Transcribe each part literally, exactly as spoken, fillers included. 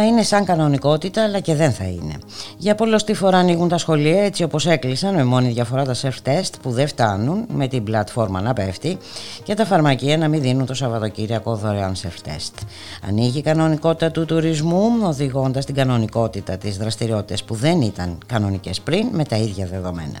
Θα είναι σαν κανονικότητα, αλλά και δεν θα είναι. Για πολλωστή φορά ανοίγουν τα σχολεία έτσι όπως έκλεισαν, με μόνη διαφορά τα self-test που δεν φτάνουν, με την πλατφόρμα να πέφτει και τα φαρμακεία να μην δίνουν το Σαββατοκύριακο δωρεάν self-test. Ανοίγει η κανονικότητα του τουρισμού, οδηγώντας την κανονικότητα της δραστηριότητες που δεν ήταν κανονικές πριν, με τα ίδια δεδομένα.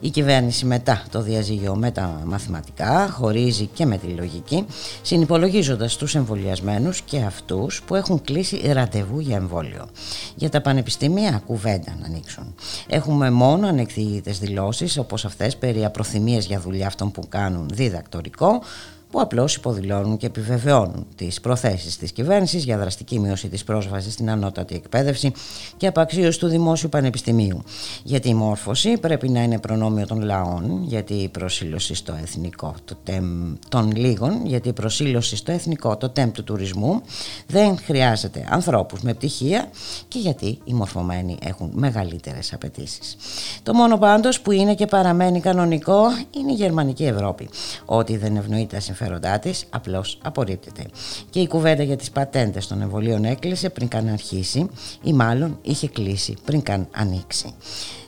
Η κυβέρνηση μετά το διαζύγιο με τα μαθηματικά χωρίζει και με τη λογική, συνυπολογίζοντας τους εμβολιασμένους και αυτούς που έχουν κλείσει ραντεβού για εμβόλιο. Για τα πανεπιστήμια κουβέντα να ανοίξουν. Έχουμε μόνο ανεκδίκητες δηλώσεις όπως αυτές περί απροθυμίας για δουλειά αυτών που κάνουν διδακτορικό, που απλώς υποδηλώνουν και επιβεβαιώνουν τις προθέσεις της κυβέρνησης για δραστική μείωση της πρόσβασης στην ανώτατη εκπαίδευση και απαξίωση του δημόσιου πανεπιστημίου. Γιατί η μόρφωση πρέπει να είναι προνόμιο των λαών, γιατί η προσήλωση στο εθνικό, το τεμ, των λίγων, γιατί η προσήλωση στο εθνικό, το τεμ του τουρισμού, δεν χρειάζεται ανθρώπους με πτυχία και γιατί οι μορφωμένοι έχουν μεγαλύτερες απαιτήσεις. Το μόνο πάντως που είναι και παραμένει κανονικό είναι η γερμανική Ευρώπη. Ό,τι δεν ευνοεί τα συμφέροντά της, απλώς απορρίπτεται. Και η κουβέντα για τις πατέντες των εμβολίων έκλεισε πριν καν αρχίσει, ή μάλλον είχε κλείσει πριν καν ανοίξει.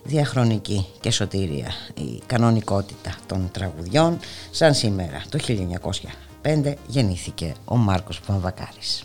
Διαχρονική και σωτήρια η κανονικότητα των τραγουδιών. Σαν σήμερα το χίλια εννιακόσια πέντε γεννήθηκε ο Μάρκος Βαμβακάρης.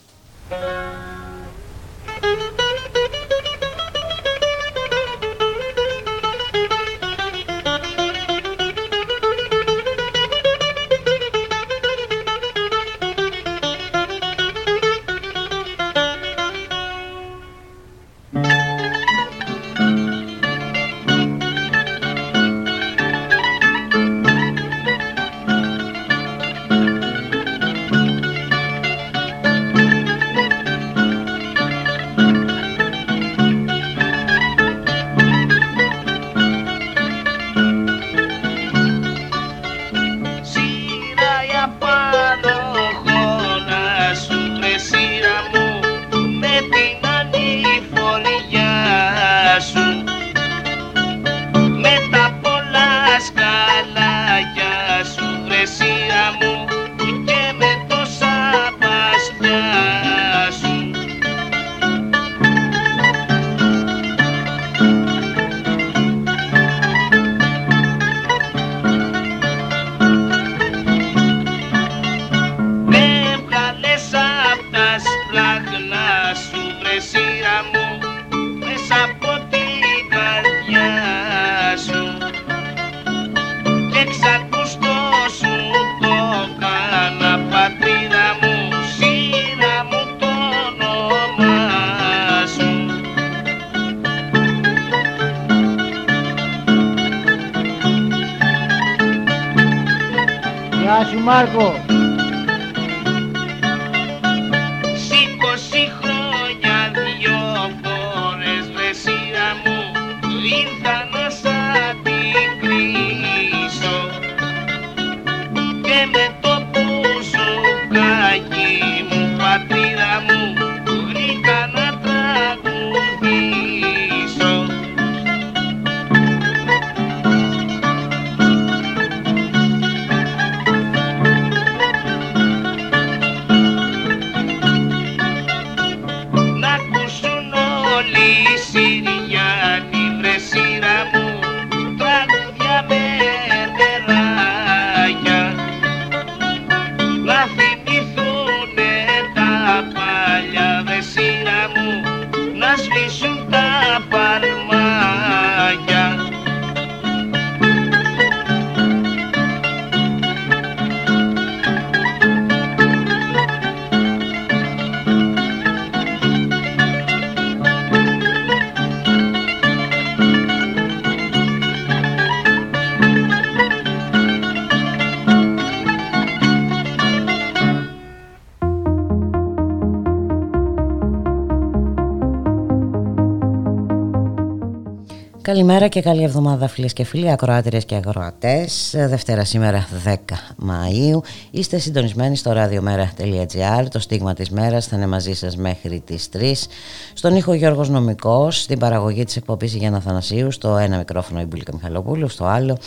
Καλημέρα και καλή εβδομάδα φίλες και φίλοι, ακροάτριες και ακροατές. Δευτέρα σήμερα δέκα Μαΐου. Είστε συντονισμένοι στο ράδιο μέρα τελεία τζι άρ. Το στίγμα της μέρας θα είναι μαζί σας μέχρι τις τρεις. Στον ήχο Γιώργος Νομικός, στην παραγωγή της εκπομπής η Γιάννα Θανασίου, στο ένα μικρόφωνο η Μπούλικα Μιχαλοπούλου, στο άλλο,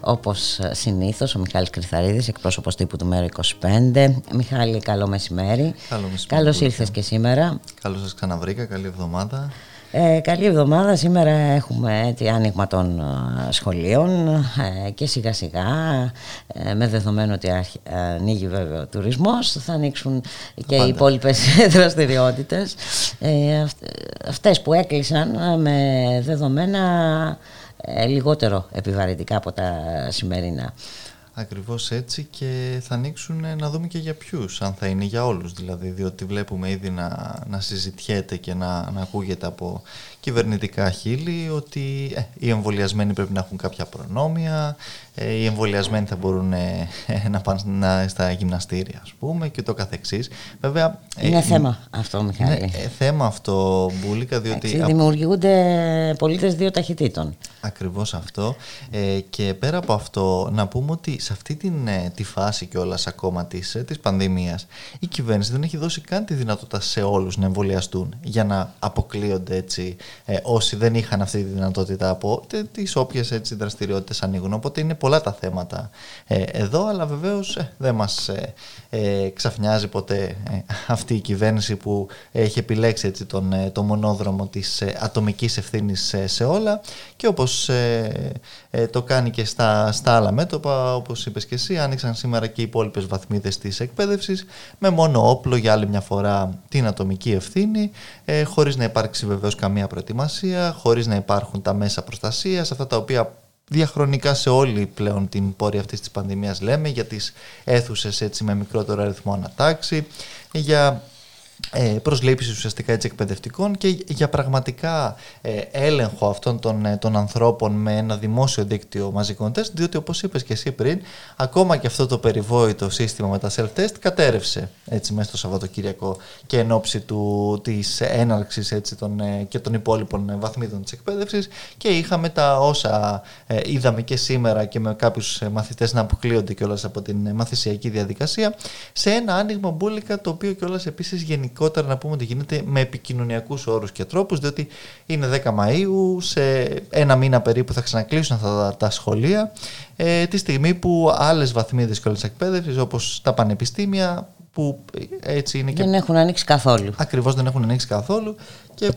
όπως συνήθως, ο Μιχάλης Κρυθαρίδης, εκπρόσωπος τύπου του ΜΕΡΑ είκοσι πέντε. Μιχάλη, καλό μεσημέρι. Καλό μεσημέρι. Καλώς ήρθες και σήμερα. Καλώς σας ξαναβρήκα, καλή εβδομάδα. Ε, καλή εβδομάδα. Σήμερα έχουμε έτσι, άνοιγμα των ε, σχολείων ε, και σιγά σιγά ε, με δεδομένο ότι ανοίγει βέβαια ο τουρισμός, θα ανοίξουν και Πάντα. οι υπόλοιπες δραστηριότητες, ε, αυτές που έκλεισαν με δεδομένα ε, λιγότερο επιβαρυντικά από τα σημερινά. Ακριβώς έτσι, και θα ανοίξουν να δούμε και για ποιους, αν θα είναι για όλους δηλαδή, διότι βλέπουμε ήδη να, να συζητιέται και να, να ακούγεται από κυβερνητικά χείλη ότι ε, οι εμβολιασμένοι πρέπει να έχουν κάποια προνόμια, ε, οι εμβολιασμένοι θα μπορούν ε, να πάνε να, στα γυμναστήρια ας πούμε και το καθεξής. Βέβαια, ε, είναι ε, θέμα αυτό, Μιχάλη. Είναι ε, θέμα αυτό, Μπούλικα, διότι... Έτσι, δημιουργούνται α... πολίτες δύο ταχυτήτων. Ακριβώς αυτό, ε, και πέρα από αυτό να πούμε ότι σε αυτή την, τη φάση κιόλας ακόμα της, της πανδημίας, η κυβέρνηση δεν έχει δώσει καν τη δυνατότητα σε όλους να εμβολιαστούν, για να αποκλείονται έτσι ε, όσοι δεν είχαν αυτή τη δυνατότητα από τις όποιες έτσι δραστηριότητες ανοίγουν. Οπότε είναι πολλά τα θέματα ε, εδώ, αλλά βεβαίως ε, δεν μας ε, ε, ξαφνιάζει ποτέ ε, αυτή η κυβέρνηση που έχει επιλέξει έτσι, τον, ε, το μονόδρομο της ε, ατομικής ευθύνης ε, σε όλα, και όπως ε, ε, το κάνει και στα, στα άλλα μέτωπα, όπως είπες και εσύ, άνοιξαν σήμερα και οι υπόλοιπες βαθμίδες της εκπαίδευσης, με μόνο όπλο για άλλη μια φορά την ατομική ευθύνη, ε, χωρίς να υπάρξει βεβαίως καμία προετοιμασία, χωρίς να υπάρχουν τα μέσα προστασίας, αυτά τα οποία διαχρονικά σε όλη πλέον την πορεία αυτής της πανδημίας λέμε, για τις αίθουσες έτσι με μικρότερο αριθμό ανατάξη, για προσλήψεις ουσιαστικά έτσι εκπαιδευτικών και για πραγματικά έλεγχο αυτών των, των ανθρώπων με ένα δημόσιο δίκτυο μαζικών τεστ, διότι όπως είπες και εσύ πριν, ακόμα και αυτό το περιβόητο σύστημα με τα self-test κατέρευσε έτσι μέσα στο Σαββατοκύριακο, και εν ώψη του, της έναρξης έτσι, των, και των υπόλοιπων βαθμίδων της εκπαίδευσης, και είχαμε τα όσα ε, είδαμε και σήμερα, και με κάποιους μαθητές να αποκλείονται κιόλας από την μαθησιακή διαδικασία, σε ένα άνοιγμα, Μπούλικα, το οποίο κιόλας επίσης γενικά να πούμε ότι γίνεται με επικοινωνιακούς όρους και τρόπους, διότι είναι δέκα Μαΐου, σε ένα μήνα περίπου θα ξανακλείσουν αυτά τα, τα σχολεία, ε, τη στιγμή που άλλες βαθμίδες και όλες εκπαίδευσης, όπως τα πανεπιστήμια, που έτσι είναι, δεν και... έχουν ανοίξει καθόλου. Ακριβώς, δεν έχουν ανοίξει καθόλου, και,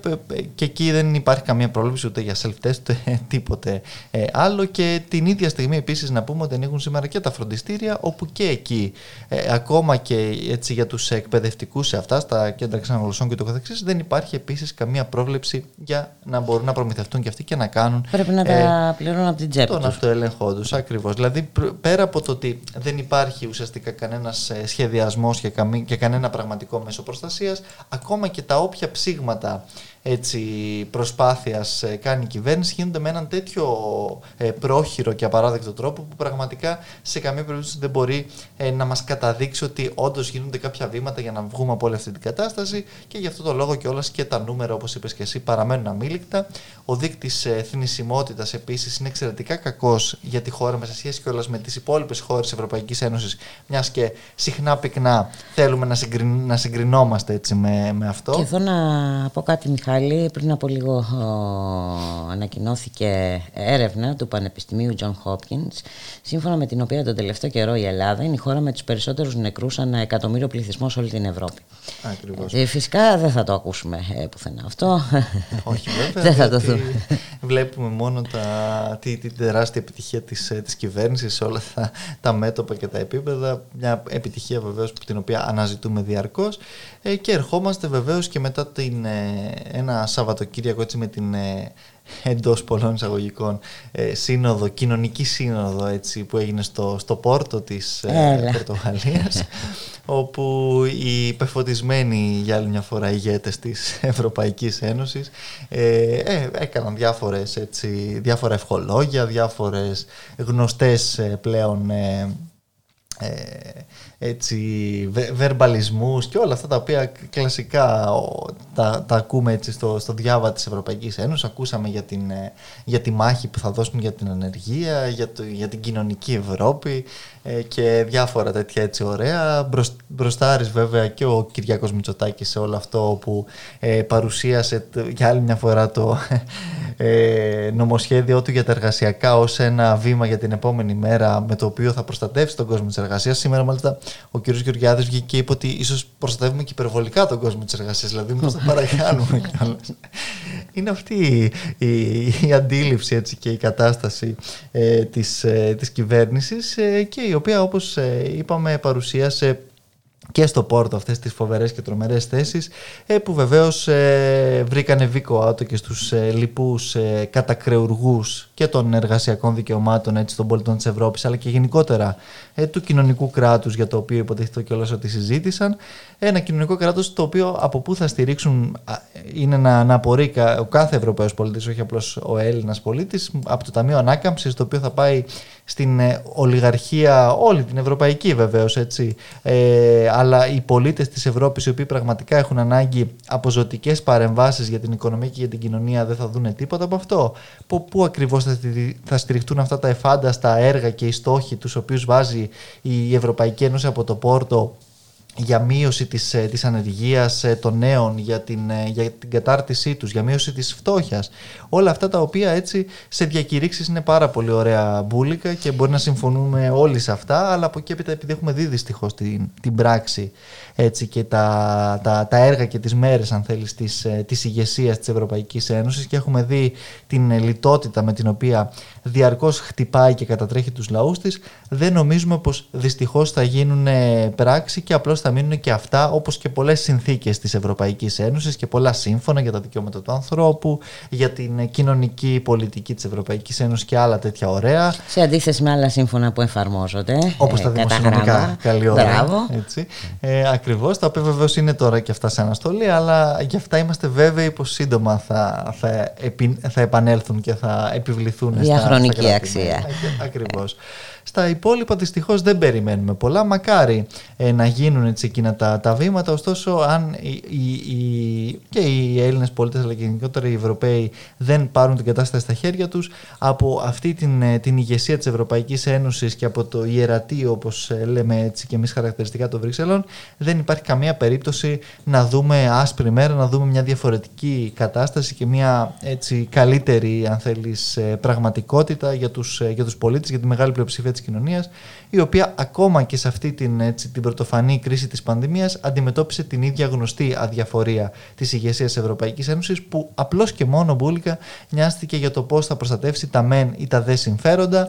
και εκεί δεν υπάρχει καμία πρόληψη ούτε για self-test ούτε τίποτε ε, άλλο. Και την ίδια στιγμή επίσης να πούμε ότι ανοίγουν σήμερα και τα φροντιστήρια, όπου και εκεί ε, ακόμα και έτσι, για τους εκπαιδευτικούς σε αυτά, στα κέντρα ξένων γλωσσών και το καθεξής, δεν υπάρχει επίσης καμία πρόβλεψη για να μπορούν να προμηθευτούν και αυτοί και να κάνουν. Πρέπει να ε, τα πληρώνουν από την τσέπη τους. Τον αυτοέλεγχό τους, ακριβώς. Δηλαδή, πέρα από το ότι δεν υπάρχει ουσιαστικά κανένας σχεδιασμός και, καμή, και κανένα πραγματικό μέσο προστασίας, ακόμα και τα όποια ψήγματα έτσι προσπάθειας κάνει η κυβέρνηση γίνονται με έναν τέτοιο ε, πρόχειρο και απαράδεκτο τρόπο, που πραγματικά σε καμία περίπτωση δεν μπορεί ε, να μας καταδείξει ότι όντως γίνονται κάποια βήματα για να βγούμε από όλη αυτή την κατάσταση, και γι' αυτό το λόγο κιόλας και τα νούμερα, όπως είπες και εσύ, παραμένουν αμήλικτα. Ο δείκτης ε, θνησιμότητας επίσης είναι εξαιρετικά κακός για τη χώρα μας, σε σχέση κιόλας με τις υπόλοιπες χώρες Ευρωπαϊκής Ένωσης, μιας και συχνά πυκνά θέλουμε να, συγκριν, να συγκρινόμαστε έτσι, με, με αυτό. Και εδώ να πω κάτι, Μιχάλη. Πριν από λίγο ο, ανακοινώθηκε έρευνα του Πανεπιστημίου John Hopkins, σύμφωνα με την οποία τον τελευταίο καιρό η Ελλάδα είναι η χώρα με τους περισσότερους νεκρούς ανά εκατομμύριο πληθυσμό σε όλη την Ευρώπη. Ακριβώς. Ε, φυσικά δεν θα το ακούσουμε ε, πουθενά αυτό. Όχι βέβαια, δεν θα το δούμε. Βλέπουμε μόνο τα, τη, την τεράστια επιτυχία της, της κυβέρνησης σε όλα τα, τα μέτωπα και τα επίπεδα. Μια επιτυχία βεβαίως την οποία αναζητούμε διαρκώς, ε, και ερχόμαστε βεβαίως και μετά την... Ε, ένα Σαββατοκύριακο έτσι με την ε, εντός πολλών εισαγωγικών ε, σύνοδο, κοινωνική σύνοδο έτσι, που έγινε στο, στο Πόρτο της ε, Πορτογαλίας, όπου οι πεφωτισμένοι για άλλη μια φορά ηγέτες της Ευρωπαϊκής Ένωσης ε, ε, έκαναν διάφορες, έτσι, διάφορα ευχολόγια, διάφορες γνωστές ε, πλέον ε, Ε, έτσι, βερμπαλισμούς και όλα αυτά τα οποία κλασικά τα, τα ακούμε έτσι στο, στο διάβα της Ευρωπαϊκής Ένωσης. Ακούσαμε για, την, για τη μάχη που θα δώσουν για την ανεργία, για, το, για την κοινωνική Ευρώπη και διάφορα τέτοια έτσι ωραία. Μπροστάρης βέβαια και ο Κυριάκος Μητσοτάκης σε όλο αυτό που ε, παρουσίασε για άλλη μια φορά το ε, νομοσχέδιο του για τα εργασιακά ως ένα βήμα για την επόμενη μέρα με το οποίο θα προστατεύσει τον κόσμο της εργασίας. Σήμερα μάλιστα ο κύριος Γεωργιάδης βγήκε και είπε ότι ίσως προστατεύουμε και υπερβολικά τον κόσμο της εργασίας, δηλαδή μην το παρακάνουμε κιόλας. Είναι αυτή η, η, η αντίληψη έτσι, και η κατάσταση ε, της, ε, της κυβέρνησης ε, και η οποία όπως ε, είπαμε παρουσίασε και στο Πόρτο αυτές τις φοβερές και τρομερές θέσεις που βεβαίως βρήκανε βίκο άτο και στους λοιπούς κατακρεουργούς και των εργασιακών δικαιωμάτων έτσι, των πολιτών της Ευρώπης αλλά και γενικότερα του κοινωνικού κράτους για το οποίο υποτίθεται κιόλας ότι συζήτησαν. Ένα κοινωνικό κράτος το οποίο από πού θα στηρίξουν είναι να αναπορεί ο κάθε Ευρωπαίος πολίτης, όχι απλώς ο Έλληνας πολίτης, από το Ταμείο Ανάκαμψης, το οποίο θα πάει στην ολιγαρχία, όλη την ευρωπαϊκή βεβαίως έτσι, ε, αλλά οι πολίτες της Ευρώπης οι οποίοι πραγματικά έχουν ανάγκη από ζωτικές παρεμβάσεις για την οικονομία και για την κοινωνία δεν θα δουν τίποτα από αυτό. Πού ακριβώς θα στηριχτούν αυτά τα εφάνταστα έργα και οι στόχοι τους οποίους βάζει η Ευρωπαϊκή Ένωση από το Πόρτο για μείωση της, της ανεργίας των νέων, για την, για την κατάρτισή τους, για μείωση της φτώχειας. Όλα αυτά τα οποία έτσι σε διακηρύξεις είναι πάρα πολύ ωραία μπούλικα και μπορεί να συμφωνούμε όλοι σε αυτά, αλλά από εκεί έπειτα επειδή έχουμε δει δυστυχώς την, την πράξη έτσι, και τα, τα, τα έργα και τις μέρες αν θέλεις της, της ηγεσίας της Ευρωπαϊκής Ένωσης και έχουμε δει την λιτότητα με την οποία διαρκώς χτυπάει και κατατρέχει τους λαούς της, δεν νομίζουμε πως δυστυχώς θα γίνουν πράξη και απλώς θα μείνουν και αυτά, όπως και πολλές συνθήκες της Ευρωπαϊκής Ένωσης και πολλά σύμφωνα για τα δικαιώματα του ανθρώπου, για την κοινωνική πολιτική της Ευρωπαϊκής Ένωσης και άλλα τέτοια ωραία. Σε αντίθεση με άλλα σύμφωνα που εφαρμόζονται. Όπως ε, τα δημοσιονομικά. Καλή ώρα. Έτσι. Ε, ακριβώς, τα οποία βεβαίως είναι τώρα και αυτά σε αναστολή, αλλά γι' αυτά είμαστε βέβαιοι πως σύντομα θα, θα, επι, θα επανέλθουν και θα επιβληθούν. Διαχρονική στα, στα αξία. Ακριβώς. Στα υπόλοιπα δυστυχώς δεν περιμένουμε πολλά. Μακάρι ε, να γίνουν έτσι, εκείνα τα, τα βήματα. Ωστόσο, αν οι, οι, οι, και οι Έλληνες πολίτες αλλά και γενικότερα οι Ευρωπαίοι δεν πάρουν την κατάσταση στα χέρια τους, από αυτή την, την ηγεσία της Ευρωπαϊκής Ένωσης και από το ιερατή, όπως λέμε έτσι και εμείς χαρακτηριστικά των Βρυξελών, δεν υπάρχει καμία περίπτωση να δούμε άσπρη μέρα, να δούμε μια διαφορετική κατάσταση και μια έτσι, καλύτερη αν θέλεις, πραγματικότητα για τους, για τους πολίτες, για τη μεγάλη πλειοψηφία της κοινωνίας, η οποία ακόμα και σε αυτή την, έτσι, την πρωτοφανή κρίση της πανδημίας αντιμετώπισε την ίδια γνωστή αδιαφορία της ηγεσίας της Ευρωπαϊκής Ένωσης, που απλώς και μόνο μπούλικα νοιάστηκε για το πώς θα προστατεύσει τα μεν ή τα δε συμφέροντα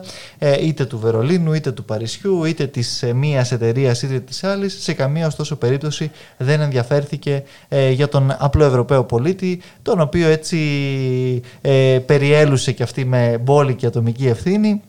είτε του Βερολίνου, είτε του Παρισιού, είτε της μίας εταιρείας, είτε της άλλης. Σε καμία ωστόσο περίπτωση δεν ενδιαφέρθηκε για τον απλό Ευρωπαίο πολίτη, τον οποίο έτσι περιέλουσε και αυτή με μπόλικη και ατομική ευθύνη.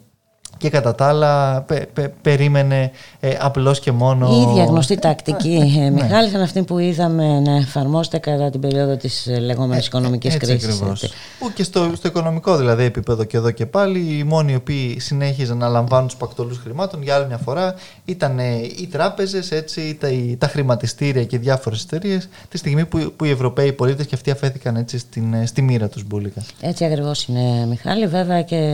Και κατά τα άλλα πε, πε, περίμενε ε, απλώς και μόνο... Η ίδια γνωστή τακτική, ε, Μιχάλη, ήταν αυτή που είδαμε να εφαρμόζεται κατά την περίοδο της λεγόμενης ε, οικονομικής έτσι κρίσης. Έτσι. Και στο, στο οικονομικό δηλαδή επίπεδο και εδώ και πάλι, οι μόνοι οι οποίοι συνέχιζαν να λαμβάνουν τους πακτολούς χρημάτων για άλλη μια φορά ήταν οι τράπεζες, έτσι, τα, τα χρηματιστήρια και διάφορες εταιρείες, τη στιγμή που, που οι Ευρωπαίοι πολίτες και αυτοί αφέθηκαν έτσι στην, στη μοίρα τους μπούλικα. Έτσι ακριβώς είναι, Μιχάλη, βέβαια και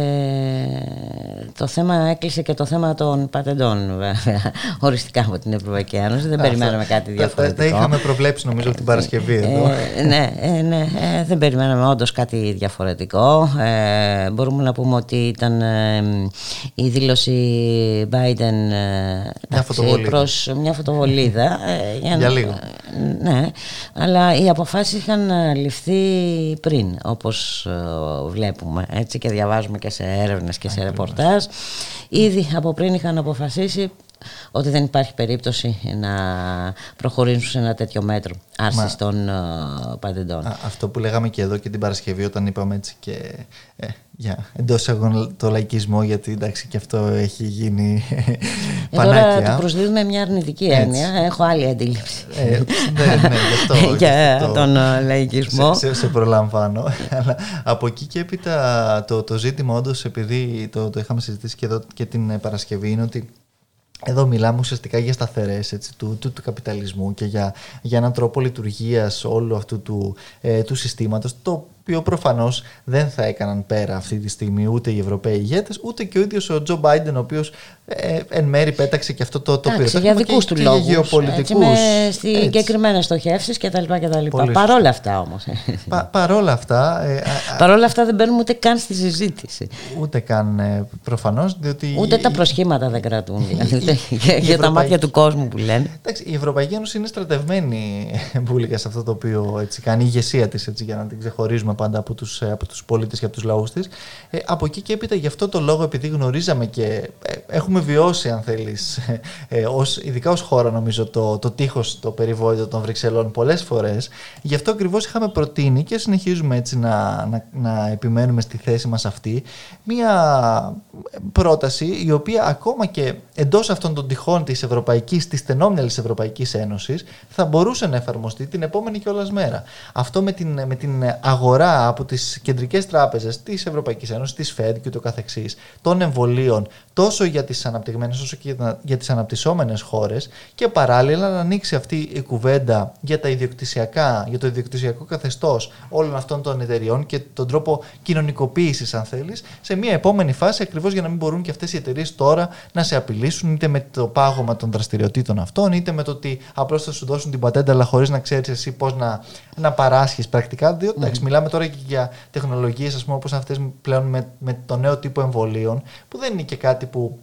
το θέμα έκλεισε και το θέμα των πατεντών οριστικά από την Ευρωπαϊκή Ένωση. Δεν περιμέναμε κάτι διαφορετικό. Τα είχαμε προβλέψει νομίζω την Παρασκευή εδώ. Ναι, ναι, δεν περιμέναμε όντως κάτι διαφορετικό. Μπορούμε να πούμε ότι ήταν η δήλωση Biden προς μια φωτοβολίδα. Για λίγο. Ναι, αλλά οι αποφάσεις είχαν ληφθεί πριν, όπως βλέπουμε έτσι και διαβάζουμε και σε έρευνες και σε ρεπορτάζ. Ήδη από πριν είχαν αποφασίσει ότι δεν υπάρχει περίπτωση να προχωρήσουν σε ένα τέτοιο μέτρο άρσης των uh, πατεντών. Α, αυτό που λέγαμε και εδώ και την Παρασκευή όταν είπαμε έτσι και ε, για, εντός αγών το λαϊκισμό, γιατί εντάξει και αυτό έχει γίνει ε, πανάκια. Τώρα του προσδίδουμε μια αρνητική έννοια, έτσι. Έχω άλλη αντίληψη ε, ε, ναι, ναι, γι' αυτό, για αυτό, τον λαϊκισμό. Σε, σε, σε προλαμβάνω, αλλά από εκεί και έπειτα το, το ζήτημα όντως, επειδή το, το είχαμε συζητήσει και εδώ και την Παρασκευή, είναι ότι Εδώ μιλάμε ουσιαστικά για σταθερές έτσι, του, του, του καπιταλισμού και για, για έναν τρόπο λειτουργίας όλου αυτού του, ε, του συστήματος, το οποίο προφανώς δεν θα έκαναν πέρα αυτή τη στιγμή ούτε οι Ευρωπαίοι ηγέτες, ούτε και ο ίδιος ο Τζο Μπάιντεν, ο οποίος ε, εν μέρη πέταξε και αυτό το, το πυροτέχνημα για δικούς του λόγους, και γεωπολιτικούς. Με συγκεκριμένες στοχεύσεις κτλ. Παρόλα αυτά όμως. Πα, παρόλα αυτά. Ε, παρόλα αυτά δεν μπαίνουμε ούτε καν στη συζήτηση. Ούτε καν προφανώς. Διότι ούτε η, τα προσχήματα δεν κρατούν. Δηλαδή, η, η, για η Ευρωπαϊκή, τα μάτια του κόσμου που λένε. Εντάξει, η Ευρωπαϊκή Ένωση είναι στρατευμένη μπουλικά σε αυτό το οποίο έτσι, κάνει η ηγεσία της, έτσι, για να την ξεχωρίζουμε πάντα από τους, από τους πολίτες και από τους λαούς της. Ε, από εκεί και έπειτα, γι' αυτό το λόγο, επειδή γνωρίζαμε και ε, έχουμε βιώσει, αν θέλεις, ε, ως, ειδικά ως χώρα, νομίζω, το, το τείχος, το περιβόητο των Βρυξελών πολλές φορές, γι' αυτό ακριβώς είχαμε προτείνει και συνεχίζουμε έτσι να, να, να επιμένουμε στη θέση μας αυτή, μία πρόταση η οποία ακόμα και εντός αυτών των τυχών της Ευρωπαϊκής, της στενόμυαλης Ευρωπαϊκής Ένωσης, θα μπορούσε να εφαρμοστεί την επόμενη κιόλας μέρα. Αυτό με την, με την αγορά από τις κεντρικές τράπεζες της Ευρωπαϊκής Ένωσης, της Φεντ και το καθεξής, των εμβολίων τόσο για τις αναπτυγμένες όσο και για τις αναπτυσσόμενες χώρες, και παράλληλα να ανοίξει αυτή η κουβέντα για, τα ιδιοκτησιακά, για το ιδιοκτησιακό καθεστώς όλων αυτών των εταιριών και τον τρόπο κοινωνικοποίησης, αν θέλεις, σε μια επόμενη φάση, ακριβώς για να μην μπορούν και αυτές οι εταιρείες τώρα να σε απειλήσουν είτε με το πάγωμα των δραστηριοτήτων αυτών, είτε με το ότι απλώς θα σου δώσουν την πατέντα, αλλά χωρίς να ξέρεις εσύ πώς να, να παράσχεις πρακτικά. Διότι mm-hmm. μιλάμε τώρα και για τεχνολογίες, ας πούμε, όπως αυτές πλέον με, με το νέο τύπο εμβολίων, που δεν είναι και κάτι που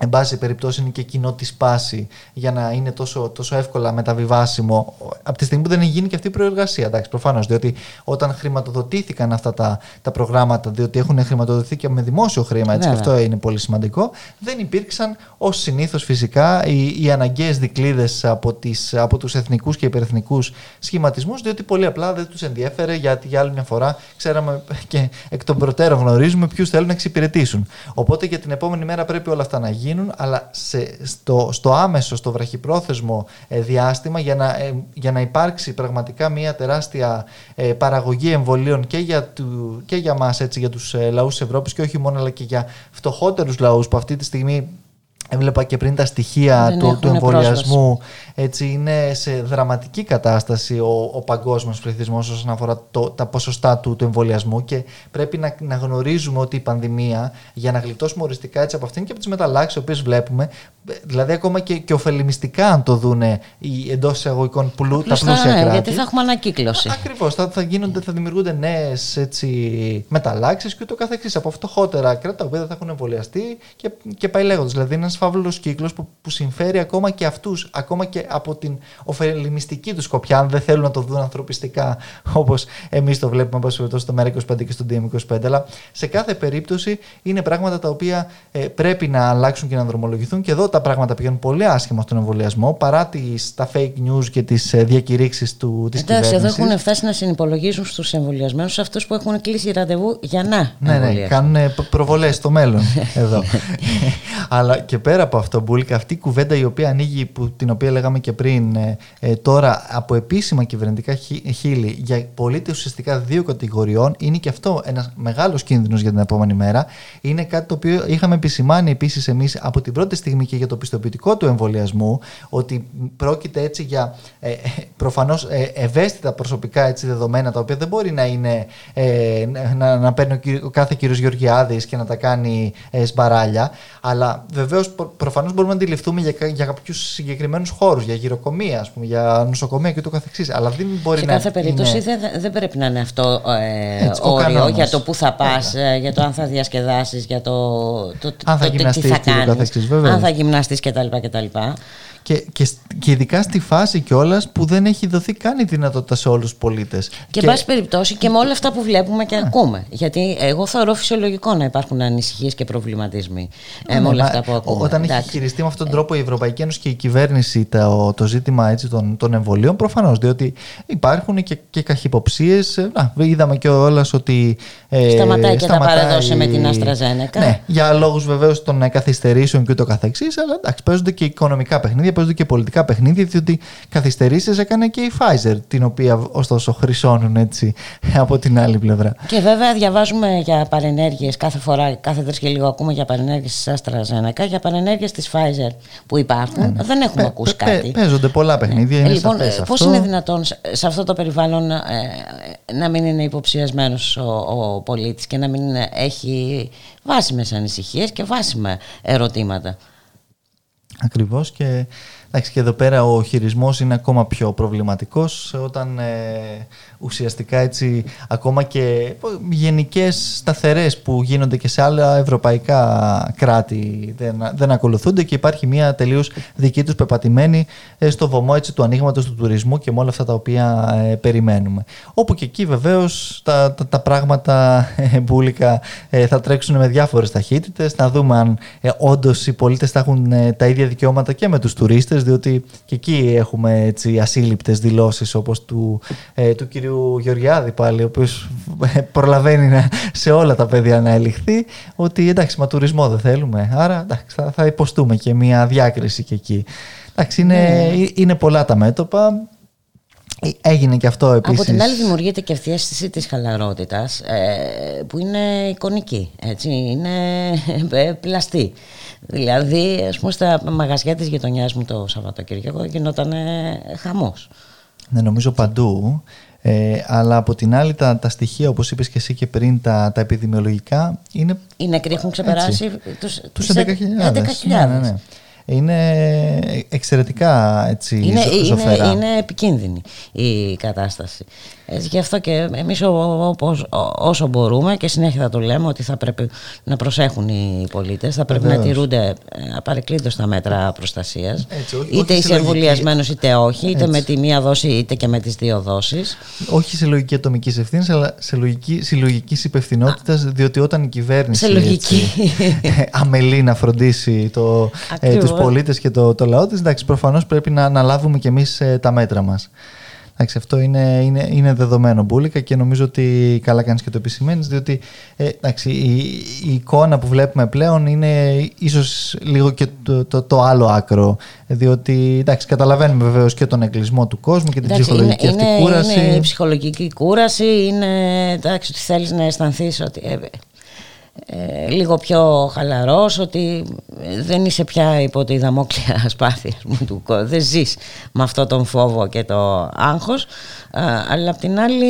εν πάση περιπτώσει είναι και κοινό τη πάση για να είναι τόσο, τόσο εύκολα μεταβιβάσιμο, από τη στιγμή που δεν έχει γίνει και αυτή η προεργασία. Εντάξει, προφανώς, διότι όταν χρηματοδοτήθηκαν αυτά τα, τα προγράμματα, διότι έχουν χρηματοδοτηθεί και με δημόσιο χρήμα, έτσι, ναι, και αυτό είναι πολύ σημαντικό, δεν υπήρξαν ως συνήθως φυσικά οι, οι αναγκαίες δικλείδες από, τις, από τους εθνικούς και υπερεθνικούς σχηματισμούς, διότι πολύ απλά δεν τους ενδιέφερε, γιατί για άλλη μια φορά ξέραμε και εκ των προτέρων γνωρίζουμε ποιους θέλουν να εξυπηρετήσουν. Οπότε για την επόμενη μέρα πρέπει όλα αυτά να γίνουν. Γίνουν, αλλά σε, στο, στο άμεσο, στο βραχυπρόθεσμο ε, διάστημα, για να, ε, για να υπάρξει πραγματικά μια τεράστια ε, παραγωγή εμβολίων και για, του, και για μας, έτσι, για τους ε, λαούς της Ευρώπης, και όχι μόνο, αλλά και για φτωχότερους λαούς που αυτή τη στιγμή, έβλεπα και πριν τα στοιχεία του, του εμβολιασμού, έτσι, είναι σε δραματική κατάσταση ο, ο παγκόσμιος πληθυσμός όσον αφορά το, τα ποσοστά του, του εμβολιασμού, και πρέπει να, να γνωρίζουμε ότι η πανδημία, για να γλιτώσουμε οριστικά έτσι από αυτήν και από τις μεταλλάξεις οι οποίες βλέπουμε, δηλαδή ακόμα και, και ωφελημιστικά αν το δούνε οι εντός εισαγωγικών πλού, τα πλούσια, ναι, κράτη, γιατί θα έχουμε ανακύκλωση. Ακριβώς, θα, θα, γίνονται, θα δημιουργούνται νέες μεταλλάξεις και ούτω καθεξής από φτωχότερα κράτη, τα οποία θα έχουν εμβολιαστεί και, και πάει λέγοντας. Δηλαδή είναι ένας φαύλος κύκλος που, που συμφέρει ακόμα και αυτούς, ακόμα και από την ωφελημιστική του σκοπιά, αν δεν θέλουν να το δουν ανθρωπιστικά όπως εμείς το βλέπουμε στο ΜΕΡΑ είκοσι πέντε και στο ντι εμ είκοσι πέντε. Αλλά σε κάθε περίπτωση είναι πράγματα τα οποία ε, πρέπει να αλλάξουν και να δρομολογηθούν, και εδώ τα πράγματα πηγαίνουν πολύ άσχημα στον εμβολιασμό, παρά τις, τα fake news και τις ε, διακηρύξεις του, της Εντάξει, κυβέρνησης. Εδώ έχουν φτάσει να συνυπολογίζουν στους εμβολιασμένους αυτούς που έχουν κλείσει ραντεβού για να ναι, ναι, κάνουν προβολές στο μέλλον εδώ. Αλλά και πέρα από αυτό, Μπούλικα, αυτή η κουβέντα η οποία ανοίγει, που, την οποία λέγαμε και πριν, ε, τώρα από επίσημα κυβερνητικά χείλη για πολίτες ουσιαστικά δύο κατηγοριών, είναι και αυτό ένας μεγάλος κίνδυνος για την επόμενη μέρα. Είναι κάτι το οποίο είχαμε επισημάνει επίσης εμείς από την πρώτη στιγμή και για το πιστοποιητικό του εμβολιασμού, ότι πρόκειται έτσι για ε, προφανώς ε, ευαίσθητα προσωπικά έτσι, δεδομένα, τα οποία δεν μπορεί να, είναι, ε, να, να παίρνει ο κάθε κύριος Γεωργιάδης και να τα κάνει ε, σμπαράλια, αλλά βεβαίως προφανώς μπορούμε να αντιληφθούμε για, για κάποιους συγκεκριμένους χώρους, για γυροκομεία, ας πούμε, για νοσοκομεία και το καθεξής. Αλλά δεν μπορεί σε να. Σε κάθε περίπτωση είναι... δεν, δεν πρέπει να είναι αυτό ε, έτσι, όριο για το που θα πας, Έλα. για το αν θα διασκεδάσεις, για το, το, αν θα το, το τι θα κάνεις, αν θα γυμναστείς κτλ. Και, και, και ειδικά στη φάση κιόλας που δεν έχει δοθεί καν η δυνατότητα σε όλους τους πολίτες. Και εν πάση περιπτώσει και με όλα αυτά που βλέπουμε και yeah. ακούμε. Γιατί εγώ θεωρώ φυσιολογικό να υπάρχουν ανησυχίες και προβληματισμοί yeah. ε, με όλα αυτά που ακούμε. Όταν Εντάξει. έχει χειριστεί με αυτόν τον τρόπο η Ευρωπαϊκή Ένωση και η κυβέρνηση το, το ζήτημα έτσι, των, των εμβολίων, προφανώς. Διότι υπάρχουν και, και καχυποψίες. Να, είδαμε κιόλας ότι. Ε, σταματάει και σταματάει... τα παραδόση με την Αστραζένεκα. Ναι, για λόγους βεβαίως των καθυστερήσεων και ούτω καθεξής. Αλλά εντάξει, παίζονται και οικονομικά παιχνίδια. παίζονται και πολιτικά παιχνίδια, διότι καθυστερήσεις έκανε και η Pfizer, την οποία ωστόσο χρυσώνουν έτσι από την άλλη πλευρά. Και βέβαια διαβάζουμε για παρενέργειες κάθε φορά, κάθε τρεις και λίγο ακούμε για παρενέργειες της AstraZeneca, για παρενέργειες της Pfizer που υπάρχουν. Ναι, ναι. Δεν έχουμε πε, ακούσει πε, κάτι. Παίζονται πολλά παιχνίδια. Ναι. Λοιπόν, πώς είναι δυνατόν σε αυτό το περιβάλλον ε, να μην είναι υποψιασμένος ο, ο πολίτης και να μην έχει βάσιμες ανησυχίες και βάσιμα ερωτήματα. Ακριβώς, και, εντάξει, και εδώ πέρα ο χειρισμός είναι ακόμα πιο προβληματικός όταν ε, ουσιαστικά έτσι ακόμα και γενικές σταθερές που γίνονται και σε άλλα ευρωπαϊκά κράτη δεν, δεν ακολουθούνται και υπάρχει μια τελείως δική τους πεπατημένη ε, στο βωμό έτσι, του ανοίγματος του τουρισμού και με όλα αυτά τα οποία ε, περιμένουμε. Όπου και εκεί βεβαίως τα, τα, τα πράγματα ε, μπουλικα ε, θα τρέξουν με διάφορες ταχύτητες, να δούμε αν ε, όντως οι πολίτες θα έχουν ε, τα ίδια δικαιώματα και με τους τουρίστες, διότι και εκεί έχουμε έτσι ασύλληπτες δηλώσεις όπως του, ε, του κυρίου Γεωργιάδη πάλι, ο οποίος προλαβαίνει να, σε όλα τα παιδιά να ελιχθεί ότι εντάξει, μα τουρισμό δεν θέλουμε, άρα εντάξει, θα, θα υποστούμε και μια διάκριση και εκεί. Εντάξει, είναι, mm. είναι πολλά τα μέτωπα. Έγινε και αυτό επίσης. Από την άλλη δημιουργείται και αυτή η αίσθηση της χαλαρότητας ε, που είναι εικονική, έτσι, είναι ε, πλαστή. Δηλαδή, ας πούμε, στα μαγαζιά της γειτονιάς μου το Σαββατοκύριακο γινόταν ε, χαμός. Ναι, νομίζω παντού. Ε, αλλά από την άλλη τα, τα στοιχεία, όπως είπες και εσύ και πριν, τα, τα επιδημιολογικά είναι... Οι νεκροί έχουν ξεπεράσει τους, τους έντεκα χιλιάδες. Ναι, ναι, ναι. Είναι εξαιρετικά έτσι, είναι, ζωφερά. Είναι, είναι επικίνδυνη η κατάσταση. Γι' αυτό και εμείς όπως, όσο μπορούμε και συνέχεια θα το λέμε ότι θα πρέπει να προσέχουν οι πολίτες, θα πρέπει Βεβαίως. να τηρούνται απαρεκκλείτως τα μέτρα προστασίας. Έτσι, όχι, είτε όχι είσαι εμβολιασμένος είτε όχι, είτε έτσι. με τη μία δόση είτε και με τις δύο δόσεις. Όχι σε λογική ατομικής ευθύνης, αλλά σε λογική συλλογικής υπευθυνότητας, διότι όταν η κυβέρνηση έτσι, αμελεί να φροντίσει το, ε, τους πολίτες και το, το λαό της, εντάξει, προφανώς πρέπει να, να λάβουμε και εμείς ε, τα μέτρα μας. Εντάξει, αυτό είναι, είναι, είναι δεδομένο, Μπούλικα, και νομίζω ότι καλά κάνεις και το επισημαίνεις, διότι ε, εντάξει, η, η εικόνα που βλέπουμε πλέον είναι ίσως λίγο και το, το, το άλλο άκρο. Διότι εντάξει, καταλαβαίνουμε βεβαίως και τον εγκλισμό του κόσμου και την εντάξει, ψυχολογική είναι, αυτή είναι, κούραση. Είναι η ψυχολογική κούραση, είναι εντάξει, ότι θέλεις να αισθανθείς ότι... Ε, Ε, λίγο πιο χαλαρός, ότι δεν είσαι πια υπό τη δαμόκλεια ασπάθεια του κόσμου, δεν ζεις με αυτό τον φόβο και το άγχος, αλλά απ' την άλλη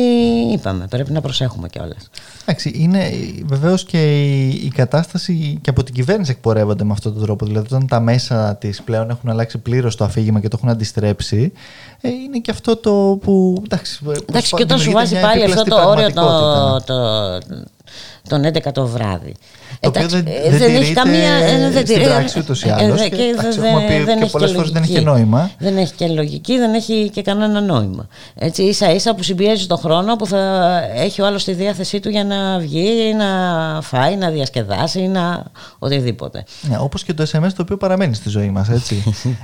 είπαμε πρέπει να προσέχουμε κιόλας. Εντάξει, είναι βεβαίως και η, η κατάσταση και από την κυβέρνηση εκπορεύονται με αυτόν τον τρόπο, δηλαδή όταν τα μέσα της πλέον έχουν αλλάξει πλήρως το αφήγημα και το έχουν αντιστρέψει, ε, είναι και αυτό το που εντάξει, εντάξει και όταν σου βάζει πάλι αυτό το όριο το, το, το τον έντεκα το βράδυ. Το εντάξει, οποίο δεν, δεν, δεν έχει καμία. Ε, δεν στην πράξη ούτως ή άλλως. Ε, και, και, εντάξει, δεν, πει, δεν και πολλές φορές δεν έχει και νόημα. Δεν έχει και λογική, δεν έχει και κανένα νόημα. Έτσι, ίσα ίσα που συμπιέζει τον χρόνο που θα έχει ο άλλος στη διάθεσή του για να βγει, να φάει, να διασκεδάσει, να οτιδήποτε. Ναι, όπως και το ες εμ ες το οποίο παραμένει στη ζωή μας.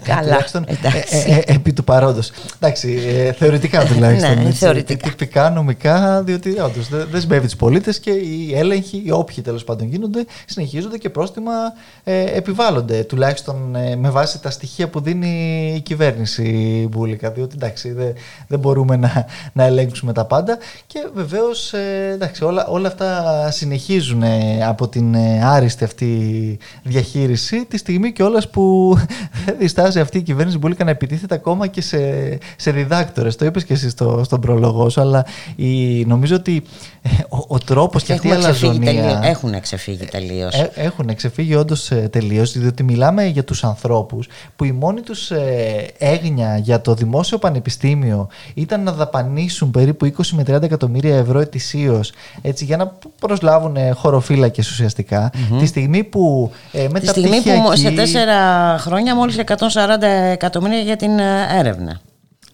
Καλά. Επί του παρόντος. Εντάξει, θεωρητικά τουλάχιστον. Θεωρητικά. Τυπικά, νομικά, διότι όντως δεν σμπεύει τους πολίτες και οι έλεγχοι, οι όποιοι τέλος πάντων γίνονται, συνεχίζονται και πρόστιμα ε, επιβάλλονται, τουλάχιστον ε, με βάση τα στοιχεία που δίνει η κυβέρνηση, Μπούλικα, διότι εντάξει, δεν, δεν μπορούμε να, να ελέγξουμε τα πάντα και βεβαίως ε, εντάξει, όλα, όλα αυτά συνεχίζουν ε, από την ε, άριστη αυτή διαχείριση τη στιγμή κιόλας που δεν διστάζει αυτή η κυβέρνηση, Μπούλικα, να επιτίθεται ακόμα και σε, σε διδάκτορες. Το είπες και εσύ στο, στον προλογό σου, αλλά η, νομίζω ότι ε, ο, ο τρόπος και αυτή η αλαζονία... Έχουν ξεφύγει. Τελείως. Ε, έχουν ξεφύγει όντως ε, τελείως, διότι μιλάμε για τους ανθρώπους που η μόνη τους ε, έγνοια για το δημόσιο πανεπιστήμιο ήταν να δαπανίσουν περίπου είκοσι με τριάντα εκατομμύρια ευρώ ετησίως για να προσλάβουν ε, χωροφύλακες ουσιαστικά. Mm-hmm. Τη στιγμή που ε, με Τη τα στιγμή που εκεί... σε τέσσερα χρόνια μόλις εκατόν σαράντα εκατομμύρια για την έρευνα.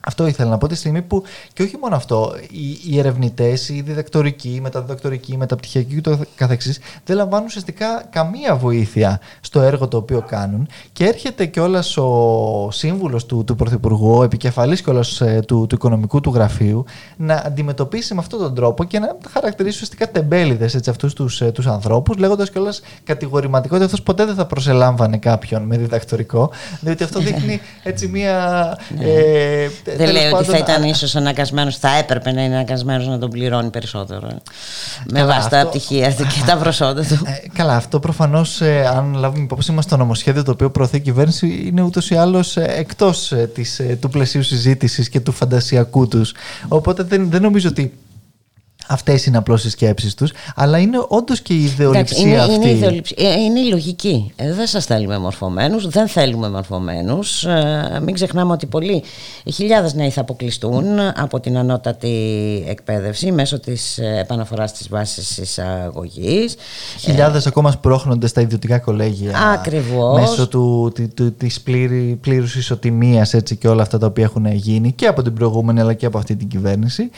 Αυτό ήθελα να πω τη στιγμή που, και όχι μόνο αυτό, οι, οι ερευνητές, οι διδακτορικοί, οι μεταδιδακτορικοί, οι μεταπτυχιακοί και το καθεξής, δεν λαμβάνουν ουσιαστικά καμία βοήθεια στο έργο το οποίο κάνουν. Και έρχεται κιόλας ο σύμβουλος του, του Πρωθυπουργού, ο επικεφαλής κιόλας του, του οικονομικού του γραφείου, να αντιμετωπίσει με αυτόν τον τρόπο και να χαρακτηρίσει ουσιαστικά τεμπέληδες αυτούς τους, τους ανθρώπους, λέγοντας κιόλας κατηγορηματικό ότι αυτός ποτέ δεν θα προσελάμβανε κάποιον με διδακτορικό, διότι αυτό δείχνει έτσι μία. Ε, Δεν λέει ότι θα ήταν ίσως αναγκασμένος, θα έπρεπε να είναι αναγκασμένος να τον πληρώνει περισσότερο. Με βάση τα πτυχία και τα προσόντα του. Καλά, αυτό προφανώς, αν λάβουμε υπόψη μας το νομοσχέδιο το οποίο προωθεί η κυβέρνηση, είναι ούτως ή άλλως εκτός του πλαισίου συζήτησης και του φαντασιακού τους. Οπότε δεν νομίζω ότι αυτές είναι απλώς οι σκέψεις τους, αλλά είναι όντως και η ιδεολειψία είναι, αυτή. Είναι η, ιδεολειψία, είναι η λογική. Δεν σας θέλουμε μορφωμένους, δεν θέλουμε μορφωμένους. Μην ξεχνάμε ότι πολλοί, χιλιάδες νέοι θα αποκλειστούν από την ανώτατη εκπαίδευση μέσω της επαναφοράς της βάσης εισαγωγής. Χιλιάδες ε, ακόμα σπρώχνονται στα ιδιωτικά κολέγια. Ακριβώς. Μέσω του, του, της πλήρη, πλήρους ισοτιμίας, έτσι, και όλα αυτά τα οποία έχουν γίνει και από την προηγούμενη αλλά και από αυτή την κυβέρνηση.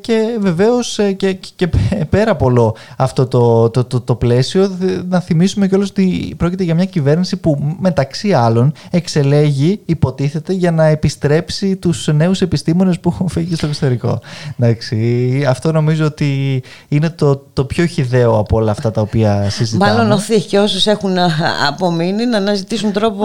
Και βεβαίως και, και πέρα από όλο αυτό το, το, το, το πλαίσιο, να θυμίσουμε κιόλας ότι πρόκειται για μια κυβέρνηση που μεταξύ άλλων εξελέγει, υποτίθεται, για να επιστρέψει τους νέους επιστήμονες που έχουν φύγει στο εξωτερικό. Εντάξει, αυτό νομίζω ότι είναι το, το πιο χυδαίο από όλα αυτά τα οποία συζητάμε. Μάλλον οθεί και όσους έχουν απομείνει να αναζητήσουν τρόπο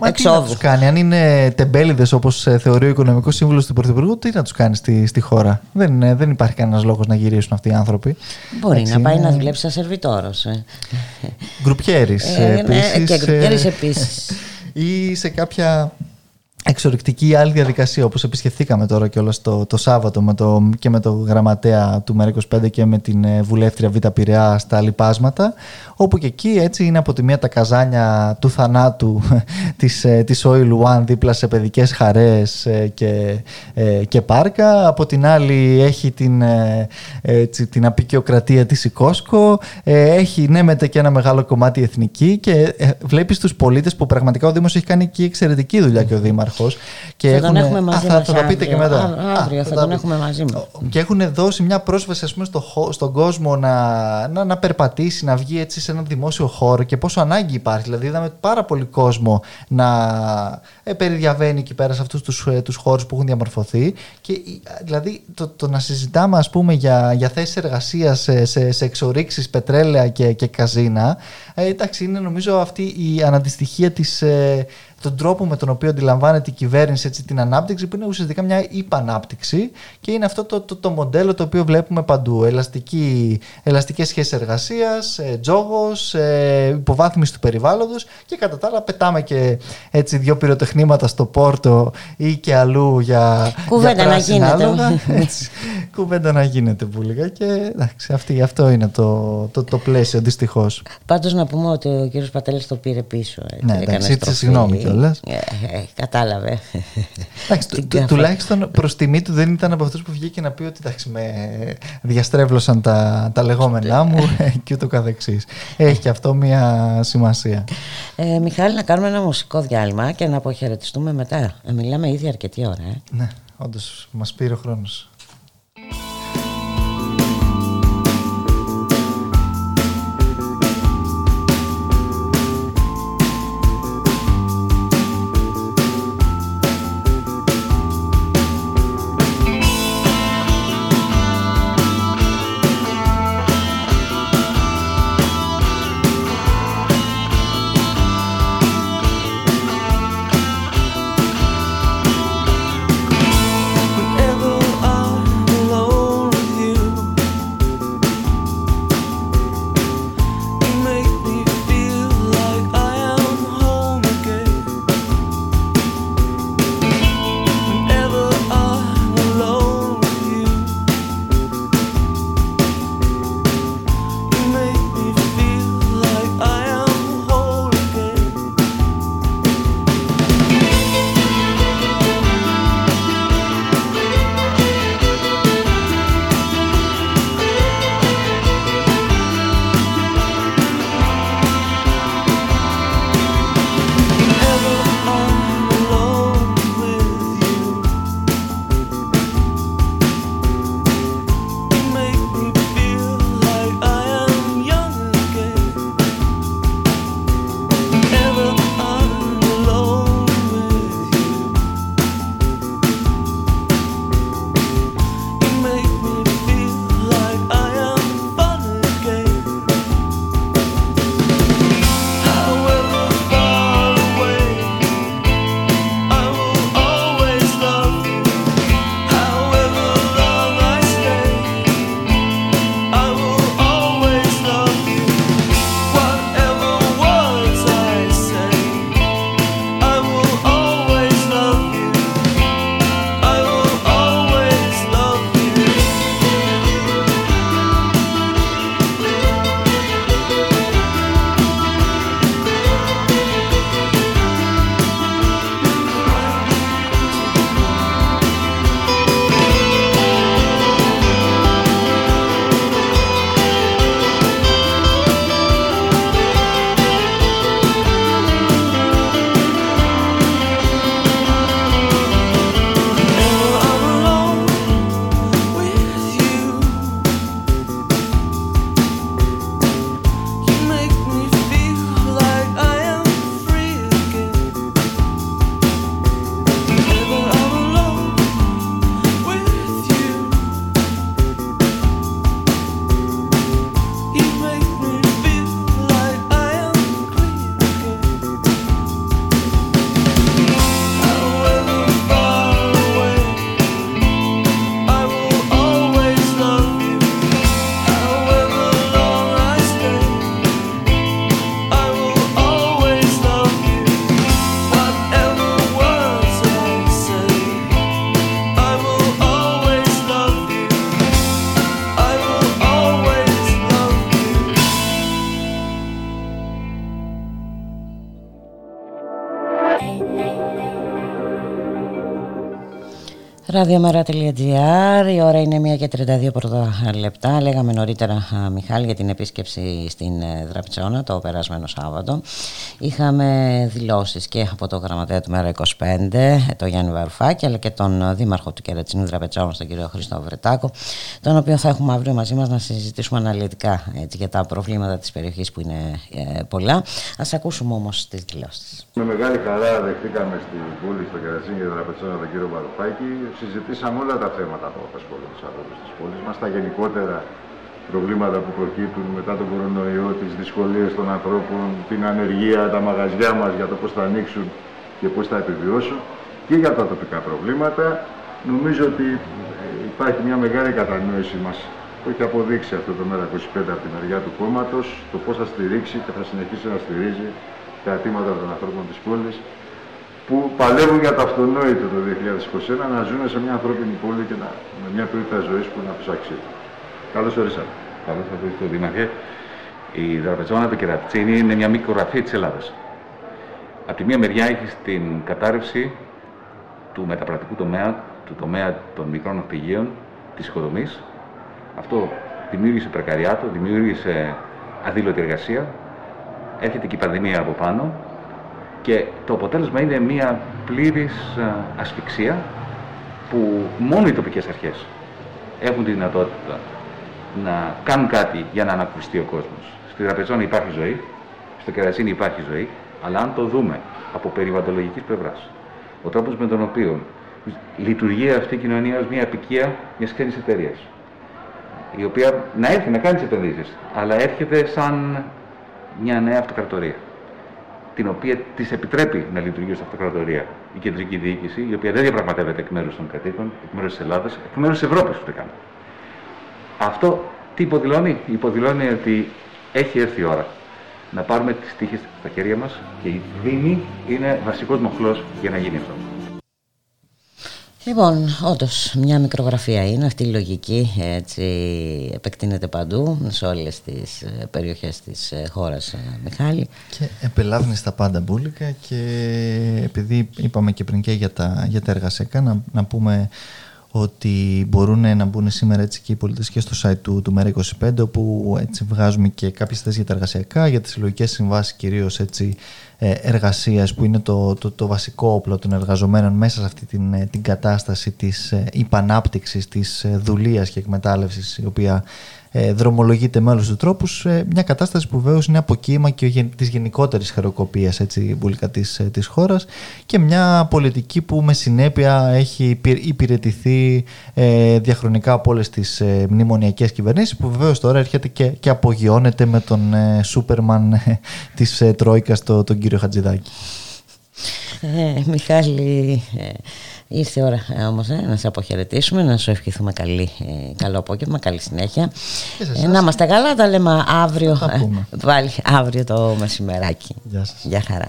Μα, εξόδου. Τι να τους κάνει, αν είναι τεμπέληδες όπως θεωρεί ο οικονομικός σύμβουλος του Πρωθυπουργού, τι να τους κάνει στη, στη χώρα. Δεν, δεν υπάρχει κανένας λόγος να γυρίσουν αυτοί οι άνθρωποι. Μπορεί έτσι, να πάει είναι... να δουλέψει σαν σερβιτόρος. Γκρουπιέρης ε, επίσης. Και γκρουπιέρης επίσης. Ή σε κάποια εξορυκτική άλλη διαδικασία, όπως επισκεφθήκαμε τώρα κιόλας το, το Σάββατο με το, και με το γραμματέα του ΜΕΡΑ είκοσι πέντε και με την βουλεύτρια Β' Πειραιά στα λιπάσματα, όπου και εκεί έτσι είναι από τη μία τα καζάνια του θανάτου της, της Oil One δίπλα σε παιδικές χαρές και, και πάρκα, από την άλλη έχει την, έτσι, την απεικιοκρατία της Οικόσκο, έχει ναι μετε και ένα μεγάλο κομμάτι εθνική, και βλέπεις τους πολίτες που πραγματικά ο Δήμος έχει κάνει και εξαιρετική δουλειά, και ο Δήμαρχος. Και θα έχουν... τον έχουμε μαζί. Α, θα, μας θα τα πείτε αύριο, και μετά. Α, αύριο Α, θα, θα τον έχουμε μαζί μας. Και έχουν δώσει μια πρόσβαση, ας πούμε, στο, στον κόσμο να, να, να περπατήσει, να βγει έτσι σε έναν δημόσιο χώρο, και πόσο ανάγκη υπάρχει. Δηλαδή, είδαμε πάρα πολύ κόσμο να ε, περιδιαβαίνει εκεί πέρα σε αυτούς τους, ε, τους χώρους που έχουν διαμορφωθεί. Και, δηλαδή, το, το να συζητάμε, ας πούμε, για, για θέσεις εργασίας σε, σε, σε εξορίξεις, πετρέλαια και, και καζίνα, ε, εντάξει, είναι νομίζω αυτή η αναντιστοιχία της. Ε, τον τρόπο με τον οποίο αντιλαμβάνεται η κυβέρνηση έτσι, την ανάπτυξη, που είναι ουσιαστικά μια υπανάπτυξη, και είναι αυτό το, το, το μοντέλο το οποίο βλέπουμε παντού. Ελαστική, ελαστικές σχέσεις εργασίας, ε, τζόγος, ε, υποβάθμιση του περιβάλλοντος, και κατά τα άλλα πετάμε και έτσι, δύο πυροτεχνήματα στο Πόρτο ή και αλλού για, για πράσινα άλογα. Κουβέντα να γίνεται, Μπούλικα. Και εντάξει, αυτή, αυτό είναι το, το, το πλαίσιο, δυστυχώς. Πάντως να πούμε ότι ο κύριος Πατέλης το πήρε πίσω. Έτσι, ναι, εντάξει, συγγνώμη. Ε, ε, κατάλαβε. Εντάξει, του, του, τουλάχιστον προς τιμή του δεν ήταν από αυτούς που βγήκε να πει ότι εντάξει, με διαστρέβλωσαν τα, τα λεγόμενά μου και ούτω καθεξής. Έχει και αυτό μια σημασία. Ε, Μιχάλη, να κάνουμε ένα μουσικό διάλειμμα και να αποχαιρετιστούμε μετά. Μιλάμε ήδη αρκετή ώρα. Ε. Ναι, όντως μας πήρε ο χρόνος. Wherever I radiomera.gr, η ώρα είναι μία και τριάντα δύο πρώτα λεπτά. Λέγαμε νωρίτερα, Μιχάλη, για την επίσκεψη στην Δραπετσώνα το περασμένο Σάββατο. Είχαμε δηλώσεις και από το γραμματέα του ΜΕΡΑ είκοσι πέντε, τον Γιάννη Βαρουφάκη, αλλά και τον δήμαρχο του Κερατσίνι Δραπετσώνας, τον κύριο Χρήστο Βρετάκο, τον οποίο θα έχουμε αύριο μαζί μας να συζητήσουμε αναλυτικά, έτσι, για τα προβλήματα της περιοχής που είναι ε, πολλά. Ας ακούσουμε όμως τις δηλώσεις. Με μεγάλη χαρά δεχτήκαμε στην πόλη, στο Κερατσίνι και Δραπετσώνα, τον κύριο Βαρουφάκη. Συζητήσαμε όλα τα θέματα που απασχολούν τους ανθρώπους της πόλης μας, τα γενικότερα προβλήματα που προκύπτουν μετά τον κορονοϊό, τις δυσκολίες των ανθρώπων, την ανεργία, τα μαγαζιά μας, για το πώς θα ανοίξουν και πώς θα επιβιώσουν, και για τα τοπικά προβλήματα. Νομίζω ότι υπάρχει μια μεγάλη κατανόηση μας που έχει αποδείξει αυτό το ΜΕΡΑ είκοσι πέντε από τη μεριά του κόμματος, το πώς θα στηρίξει και θα συνεχίσει να στηρίζει τα αιτήματα των ανθρώπων της πόλης, που παλεύουν για το αυτονόητο το δύο χιλιάδες είκοσι ένα, να ζουν σε μια ανθρώπινη πόλη και να, με μια ποιότητα ζωής που να τους αξίζει. Καλώς ορίσατε. Καλώς ορίσατε, Δήμαρχε. Η Δραπετσώνα του Κερατσίνι είναι μια μικροραφή της Ελλάδας. Από τη μία μεριά έχει στην κατάρρευση του μεταπρακτικού τομέα, του τομέα των μικρών ναυπηγείων, της οικοδομής. Αυτό δημιούργησε πρεκαριάτο, δημιούργησε αδήλωτη εργασία. Έρχεται και η πανδημία από πάνω. Και το αποτέλεσμα είναι μια πλήρης ασφυξία που μόνο οι τοπικές αρχές έχουν τη δυνατότητα να κάνουν κάτι για να ανακουστεί ο κόσμος. Στη Δραπετσώνα υπάρχει ζωή, στο Κερατσίνι υπάρχει ζωή, αλλά αν το δούμε από περιβαλλοντολογικής πλευράς, ο τρόπος με τον οποίο λειτουργεί αυτή η κοινωνία ως μια απικία μιας ξένης εταιρείας, η οποία να έρθει να κάνει τις επενδύσεις, αλλά έρχεται σαν μια νέα αυτοκρατορία, την οποία της επιτρέπει να λειτουργεί ως αυτοκρατορία η κεντρική διοίκηση, η οποία δεν διαπραγματεύεται εκ μέρους των κατοίκων, εκ μέρους της Ελλάδας, εκ μέρους της Ευρώπης ούτε καν. Αυτό τι υποδηλώνει? Υποδηλώνει ότι έχει έρθει η ώρα να πάρουμε τις τύχες στα χέρια μας και η Δήμη είναι βασικός μοχλός για να γίνει αυτό. Λοιπόν, όντως, μια μικρογραφία είναι αυτή η λογική, έτσι επεκτείνεται παντού, σε όλες τις περιοχές της χώρας, Μιχάλη. Και επελάβνεις τα πάντα, Μπούλικα, και επειδή είπαμε και πριν και για τα, για τα εργασιακά, να, να πούμε ότι μπορούν να μπουν σήμερα έτσι και οι πολίτες και στο site του, του ΜΕΡΑ είκοσι πέντε, όπου έτσι βγάζουμε και κάποιες θέσεις για τα εργασιακά, για τις συλλογικές συμβάσεις κυρίως έτσι, εργασίας, που είναι το, το, το βασικό όπλο των εργαζομένων μέσα σε αυτή την, την κατάσταση της υπανάπτυξης, της δουλείας και εκμετάλλευσης, η οποία ε, δρομολογείται με όλους τους τρόπους. Ε, μια κατάσταση που βεβαίως είναι αποκύημα και της γενικότερης χρεοκοπίας της, της χώρας, και μια πολιτική που με συνέπεια έχει υπηρετηθεί ε, διαχρονικά από όλες τις ε, μνημονιακές κυβερνήσεις, που βεβαίως τώρα έρχεται και, και απογειώνεται με τον ε, Σούπερμαν ε, της ε, Τρόικας, το, τον κύριο Χατζηδάκη. Ε, Μιχάλη, ε, ήρθε η ώρα ε, όμως ε, να σε αποχαιρετήσουμε, να σου ευχηθούμε καλή, ε, καλό απόγευμα, καλή συνέχεια. Ε, να είμαστε καλά, τα λέμε αύριο, ε, πάλι, αύριο το μεσημεράκι. Γεια σας. Γεια χαρά.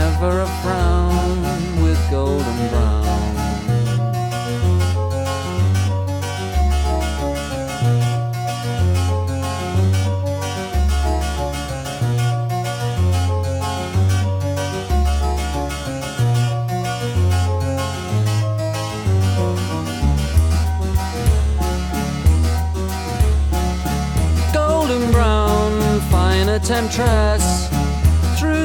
Never a frown, with golden brown. Golden brown, finer temptress, through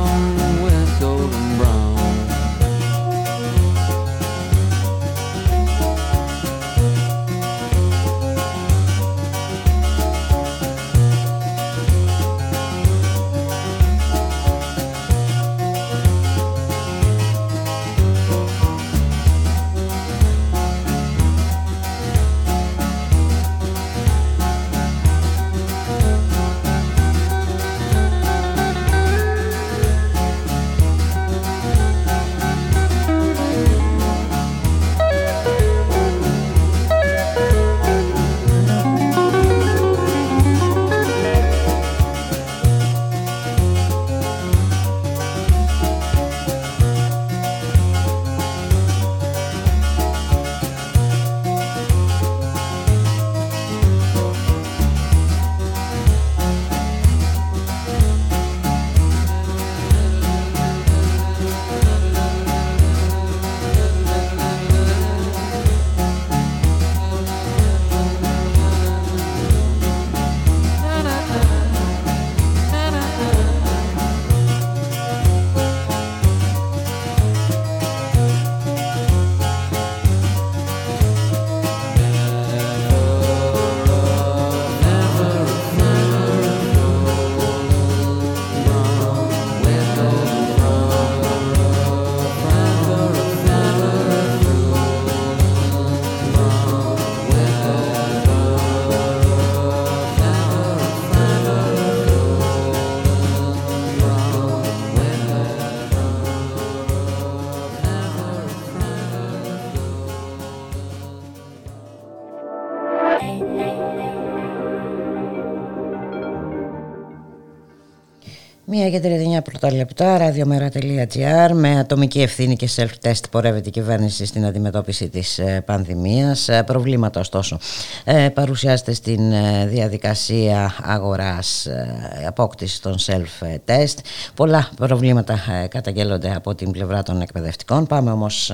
with golden brown. Μία και τριαντινιά πρώτα λεπτά, radiomera.gr. Με ατομική ευθύνη και self-test πορεύεται η κυβέρνηση στην αντιμετώπιση της πανδημίας. Προβλήματα, ωστόσο, παρουσιάζεται στην διαδικασία αγοράς απόκτησης των self-test. Πολλά προβλήματα καταγγέλλονται από την πλευρά των εκπαιδευτικών. Πάμε όμως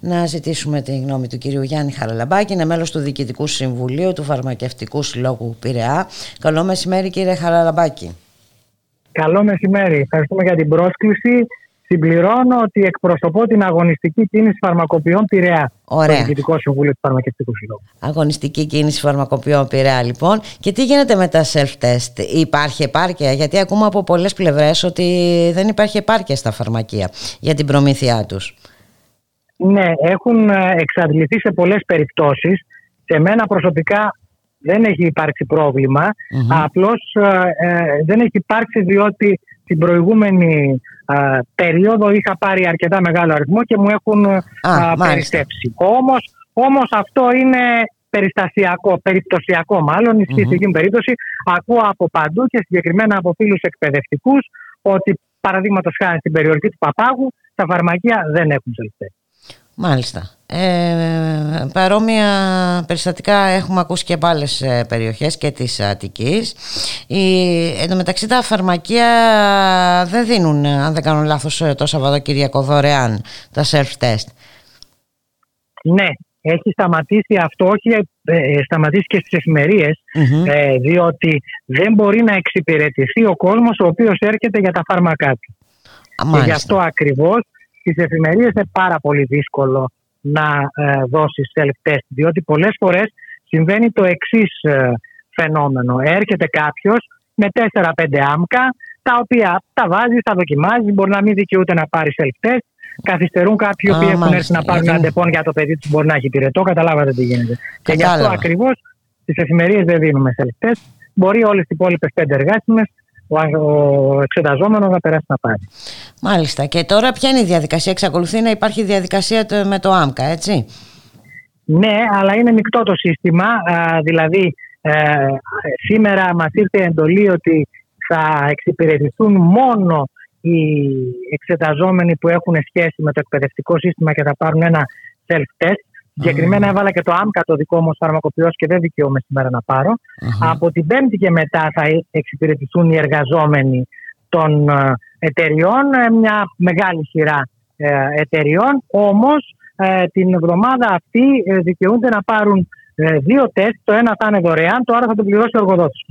να ζητήσουμε τη γνώμη του κυρίου Γιάννη Χαραλαμπάκη. Είναι μέλος του Διοικητικού Συμβουλίου του Φαρμακευτικού Συλλόγου Πειραιά. Καλό μεσημέρι, κύριε Χαραλαμπάκη. Καλό μεσημέρι. Ευχαριστούμε για την πρόσκληση. Συμπληρώνω ότι εκπροσωπώ την αγωνιστική κίνηση φαρμακοποιών Πειραιά. Ωραία. Στο Διοικητικό Συμβούλιο του Φαρμακευτικού Συλλόγου. Αγωνιστική κίνηση φαρμακοποιών Πειραιά, λοιπόν. Και τι γίνεται με τα self-test, υπάρχει επάρκεια? Γιατί ακούμε από πολλές πλευρές ότι δεν υπάρχει επάρκεια στα φαρμακεία για την προμήθειά τους. Ναι, έχουν εξαντληθεί σε πολλές περιπτώσεις. Σε μένα προσωπικά δεν έχει υπάρξει πρόβλημα, mm-hmm. απλώς ε, δεν έχει υπάρξει διότι την προηγούμενη ε, περίοδο είχα πάρει αρκετά μεγάλο αριθμό και μου έχουν ah, ε, περιστέψει. Όμως, όμως αυτό είναι περιστασιακό, περιπτωσιακό μάλλον, mm-hmm. στη συγκεκριμένη περίπτωση. Ακούω από παντού και συγκεκριμένα από φίλους εκπαιδευτικούς ότι παραδείγματος χάρη στην περιοχή του Παπάγου τα φαρμακεία δεν έχουν ζελιστεί. Μάλιστα. Ε, παρόμοια περιστατικά έχουμε ακούσει και από άλλες περιοχές και της Αττικής. Η, εν τω μεταξύ τα φαρμακεία δεν δίνουν, αν δεν κάνω λάθος, το Σαββατοκύριακο δωρεάν τα self-test. Ναι, έχει σταματήσει αυτό, όχι ε, σταματήσει και στις εφημερίες, mm-hmm. ε, διότι δεν μπορεί να εξυπηρετηθεί ο κόσμος ο οποίος έρχεται για τα φάρμακά του. Α, και γι' αυτό ακριβώς στις εφημερίες είναι πάρα πολύ δύσκολο να ε, δώσει self-test, διότι πολλές φορές συμβαίνει το εξής ε, φαινόμενο. Έρχεται κάποιος με τέσσερα πέντε άμκα, τα οποία τα βάζει, τα δοκιμάζει, μπορεί να μην δικαιούται να πάρει self-test. Καθυστερούν κάποιοι που έχουν έρθει να πάρουν αντεπών για το παιδί του, μπορεί να έχει πυρετό. Καταλάβατε τι γίνεται. Κατάλαβα. Και γι' αυτό ακριβώς στις εφημερίες δεν δίνουμε self-test. Μπορεί όλες τις υπόλοιπες πέντε εργάσιμες ο εξεταζόμενος να περάσει να πάρει. Μάλιστα. Και τώρα ποια είναι η διαδικασία? Εξακολουθεί να υπάρχει διαδικασία με το ΆΜΚΑ, έτσι? Ναι, αλλά είναι μεικτό το σύστημα. Α, δηλαδή, ε, σήμερα μας ήρθε εντολή ότι θα εξυπηρετηθούν μόνο οι εξεταζόμενοι που έχουν σχέση με το εκπαιδευτικό σύστημα και θα πάρουν ένα self-test. Συγκεκριμένα mm. έβαλα και το ΆΜΚΑ, το δικό μου φαρμακοποιός, και δεν δικαιούμαι σήμερα να πάρω. Mm-hmm. Από την Πέμπτη και μετά θα εξυπηρετηθούν οι εργαζόμενοι των εταιριών, μια μεγάλη σειρά εταιριών. Όμως ε, την εβδομάδα αυτή δικαιούνται να πάρουν ε, δύο τεστ. Το ένα θα είναι δωρεάν, το άλλο θα το πληρώσει ο εργοδότης.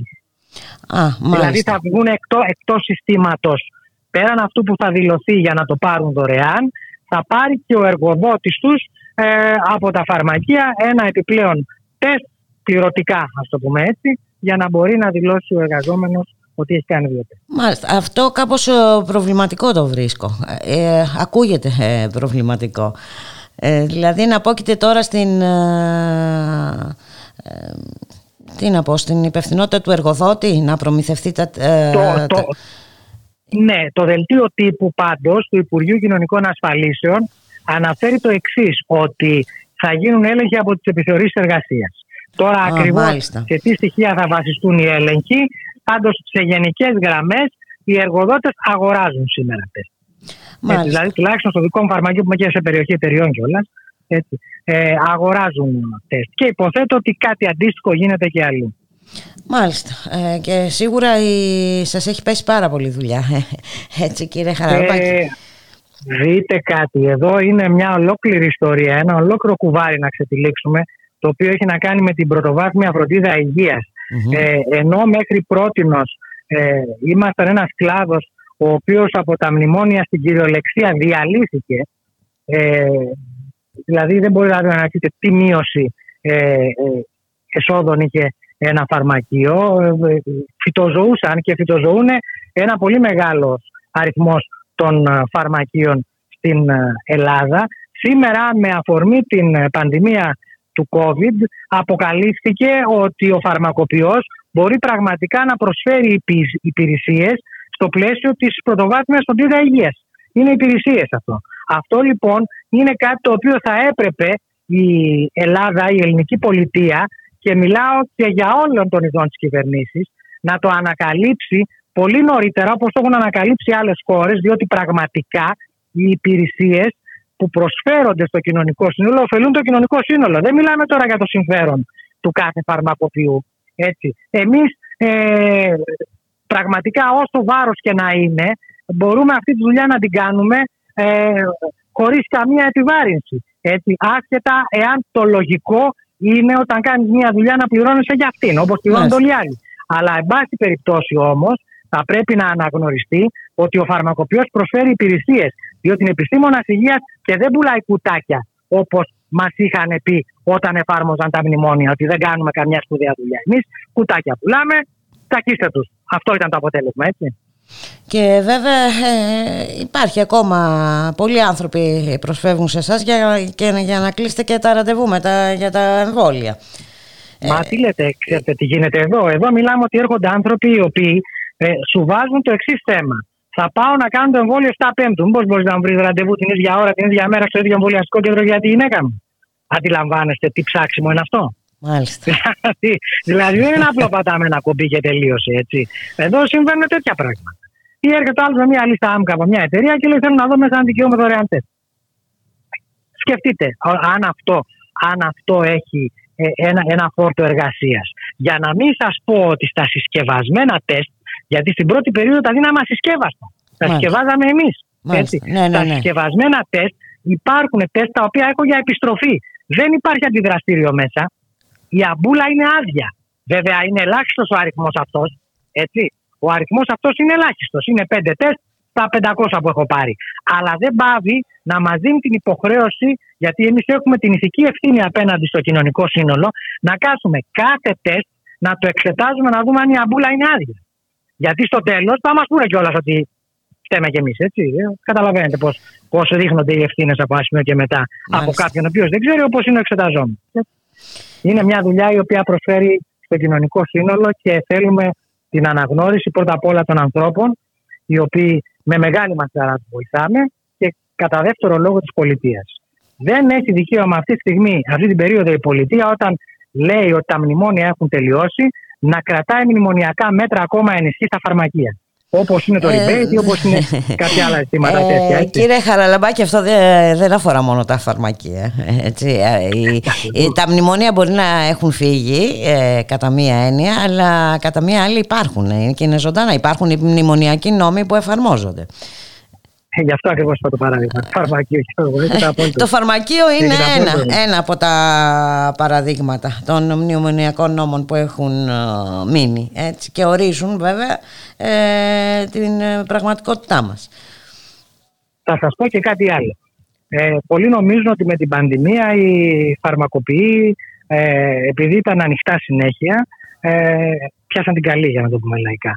Ah, δηλαδή θα βγουν εκτός, εκτός συστήματος. Πέραν αυτού που θα δηλωθεί για να το πάρουν δωρεάν, θα πάρει και ο εργοδότης τους από τα φαρμακεία ένα επιπλέον τεστ πληρωτικά, ας το πούμε έτσι, για να μπορεί να δηλώσει ο εργαζόμενος ότι έχει κάνει δύο τεστ. Μάλιστα, αυτό κάπως προβληματικό το βρίσκω, ε, ακούγεται ε, προβληματικό, ε, δηλαδή να απόκειται τώρα στην ε, ε, τι να πω, στην υπευθυνότητα του εργοδότη να προμηθευτεί τα, ε, το, το, τα... Ναι, το δελτίο τύπου πάντως του Υπουργείου Κοινωνικών Ασφαλίσεων αναφέρει το εξής, ότι θα γίνουν έλεγχοι από τις επιθεωρήσεις εργασίας. Τώρα Α, ακριβώς μάλιστα. σε τι στοιχεία θα βασιστούν οι έλεγχοι, πάντως σε γενικές γραμμές οι εργοδότες αγοράζουν σήμερα τεστ. Έτσι, δηλαδή τουλάχιστον στο δικό μου φαρμακείο που είμαι και σε περιοχή εταιριών κιόλας, έτσι, ε, αγοράζουν τεστ. Και υποθέτω ότι κάτι αντίστοιχο γίνεται και αλλού. Μάλιστα. Ε, και σίγουρα η... σας έχει πέσει πάρα πολύ δουλειά. Έτσι, κύριε Χαραλαμπάκη. Ε... Δείτε κάτι, εδώ είναι μια ολόκληρη ιστορία, ένα ολόκληρο κουβάρι να ξετυλίξουμε, το οποίο έχει να κάνει με την πρωτοβάθμια φροντίδα υγείας. Mm-hmm. Ε, ενώ μέχρι πρότινος ε, ήμασταν ένας κλάδος ο οποίος από τα μνημόνια στην κυριολεξία διαλύθηκε, ε, δηλαδή δεν μπορεί να ανακοινωθεί τι μείωση ε, ε, εσόδων είχε ένα φαρμακείο, ε, ε, φυτοζωούσαν και φυτοζωούν ένα πολύ μεγάλο αριθμός των φαρμακείων στην Ελλάδα. Σήμερα με αφορμή την πανδημία του COVID αποκαλύφθηκε ότι ο φαρμακοποιός μπορεί πραγματικά να προσφέρει υπηρεσίες στο πλαίσιο της πρωτοβάθμιας φροντίδα υγείας. Είναι υπηρεσίες αυτό. Αυτό λοιπόν είναι κάτι το οποίο θα έπρεπε η Ελλάδα, η ελληνική πολιτεία και μιλάω και για όλων των ειδών της κυβερνήσης, να το ανακαλύψει πολύ νωρίτερα όπως το έχουν ανακαλύψει άλλες χώρες, διότι πραγματικά οι υπηρεσίες που προσφέρονται στο κοινωνικό σύνολο ωφελούν το κοινωνικό σύνολο. Δεν μιλάμε τώρα για το συμφέρον του κάθε φαρμακοποιού. Έτσι. Εμείς ε, πραγματικά όσο βάρος και να είναι, μπορούμε αυτή τη δουλειά να την κάνουμε ε, χωρίς καμία επιβάρυνση. Έτσι, άσχετα εάν το λογικό είναι όταν κάνεις μια δουλειά να πληρώνεσαι για αυτήν, όπως πληρώνονται όλοι οι άλλοι. Αλλά, εν πάση περιπτώσει όμως, θα πρέπει να αναγνωριστεί ότι ο φαρμακοποιός προσφέρει υπηρεσίες, διότι είναι επιστήμονας υγείας και δεν πουλάει κουτάκια, όπως μας είχαν πει όταν εφάρμοζαν τα μνημόνια, ότι δεν κάνουμε καμιά σπουδαία δουλειά. Εμείς κουτάκια πουλάμε, τακίστε τους. Αυτό ήταν το αποτέλεσμα, έτσι. Και βέβαια ε, υπάρχει ακόμα πολλοί άνθρωποι προσφεύγουν σε εσάς για, και, για να κλείσετε και τα ραντεβού με τα, για τα εμβόλια. Μα ε, τι λέτε, ξέρετε τι γίνεται εδώ. Εδώ μιλάμε ότι έρχονται άνθρωποι οι οποίοι ε, σου βάζουν το εξής θέμα. Θα πάω να κάνω το εμβόλιο εφτά Πέμπτου. Μήπως μπορείς να βρεις ραντεβού την ίδια ώρα, την ίδια μέρα στο ίδιο εμβολιαστικό κέντρο για τη γυναίκα μου? Αντιλαμβάνεστε τι ψάξιμο είναι αυτό? Μάλιστα. δηλαδή, δηλαδή δεν είναι απλό πατάμε ένα κουμπί και τελείωσε, έτσι. Εδώ συμβαίνουν τέτοια πράγματα. Ή έρχεται άλλο με μια λίστα άμκα από μια εταιρεία και λέει: θέλω να δω μέσα αν δικαιούμαι δωρεάν τεστ. Σκεφτείτε αν αυτό, αν αυτό έχει ένα, ένα φόρτο εργασίας. Για να μην σας πω ότι στα συσκευασμένα τεστ, γιατί στην πρώτη περίοδο τα δίναμε ασυσκεύαστα. Τα συσκευάζαμε εμείς. Ναι, ναι, τα συσκευασμένα τεστ υπάρχουν τεστ τα οποία έχω για επιστροφή. Δεν υπάρχει αντιδραστήριο μέσα. Η αμπούλα είναι άδεια. Βέβαια είναι ελάχιστος ο αριθμός αυτός. Έτσι. Ο αριθμός αυτός είναι ελάχιστος. Είναι πέντε τεστ στα πεντακόσια που έχω πάρει. Αλλά δεν πάβει να μας δίνει την υποχρέωση, γιατί εμείς έχουμε την ηθική ευθύνη απέναντι στο κοινωνικό σύνολο, να κάτσουμε κάθε τεστ, να το εξετάζουμε, να δούμε αν η αμπούλα είναι άδεια. Γιατί στο τέλος θα μας πούνε κιόλας ότι φταίμε κι εμείς. Έτσι. Καταλαβαίνετε πώς ρίχνονται οι ευθύνες από ένα σημείο και μετά. Μάλιστα. Από κάποιον ο οποίος δεν ξέρει πώς είναι ο εξεταζόμενος. Είναι μια δουλειά η οποία προσφέρει στο κοινωνικό σύνολο και θέλουμε την αναγνώριση πρώτα απ' όλα των ανθρώπων, οι οποίοι με μεγάλη μας χαρά τους βοηθάμε, και κατά δεύτερο λόγο της πολιτείας. Δεν έχει δικαίωμα αυτή τη στιγμή, αυτή την περίοδο, η πολιτεία, όταν λέει ότι τα μνημόνια έχουν τελειώσει, να κρατάει μνημονιακά μέτρα ακόμα ενισχύ στα φαρμακεία. Όπως είναι το rebate, όπως είναι κάποια άλλα ζητήματα τέτοια. Έτσι. Κύριε Χαραλαμπάκη, αυτό δεν, δεν αφορά μόνο τα φαρμακεία. Έτσι. Η, τα μνημόνια μπορεί να έχουν φύγει ε, κατά μία έννοια, αλλά κατά μία άλλη υπάρχουν ε, και είναι ζωντανά. Υπάρχουν οι μνημονιακοί νόμοι που εφαρμόζονται. Γι' αυτό ακριβώς είπα το παράδειγμα. Φαρμακείο, το φαρμακείο είναι ένα, ένα από τα παραδείγματα των μνημονιακών νόμων που έχουν μείνει, έτσι, και ορίζουν βέβαια ε, την πραγματικότητά μας. Θα σας πω και κάτι άλλο. Ε, πολλοί νομίζουν ότι με την πανδημία οι φαρμακοποιοί, ε, επειδή ήταν ανοιχτά συνέχεια, ε, πιάσαν την καλή, για να το πούμε λαϊκά.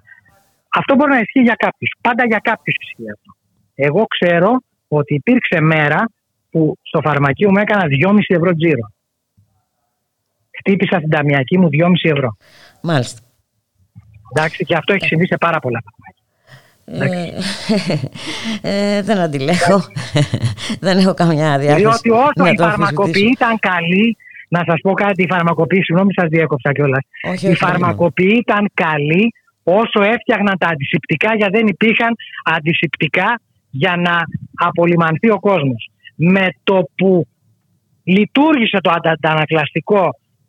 Αυτό μπορεί να ισχύει για κάποιους. Πάντα για κάποιους ισχύει αυτό. Εγώ ξέρω ότι υπήρξε μέρα που στο φαρμακείο μου έκανα δυόμισι ευρώ τζίρο. Χτύπησα την ταμιακή μου δυόμισι ευρώ. Μάλιστα. Εντάξει, και αυτό έχει συμβεί σε πάρα πολλά φαρμακεία. Ε, ε, δεν αντιλέγω. δεν έχω καμιά διάθεση. Διότι όσο οι φαρμακοποιοί ήταν καλοί, να σας πω κάτι, οι φαρμακοποιοί, συγγνώμη σας διέκοψα κιόλας. Οι φαρμακοποιοί ήταν καλοί όσο έφτιαχναν τα αντισηπτικά, γιατί δεν υπήρχαν αντισηπτικά για να απολυμανθεί ο κόσμος. Με το που λειτουργήσε το αντανακλαστικό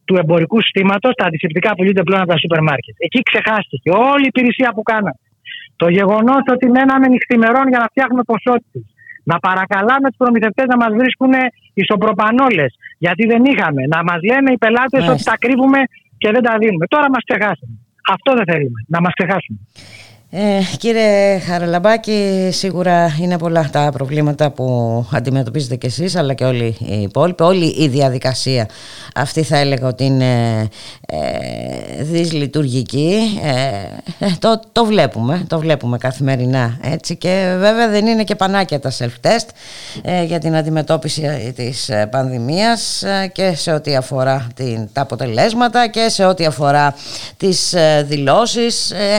του εμπορικού συστήματος, τα αντισηπτικά πουλούνται πλέον από τα σούπερ μάρκετ. Εκεί ξεχάστηκε όλη η υπηρεσία που κάναμε. Το γεγονός ότι μέναμε νυχθημερών για να φτιάχνουμε ποσότητες. Να παρακαλάμε τους προμηθευτές να μας βρίσκουν ισοπροπανόλες, γιατί δεν είχαμε. Να μας λένε οι πελάτες yes. ότι τα κρύβουμε και δεν τα δίνουμε. Τώρα μας ξεχάσαμε. Αυτό δεν θέλουμε, να μας ξεχάσουμε. Ε, κύριε Χαραλαμπάκη, σίγουρα είναι πολλά τα προβλήματα που αντιμετωπίζετε κι εσείς, αλλά και όλοι οι υπόλοιποι. Όλη η διαδικασία αυτή θα έλεγα ότι είναι ε, δυσλειτουργική. Ε, το, το βλέπουμε, το βλέπουμε καθημερινά, έτσι, και βέβαια δεν είναι και πανάκια τα self-test ε, για την αντιμετώπιση της πανδημίας ε, και σε ό,τι αφορά την, τα αποτελέσματα και σε ό,τι αφορά τις ε, δηλώσεις. Ε,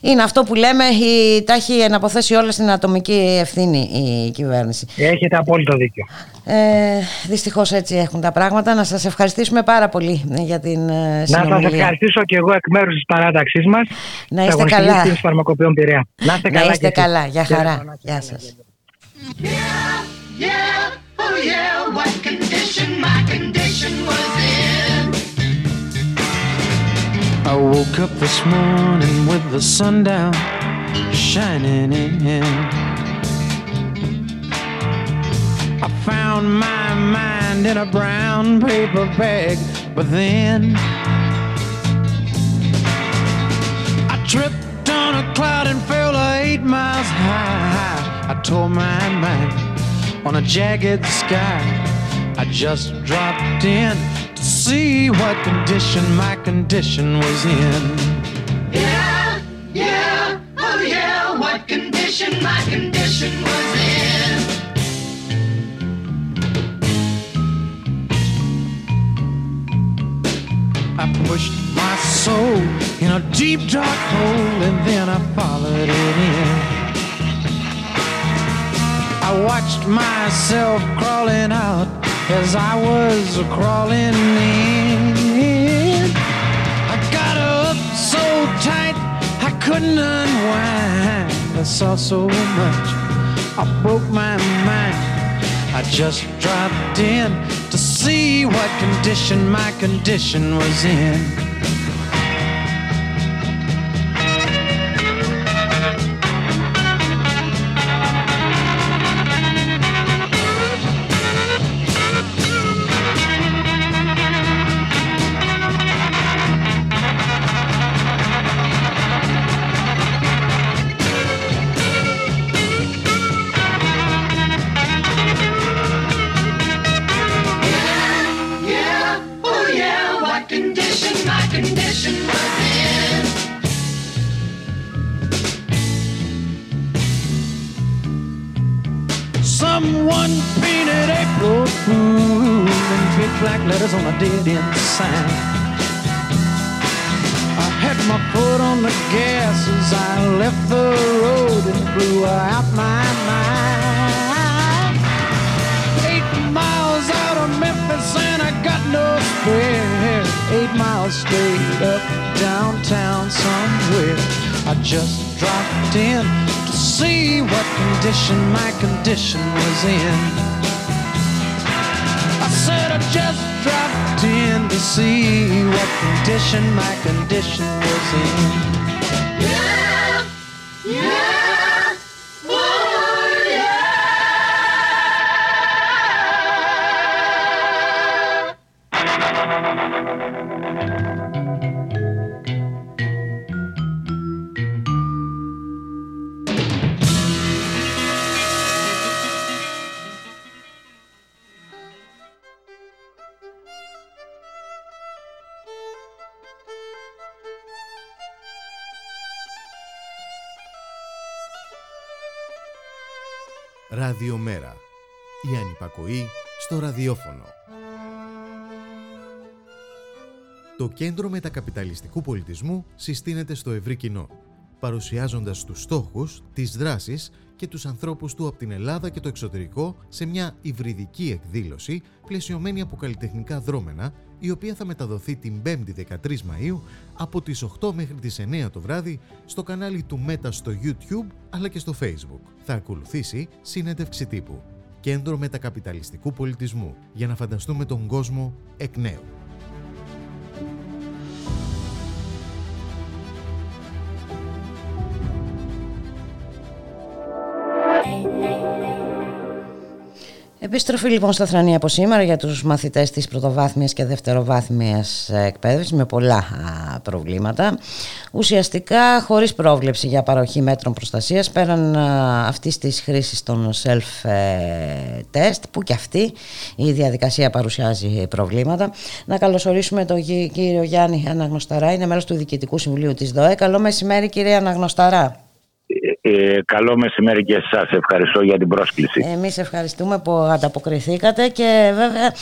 είναι αυτό που λέμε η, τα έχει εναποθέσει όλα στην ατομική ευθύνη η κυβέρνηση. Έχετε απόλυτο δίκιο. Ε, δυστυχώς έτσι έχουν τα πράγματα. Να σας ευχαριστήσουμε πάρα πολύ για την συνομιλία. Να σας ευχαριστήσω και εγώ εκ μέρους της παράταξής μας. Να είστε καλά. Να είστε καλά. Να είστε καλά. Για χαρά. Γεια σας. I woke up this morning with the sun down, shining in. I found my mind in a brown paper bag, but then I tripped on a cloud and fell eight miles high. I tore my mind on a jagged sky. I just dropped in to see what condition my condition was in. Yeah, yeah, oh yeah, what condition my condition was in. I pushed my soul in a deep dark hole and then I followed it in. I watched myself crawling out as I was crawling in. I got up so tight I couldn't unwind. I saw so much, I broke my mind. I just dropped in to see what condition my condition was in. My condition was in. I said I just dropped in to see what condition my condition was in. Yeah, yeah, oh yeah. Ραδιομέρα. Η ανυπακοή στο ραδιόφωνο. Το Κέντρο Μετακαπιταλιστικού Πολιτισμού συστήνεται στο ευρύ κοινό, παρουσιάζοντας τους στόχους, τις δράσεις και τους ανθρώπους του από την Ελλάδα και το εξωτερικό σε μια υβριδική εκδήλωση πλαισιωμένη από καλλιτεχνικά δρόμενα, η οποία θα μεταδοθεί την πέμπτη δεκατρείς Μαΐου από τις οκτώ μέχρι τις εννέα το βράδυ στο κανάλι του ΜΕΤΑ στο YouTube αλλά και στο Facebook. Θα ακολουθήσει συνέντευξη τύπου. Κέντρο Μετακαπιταλιστικού Πολιτισμού, για να φανταστούμε τον κόσμο εκ νέου. Επιστροφή λοιπόν στα Θρανία από σήμερα για τους μαθητές της πρωτοβάθμιας και δευτεροβάθμιας εκπαίδευσης με πολλά προβλήματα. Ουσιαστικά χωρίς πρόβλεψη για παροχή μέτρων προστασίας πέραν αυτής της χρήσης των self-test, που και αυτή η διαδικασία παρουσιάζει προβλήματα. Να καλωσορίσουμε τον κύριο Γιάννη Αναγνωσταρά, είναι μέλος του Διοικητικού Συμβουλίου της ΔΟΕ. Καλό μεσημέρι κύριε Αναγνωσταρά. ε, καλό μεσημέρι και εσάς. Ευχαριστώ για την πρόσκληση. Εμείς ευχαριστούμε που ανταποκριθήκατε και βέβαια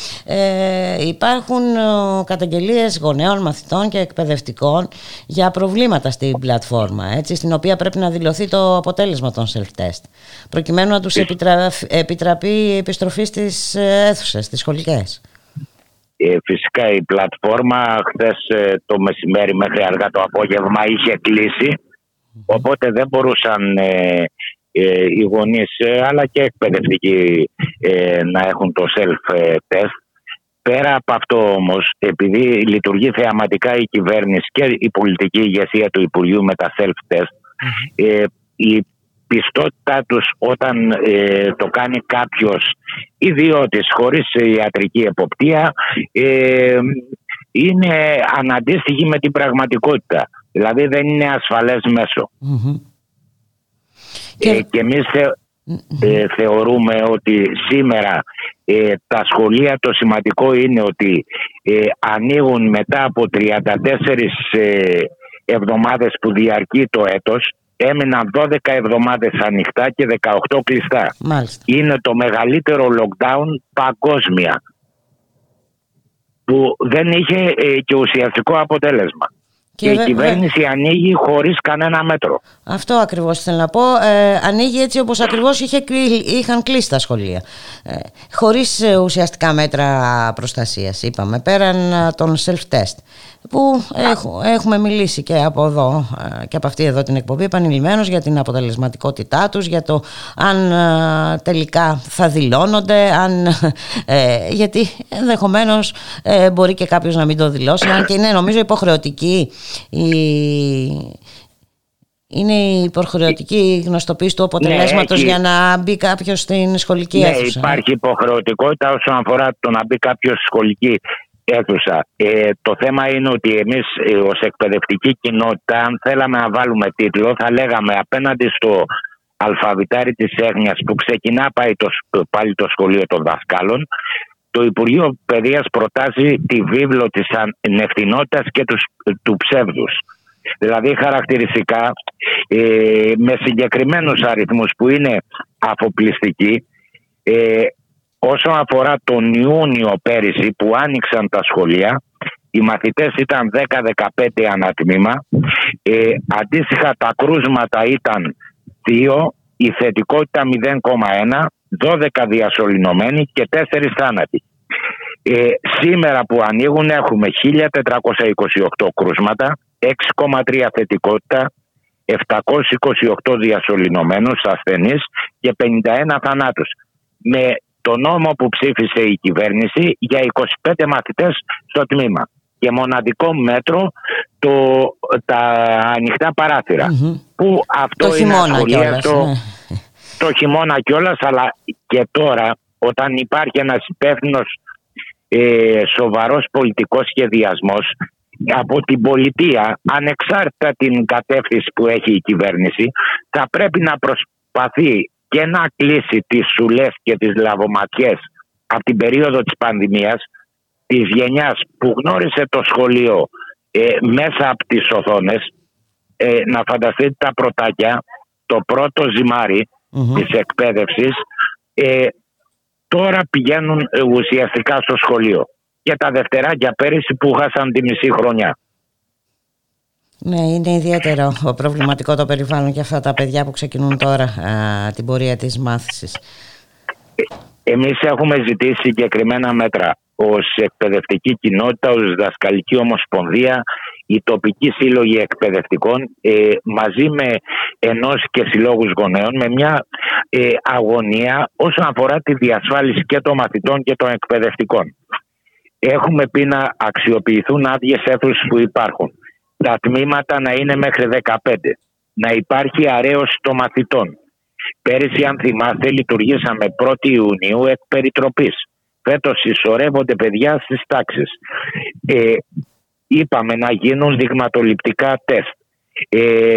ε, υπάρχουν καταγγελίες γονέων, μαθητών και εκπαιδευτικών για προβλήματα στην πλατφόρμα, έτσι, στην οποία πρέπει να δηλωθεί το αποτέλεσμα των self-test προκειμένου να τους επιτρα... επιτραπεί η επιστροφή στις αίθουσες, στις σχολικές. Ε, φυσικά η πλατφόρμα χθες το μεσημέρι μέχρι αργά το απόγευμα είχε κλείσει, οπότε δεν μπορούσαν ε, ε, οι γονείς ε, αλλά και εκπαιδευτικοί ε, να έχουν το self-test. Πέρα από αυτό όμως, επειδή λειτουργεί θεαματικά η κυβέρνηση και η πολιτική ηγεσία του Υπουργείου με τα self-test, ε, η πιστότητά τους όταν ε, το κάνει κάποιος ιδιώτης χωρίς ιατρική εποπτεία ε, είναι αναντίστοιχη με την πραγματικότητα. Δηλαδή δεν είναι ασφαλές μέσο. Mm-hmm. Ε, και... και εμείς θε, ε, θεωρούμε ότι σήμερα ε, τα σχολεία το σημαντικό είναι ότι ε, ανοίγουν μετά από τριάντα τέσσερις ε, εβδομάδες που διαρκεί το έτος. Έμειναν δώδεκα εβδομάδες ανοιχτά και δεκαοκτώ κλειστά. Μάλιστα. Είναι το μεγαλύτερο lockdown παγκόσμια που δεν είχε ε, και ουσιαστικό αποτέλεσμα. Και, και η κυβέρνηση δε... ανοίγει χωρίς κανένα μέτρο. Αυτό ακριβώς θέλω να πω. Ε, ανοίγει έτσι όπως ακριβώς είχε, είχαν κλείσει τα σχολεία. Ε, χωρίς ουσιαστικά μέτρα προστασίας, είπαμε, πέραν των self-test. Που έχω, έχουμε μιλήσει και από εδώ και από αυτή εδώ την εκπομπή επανειλημμένως για την αποτελεσματικότητά τους, για το αν τελικά θα δηλώνονται, αν, ε, γιατί ενδεχομένως ε, μπορεί και κάποιος να μην το δηλώσει, αν και είναι νομίζω υποχρεωτική η, είναι η υποχρεωτική γνωστοποίηση του αποτελέσματος, ναι, για να μπει κάποιος στην σχολική, ναι, αίθουσα. Υπάρχει υποχρεωτικότητα όσον αφορά το να μπει κάποιος στη σχολική αίθουσα. Ε, το θέμα είναι ότι εμείς ε, ως εκπαιδευτική κοινότητα, αν θέλαμε να βάλουμε τίτλο, θα λέγαμε απέναντι στο αλφαβητάρι της έγνοιας που ξεκινά πάει το, πάλι το σχολείο των δασκάλων, το Υπουργείο Παιδείας προτάζει τη βίβλο της ανευθυνότητας και του, του ψεύδους. Δηλαδή χαρακτηριστικά ε, με συγκεκριμένους αριθμούς που είναι αφοπλιστικοί. ε, Όσον αφορά τον Ιούνιο πέρυσι που άνοιξαν τα σχολεία, οι μαθητές ήταν δέκα με δεκαπέντε ανατμήμα. Ε, αντίστοιχα τα κρούσματα ήταν δύο, η θετικότητα μηδέν κόμμα ένα, δώδεκα διασωληνωμένοι και τέσσερις θάνατοι. Ε, σήμερα που ανοίγουν έχουμε χίλια τετρακόσια είκοσι οκτώ κρούσματα, έξι κόμμα τρία θετικότητα, επτακόσια είκοσι οκτώ διασωληνωμένους ασθενείς και πενήντα ένα θανάτους. Με το νόμο που ψήφισε η κυβέρνηση για είκοσι πέντε μαθητές στο τμήμα και μοναδικό μέτρο το, τα ανοιχτά παράθυρα. Mm-hmm. Που αυτό το είναι σχολεία το, ναι. Το χειμώνα κιόλας, αλλά και τώρα όταν υπάρχει ένας υπεύθυνος ε, σοβαρός πολιτικός σχεδιασμός από την πολιτεία, ανεξάρτητα την κατεύθυνση που έχει η κυβέρνηση, θα πρέπει να προσπαθεί και να κλείσει τις σουλές και τις λαβωματιές από την περίοδο της πανδημίας, της γενιάς που γνώρισε το σχολείο ε, μέσα από τις οθόνες. ε, να φανταστείτε τα πρωτάκια, το πρώτο ζυμάρι mm-hmm. της εκπαίδευσης, ε, τώρα πηγαίνουν ε, ουσιαστικά στο σχολείο, και τα δευτεράκια πέρυσι που χάσαν τη μισή χρονιά. Ναι, είναι ιδιαίτερο προβληματικό το περιβάλλον για αυτά τα παιδιά που ξεκινούν τώρα α, την πορεία της μάθησης. Ε, εμείς έχουμε ζητήσει συγκεκριμένα μέτρα ως εκπαιδευτική κοινότητα, ως δασκαλική ομοσπονδία, οι τοπικοί σύλλογοι εκπαιδευτικών, ε, μαζί με ενώσεις και συλλόγους γονέων, με μια ε, αγωνία όσον αφορά τη διασφάλιση και των μαθητών και των εκπαιδευτικών. Έχουμε πει να αξιοποιηθούν άδειες αίθουσες που υπάρχουν. Τα τμήματα να είναι μέχρι δεκαπέντε. Να υπάρχει αρέωση των μαθητών. Πέρυσι, αν θυμάστε, λειτουργήσαμε πρώτη Ιουνίου εκ περιτροπής. Φέτος συσσωρεύονται παιδιά στις τάξεις. Ε, είπαμε να γίνουν δειγματοληπτικά τεστ. Ε,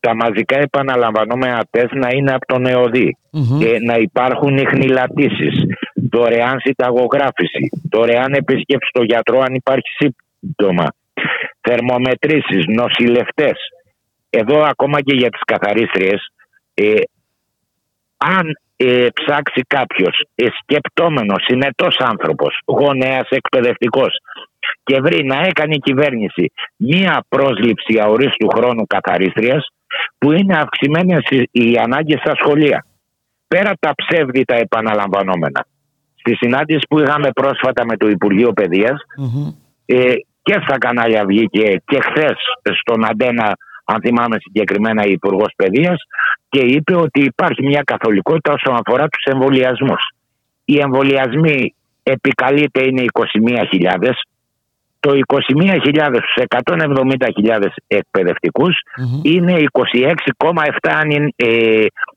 τα μαζικά επαναλαμβανόμενα τεστ να είναι από τον ΕΟΔΗ. Mm-hmm. Ε, να υπάρχουν ιχνηλατήσεις. Δωρεάν συνταγογράφηση. Δωρεάν επίσκεψη στο γιατρό αν υπάρχει σύμπτωμα. Θερμομετρήσεις, νοσηλευτές. Εδώ ακόμα και για τις καθαρίστριες Ε, αν ε, ψάξει κάποιος ε, σκεπτόμενος, συνετός άνθρωπος, γονέας, εκπαιδευτικός και βρει να έκανε η κυβέρνηση μία πρόσληψη αορίστου χρόνου καθαρίστριας, που είναι αυξημένες οι ανάγκες στα σχολεία, πέρα τα ψεύδητα επαναλαμβανόμενα. Στη συνάντηση που είχαμε πρόσφατα με το Υπουργείο Παιδείας, mm-hmm. ε, και στα κανάλια βγήκε και χθες στον Αντένα, αν θυμάμαι συγκεκριμένα, η Υπουργός Παιδείας και είπε ότι υπάρχει μια καθολικότητα όσον αφορά τους εμβολιασμούς. Οι εμβολιασμοί επικαλείται είναι είκοσι μία χιλιάδες. Το είκοσι μία χιλιάδες στους εκατόν εβδομήντα χιλιάδες εκπαιδευτικούς mm-hmm. είναι είκοσι έξι κόμμα επτά αν είναι, ε,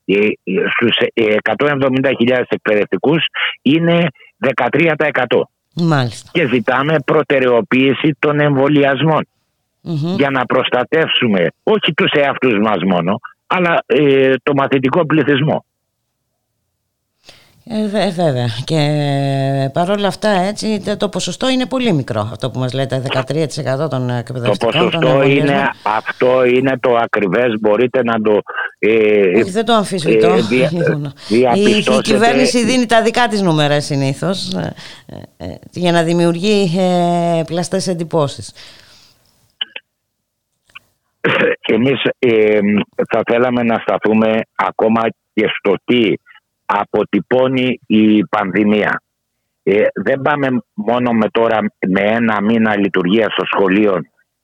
ε, στους εκατόν εβδομήντα χιλιάδες εκπαιδευτικούς είναι δεκατρία τοις εκατό. Μάλιστα. Και ζητάμε προτεραιοποίηση των εμβολιασμών mm-hmm. για να προστατεύσουμε όχι τους εαυτούς μας μόνο, αλλά ε, το μαθητικό πληθυσμό. Ε, δε, βέβαια. Και παρόλα αυτά, έτσι, το ποσοστό είναι πολύ μικρό. Αυτό που μας λέτε, δεκατρία τοις εκατό των εκπαιδευτικών. Το ποσοστό είναι, αυτό είναι το ακριβές, μπορείτε να το... Ε, Όχι, δεν το αμφισβητώ. Ε, δια, η, η κυβέρνηση δίνει τα δικά της νούμερα συνήθως, ε, ε, για να δημιουργεί ε, πλαστές εντυπώσεις. Εμείς ε, θα θέλαμε να σταθούμε ακόμα και στο τι αποτυπώνει η πανδημία. Ε, δεν πάμε μόνο με τώρα με ένα μήνα λειτουργία στο σχολείο,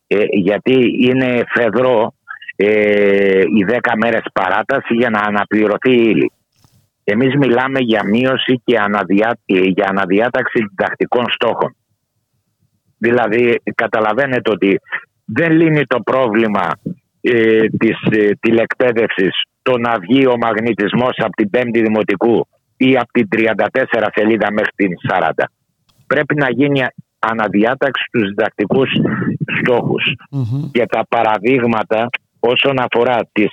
ε, γιατί είναι φεδρό ε, οι δέκα μέρες παράταση για να αναπληρωθεί η ύλη. Εμείς μιλάμε για μείωση και αναδιά, για αναδιάταξη διδακτικών στόχων. Δηλαδή καταλαβαίνετε ότι δεν λύνει το πρόβλημα ε, της ε, τηλεκπαίδευσης το να βγει ο μαγνητισμός από την πέμπτη Δημοτικού ή από την τριάντα τέσσερα σελίδα μέχρι την σαράντα. Πρέπει να γίνει αναδιάταξη στους διδακτικούς στόχους. Mm-hmm. Και τα παραδείγματα όσον αφορά τις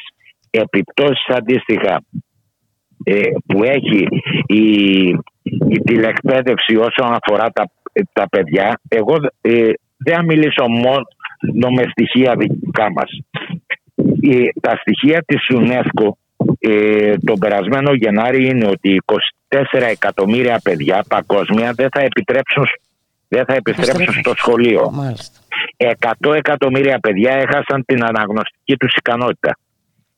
επιπτώσεις αντίστοιχα ε, που έχει η, η τηλεκπαίδευση όσον αφορά τα, τα παιδιά, εγώ ε, δεν θα μιλήσω μόνο με στοιχεία δικά μας. Ε, τα στοιχεία της UNESCO ε, τον περασμένο Γενάρη είναι ότι είκοσι τέσσερα εκατομμύρια παιδιά παγκόσμια δεν θα, επιτρέψουν, δεν θα επιστρέψουν στο σχολείο. Μάλιστα. εκατό εκατομμύρια παιδιά έχασαν την αναγνωστική τους ικανότητα.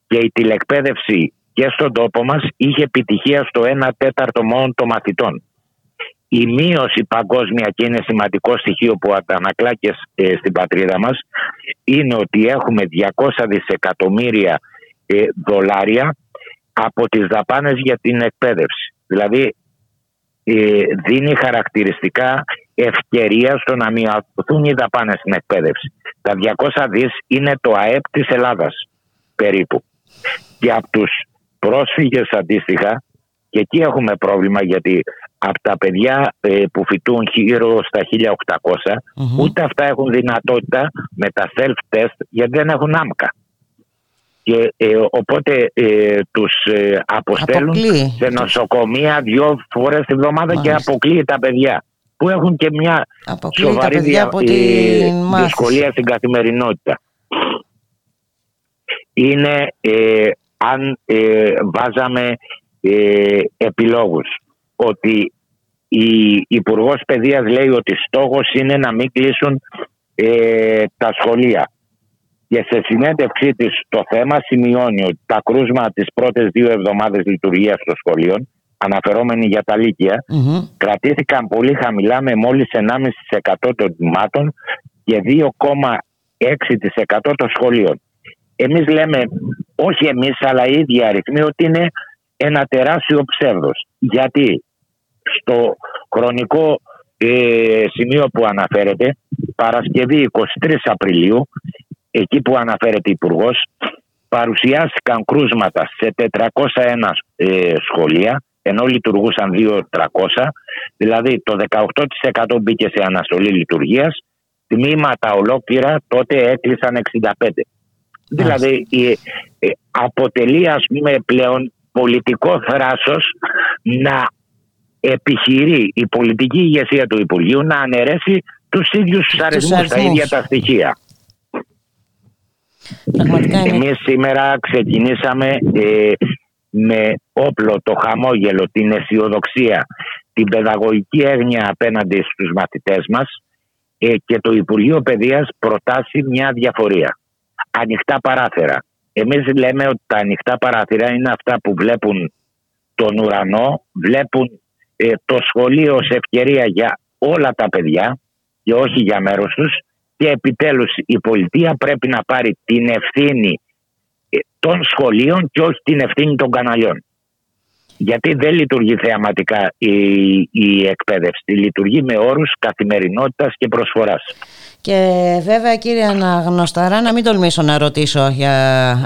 Και η τηλεκπαίδευση και στον τόπο μας είχε επιτυχία στο ένα τέταρτο μόνο των μαθητών. Η μείωση παγκόσμια, και είναι σημαντικό στοιχείο που αντανακλά και στην πατρίδα μας, είναι ότι έχουμε διακόσια δισεκατομμύρια ε, δολάρια από τις δαπάνες για την εκπαίδευση. Δηλαδή ε, δίνει χαρακτηριστικά ευκαιρία στο να μειωθούν οι δαπάνες στην εκπαίδευση. Τα διακόσια δισεκατομμύρια είναι το Α Ε Π της Ελλάδας περίπου. Και από τους πρόσφυγες αντίστοιχα, και εκεί έχουμε πρόβλημα, γιατί από τα παιδιά ε, που φοιτούν γύρω στα χίλια οκτακόσια, mm-hmm. ούτε αυτά έχουν δυνατότητα με τα self-test, γιατί δεν έχουν άμκα. Και, ε, οπότε ε, τους ε, αποστέλουν αποκλεί. σε νοσοκομεία δύο φορές τη βδομάδα και αποκλείει τα παιδιά που έχουν και μια αποκλεί σοβαρή δια, ε, δυσκολία στην καθημερινότητα. Είναι ε, αν ε, βάζαμε ε, επιλόγους, ότι η Υπουργός Παιδείας λέει ότι στόχος είναι να μην κλείσουν ε, τα σχολεία. Και σε συνέντευξή της το θέμα σημειώνει ότι τα κρούσματα τις πρώτες δύο εβδομάδες λειτουργίας των σχολείων, αναφερόμενοι για τα λύκεια, mm-hmm. κρατήθηκαν πολύ χαμηλά με μόλις ενάμιση τοις εκατό των τμήματων και δύο κόμμα έξι τοις εκατό των σχολείων. Εμείς λέμε, όχι εμείς αλλά οι ίδιοι αριθμοί, ότι είναι ένα τεράστιο ψεύδος. Γιατί στο χρονικό ε, σημείο που αναφέρεται, Παρασκευή εικοστή τρίτη Απριλίου, εκεί που αναφέρεται η Υπουργός, παρουσιάστηκαν κρούσματα σε τετρακόσια ένα ε, σχολεία, ενώ λειτουργούσαν δύο χιλιάδες τριακόσια, δηλαδή το δεκαοκτώ τοις εκατό μπήκε σε αναστολή λειτουργίας, τμήματα ολόκληρα τότε έκλεισαν εξήντα πέντε. Δηλαδή ε, ε, αποτελεί, ας πούμε, πλέον πολιτικό θράσος να επιχειρεί η πολιτική ηγεσία του Υπουργείου να αναιρέσει τους ίδιους τους αριθμούς, τα ίδια τα στοιχεία. Εμείς σήμερα ξεκινήσαμε ε, με όπλο το χαμόγελο, την αισιοδοξία, την παιδαγωγική έγνοια απέναντι στους μαθητές μας, ε, και το Υπουργείο Παιδείας προτάσει μια διαφορία. Ανοιχτά παράθυρα. Εμείς λέμε ότι τα ανοιχτά παράθυρα είναι αυτά που βλέπουν τον ουρανό, βλέπουν ε, το σχολείο ως ευκαιρία για όλα τα παιδιά και όχι για μέρος τους, και επιτέλους η πολιτεία πρέπει να πάρει την ευθύνη των σχολείων και όχι την ευθύνη των καναλιών. Γιατί δεν λειτουργεί θεαματικά η, η εκπαίδευση. Λειτουργεί με όρους καθημερινότητας και προσφοράς. Και βέβαια, κύριε Αναγνωσταρά, να μην τολμήσω να ρωτήσω για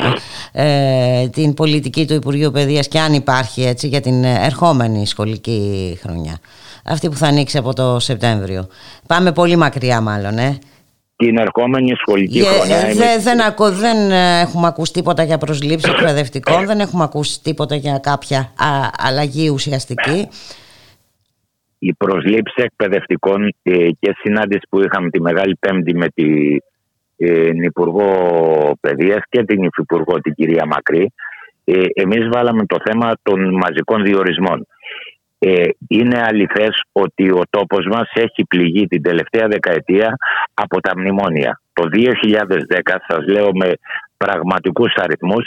ε, την πολιτική του Υπουργείου Παιδείας και αν υπάρχει έτσι για την ερχόμενη σχολική χρονιά. Αυτή που θα ανοίξει από το Σεπτέμβριο. Πάμε πολύ μακριά μάλλον, ε. Την ερχόμενη σχολική yeah, χρονιά. Δε, εμείς... δεν, ακου, δεν έχουμε ακούσει τίποτα για προσλήψεις εκπαιδευτικών, δεν έχουμε ακούσει τίποτα για κάποια α, αλλαγή ουσιαστική. Η προσλήψη εκπαιδευτικών ε, και συνάντηση που είχαμε τη Μεγάλη Πέμπτη με την ε, Υπουργό Παιδείας και την Υφυπουργό, την κυρία Μακρύ, ε, εμείς βάλαμε το θέμα των μαζικών διορισμών. Ε, είναι αληθές ότι ο τόπος μας έχει πληγεί την τελευταία δεκαετία από τα μνημόνια. Το δύο χιλιάδες δέκα, σας λέω με πραγματικούς αριθμούς,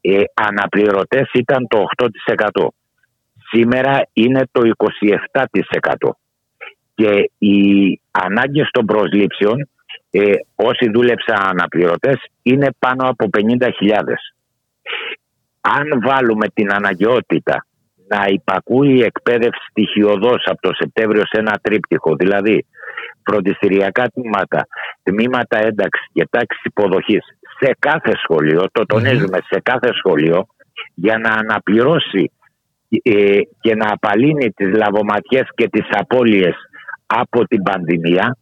ε, αναπληρωτές ήταν το οκτώ τοις εκατό. Σήμερα είναι το είκοσι επτά τοις εκατό. Και οι ανάγκες των προσλήψεων, ε, όσοι δούλεψαν αναπληρωτές, είναι πάνω από πενήντα χιλιάδες. Αν βάλουμε την αναγκαιότητα να υπακούει η εκπαίδευση στοιχειωδώς από το Σεπτέμβριο σε ένα τρίπτυχο, δηλαδή φροντιστηριακά τμήματα, τμήματα ένταξης και τάξης υποδοχής σε κάθε σχολείο, το τονίζουμε, σε κάθε σχολείο, για να αναπληρώσει ε, και να απαλύνει τις λαβωματιές και τις απώλειες από την πανδημία,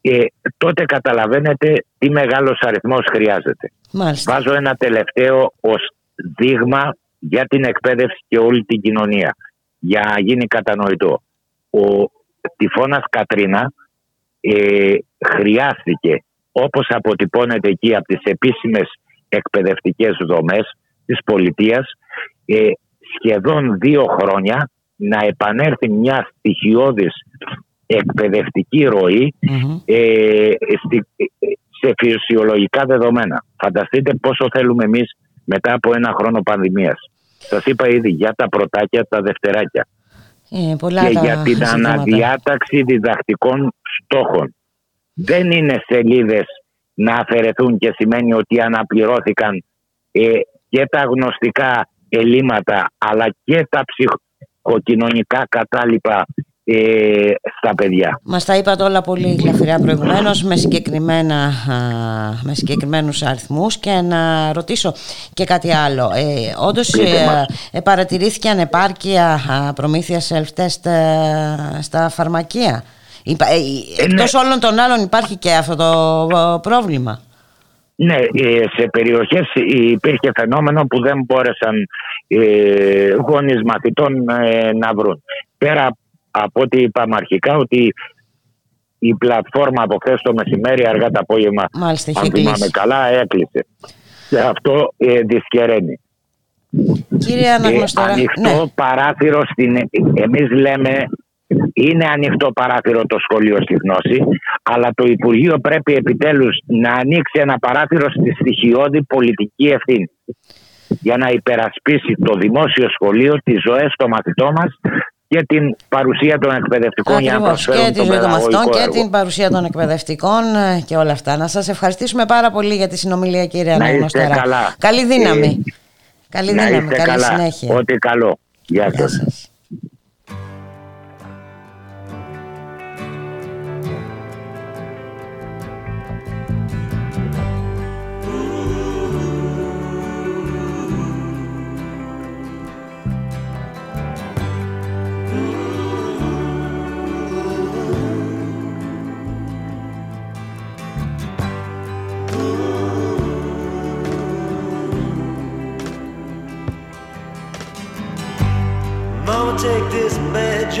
ε, τότε καταλαβαίνετε τι μεγάλος αριθμός χρειάζεται. Μάλιστα. Βάζω ένα τελευταίο ως δείγμα για την εκπαίδευση και όλη την κοινωνία, για να γίνει κατανοητό. Ο τυφώνας Κατρίνα ε, χρειάστηκε, όπως αποτυπώνεται εκεί από τις επίσημες εκπαιδευτικές δομές της πολιτείας, ε, σχεδόν δύο χρόνια να επανέλθει μια στοιχειώδης εκπαιδευτική ροή mm-hmm. ε, στη, σε φυσιολογικά δεδομένα. Φανταστείτε πόσο θέλουμε εμείς μετά από ένα χρόνο πανδημίας. Σας είπα ήδη για τα πρωτάκια, τα δευτεράκια. Ε, πολλά και τα για την ζητήματα. Αναδιάταξη διδακτικών στόχων. Δεν είναι σελίδες να αφαιρεθούν και σημαίνει ότι αναπληρώθηκαν ε, και τα γνωστικά ελλείμματα αλλά και τα ψυχοκοινωνικά κατάλοιπα Ε, στα παιδιά. Μας τα είπατε όλα πολύ γλαφυρά προηγουμένως, με, με συγκεκριμένους αριθμούς. Και να ρωτήσω και κάτι άλλο. ε, Όντως ε, ε, παρατηρήθηκε ανεπάρκεια προμήθειας self-test ε, στα φαρμακεία. ε, ε, Εκτός όλων των άλλων υπάρχει και αυτό το πρόβλημα. Ναι, σε περιοχές υπήρχε φαινόμενο που δεν μπόρεσαν ε, γονείς μαθητών ε, να βρουν. Πέρα από ό,τι είπαμε αρχικά, ότι η πλατφόρμα από χθες το μεσημέρι, αργά το απόγευμα, μάλιστα, αν θυμάμαι καλά, έκλεισε. Και αυτό ε, δυσκεραίνει. Κύριε Αναγνωσταρά, ε, ανοιχτό ναι. παράθυρο, στην, εμείς λέμε, είναι ανοιχτό παράθυρο το σχολείο στη γνώση, αλλά το Υπουργείο πρέπει επιτέλους να ανοίξει ένα παράθυρο στη στοιχειώδη πολιτική ευθύνη, για να υπερασπίσει το δημόσιο σχολείο, τις ζωές των μαθητών μας, για την παρουσία των εκπαιδευτικών. Ακριβώς, για να προσφέρουν το παιδαγωγικό έργο. Και την παρουσία των εκπαιδευτικών και όλα αυτά. Να σας ευχαριστήσουμε πάρα πολύ για τη συνομιλία, κύριε Αναγνωσταρά. Καλά. Καλή δύναμη. Ε, Καλή να δύναμη. Καλή καλά. Συνέχεια. Ό,τι καλό. Γεια, Γεια σας. σας. Take this badge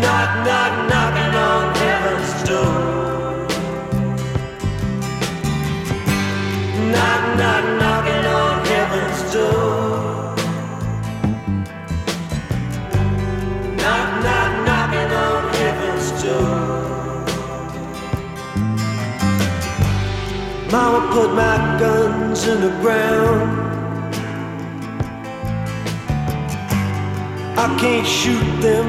Knock, knock, knocking on heaven's door. Knock, knock, knocking on heaven's door. Knock, knock, knocking on heaven's door. Mama put my guns in the ground. I can't shoot them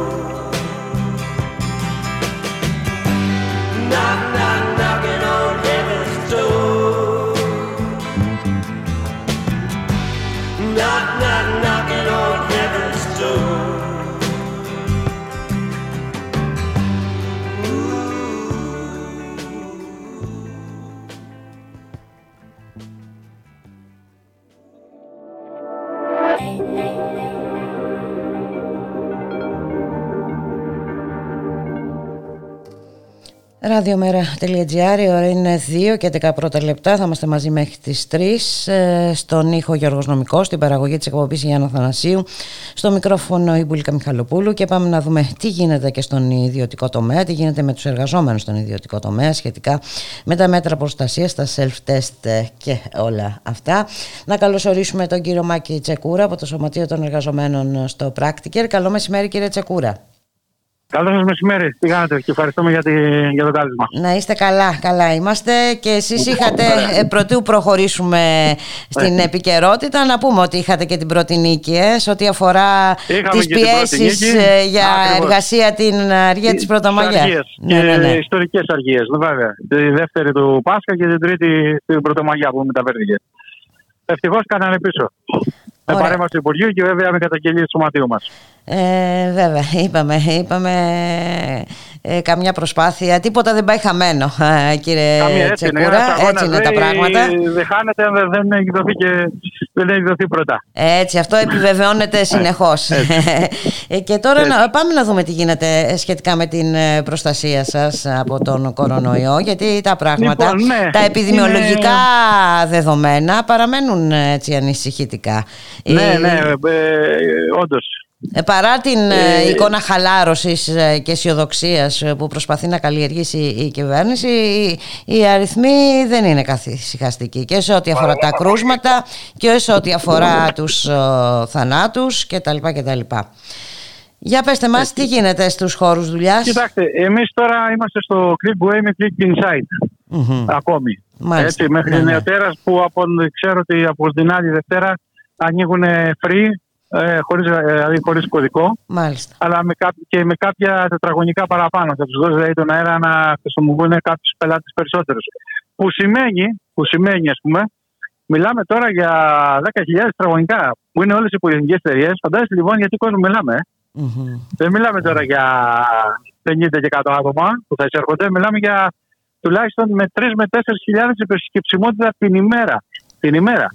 Knock, knock, knocking on heaven's door. Knock, knock, knocking on heaven's door. radiomera τελεία gr, η ώρα είναι δύο και δεκαπέντε λεπτά, θα είμαστε μαζί μέχρι τις τρεις. Στον ήχο Γιώργος Νομικός, στην παραγωγή της εκπομπής Γιάννα Θανασίου, στο μικρόφωνο η Μπούλικα Μιχαλοπούλου, και πάμε να δούμε τι γίνεται και στον ιδιωτικό τομέα, τι γίνεται με τους εργαζόμενους στον ιδιωτικό τομέα σχετικά με τα μέτρα προστασίας, τα self-test και όλα αυτά. Να καλωσορίσουμε τον κύριο Μάκη Τσεκούρα από το Σωματείο των Εργαζομένων στο Πράκτικερ. Καλό μεσημέρι, κύριε Τσεκούρα. Καλό σας μεσημέρι, τι κάνετε, και ευχαριστούμε για, τη, για το κάλεσμα. Να είστε καλά, καλά είμαστε, και εσείς είχατε, πρωτού προχωρήσουμε στην επικαιρότητα, να πούμε ότι είχατε και την πρώτη νίκη, ε, σε ό,τι αφορά είχαμε τις πιέσεις για Ακριβώς. εργασία την αργία της Πρωτομαγιάς. Ναι, ναι, ναι. Ιστορικές αργίες, βέβαια. Τη δεύτερη του Πάσχα και την τρίτη του Πρωτομαγιά που μεταφέρθηκε. Ευτυχώς κάνανε πίσω. Με παρέμβαση του Υπουργείου και βέβαια με καταγγελίες του σωματείου μας. Ε, βέβαια, είπαμε, είπαμε ε, καμιά προσπάθεια. Τίποτα δεν πάει χαμένο, ε, κύριε καμία, Τσεκούρα. Έτσι είναι, έτσι είναι δε, τα πράγματα. Δεν χάνεται αν δεν εκδοθεί και δεν εκδοθεί πρώτα. Έτσι, αυτό επιβεβαιώνεται συνεχώς. Και τώρα να, πάμε να δούμε τι γίνεται σχετικά με την προστασία σας από τον κορονοϊό. Γιατί τα πράγματα, λοιπόν, ναι, τα επιδημιολογικά είναι... δεδομένα παραμένουν έτσι ανησυχητικά. Ναι, ναι, ε, ε, όντως. Παρά την ε, εικόνα χαλάρωσης και αισιοδοξίας που προσπαθεί να καλλιεργήσει η κυβέρνηση, οι αριθμοί δεν είναι καθησυχαστικοί, και σε ό,τι αφορά τα κρούσματα και σε ό,τι αφορά τους ο, θανάτους κτλ. κτλ. Για πέστε μας, τι γίνεται στους χώρους δουλειάς. Κοιτάξτε, εμείς τώρα είμαστε στο click way με click inside mm-hmm. ακόμη. Έτσι, μέχρι ναι, νεοτέρας που από, ξέρω ότι από την άλλη Δευτέρα ανοίγουν free, ε, χωρίς, δηλαδή χωρίς κωδικό, μάλιστα, αλλά με κά, και με κάποια τετραγωνικά παραπάνω. Θα τους δώσει δηλαδή τον αέρα να χρησιμοποιούν κάποιους πελάτες περισσότερους. Που σημαίνει, που σημαίνει, ας πούμε, μιλάμε τώρα για δέκα χιλιάδες τετραγωνικά, που είναι όλες οι πολυεθνικές εταιρείες. Φαντάζεστε λοιπόν γιατί κόσμο μιλάμε. Mm-hmm. Δεν μιλάμε τώρα για πενήντα και εκατό άτομα που θα εισέρχονται, μιλάμε για τουλάχιστον με τρεις με τέσσερις χιλιάδες επισκεψιμότητα την ημέρα. Την ημέρα.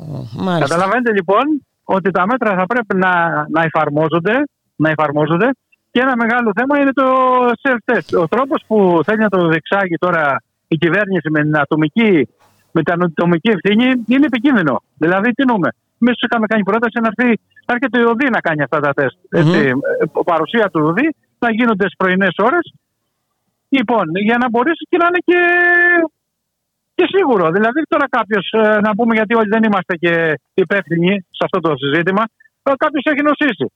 Mm, καταλαβαίνετε λοιπόν ότι τα μέτρα θα πρέπει να, να, εφαρμόζονται, να εφαρμόζονται, και ένα μεγάλο θέμα είναι το self-test. Ο τρόπος που θέλει να το διεξάγει τώρα η κυβέρνηση με την ατομική, με την ατομική ευθύνη είναι επικίνδυνο. Δηλαδή τι νοούμε. Εμείς είχαμε κάνει πρόταση να έρθει, να έρχεται η ΕΟΔΗ να κάνει αυτά τα τεστ. Έτσι, mm-hmm. παρουσία του ΕΟΔΗ να γίνονται στις πρωινές ώρες. Λοιπόν, για να μπορέσει και να είναι και... και σίγουρο. Δηλαδή, τώρα κάποιος, να πούμε, γιατί όλοι δεν είμαστε και υπεύθυνοι σε αυτό το συζήτημα, κάποιος έχει νοσήσει.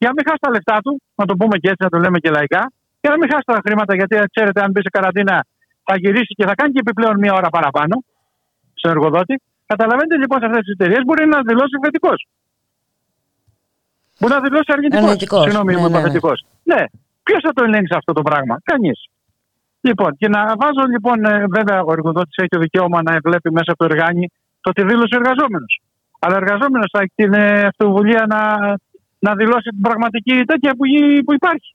Για να μην χάσει τα λεφτά του, να το πούμε και έτσι, να το λέμε και λαϊκά, και να μην χάσει τα χρήματα, γιατί ξέρετε, αν μπει σε καραντίνα, θα γυρίσει και θα κάνει και επιπλέον μία ώρα παραπάνω στον εργοδότη. Καταλαβαίνετε λοιπόν, σε αυτές τις εταιρείες μπορεί να δηλώσει θετικός. Μπορεί να δηλώσει αρνητικό. Συγγνώμη, είμαι παθητικό. Ναι, ναι. ναι. Ποιο θα το ελέγξει αυτό το πράγμα? Κανεί. Λοιπόν, και να βάζω λοιπόν, βέβαια, ο εργοδότη έχει το δικαίωμα να βλέπει μέσα από το εργάνι το ότι δήλωσε ο εργαζόμενο. Αλλά ο εργαζόμενο θα έχει την αυτοβουλία να, να δηλώσει την πραγματική τέτοια που, που υπάρχει.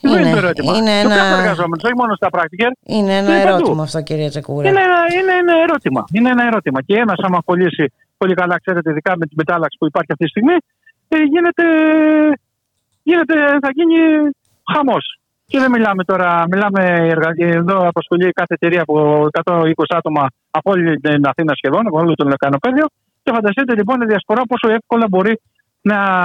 Είναι, είναι το ερώτημα. Είναι το ένα... εργαζόμενο, όχι μόνο στα πράκτικα. Είναι ένα ερώτημα αυτό, κυρία Τσεκούρα. Είναι, είναι, ένα ερώτημα. είναι ένα ερώτημα. Και ένα, άμα κολλήσει πολύ καλά, ξέρετε, ειδικά με την μετάλλαξη που υπάρχει αυτή τη στιγμή, γίνεται, γίνεται, θα γίνει χαμός. Και δεν μιλάμε τώρα, μιλάμε εδώ απασχολεί κάθε εταιρεία από εκατόν είκοσι άτομα από όλη την Αθήνα σχεδόν, από όλο το λεκανοπέδιο. Και φανταστείτε λοιπόν η διασπορά πόσο εύκολα μπορεί να,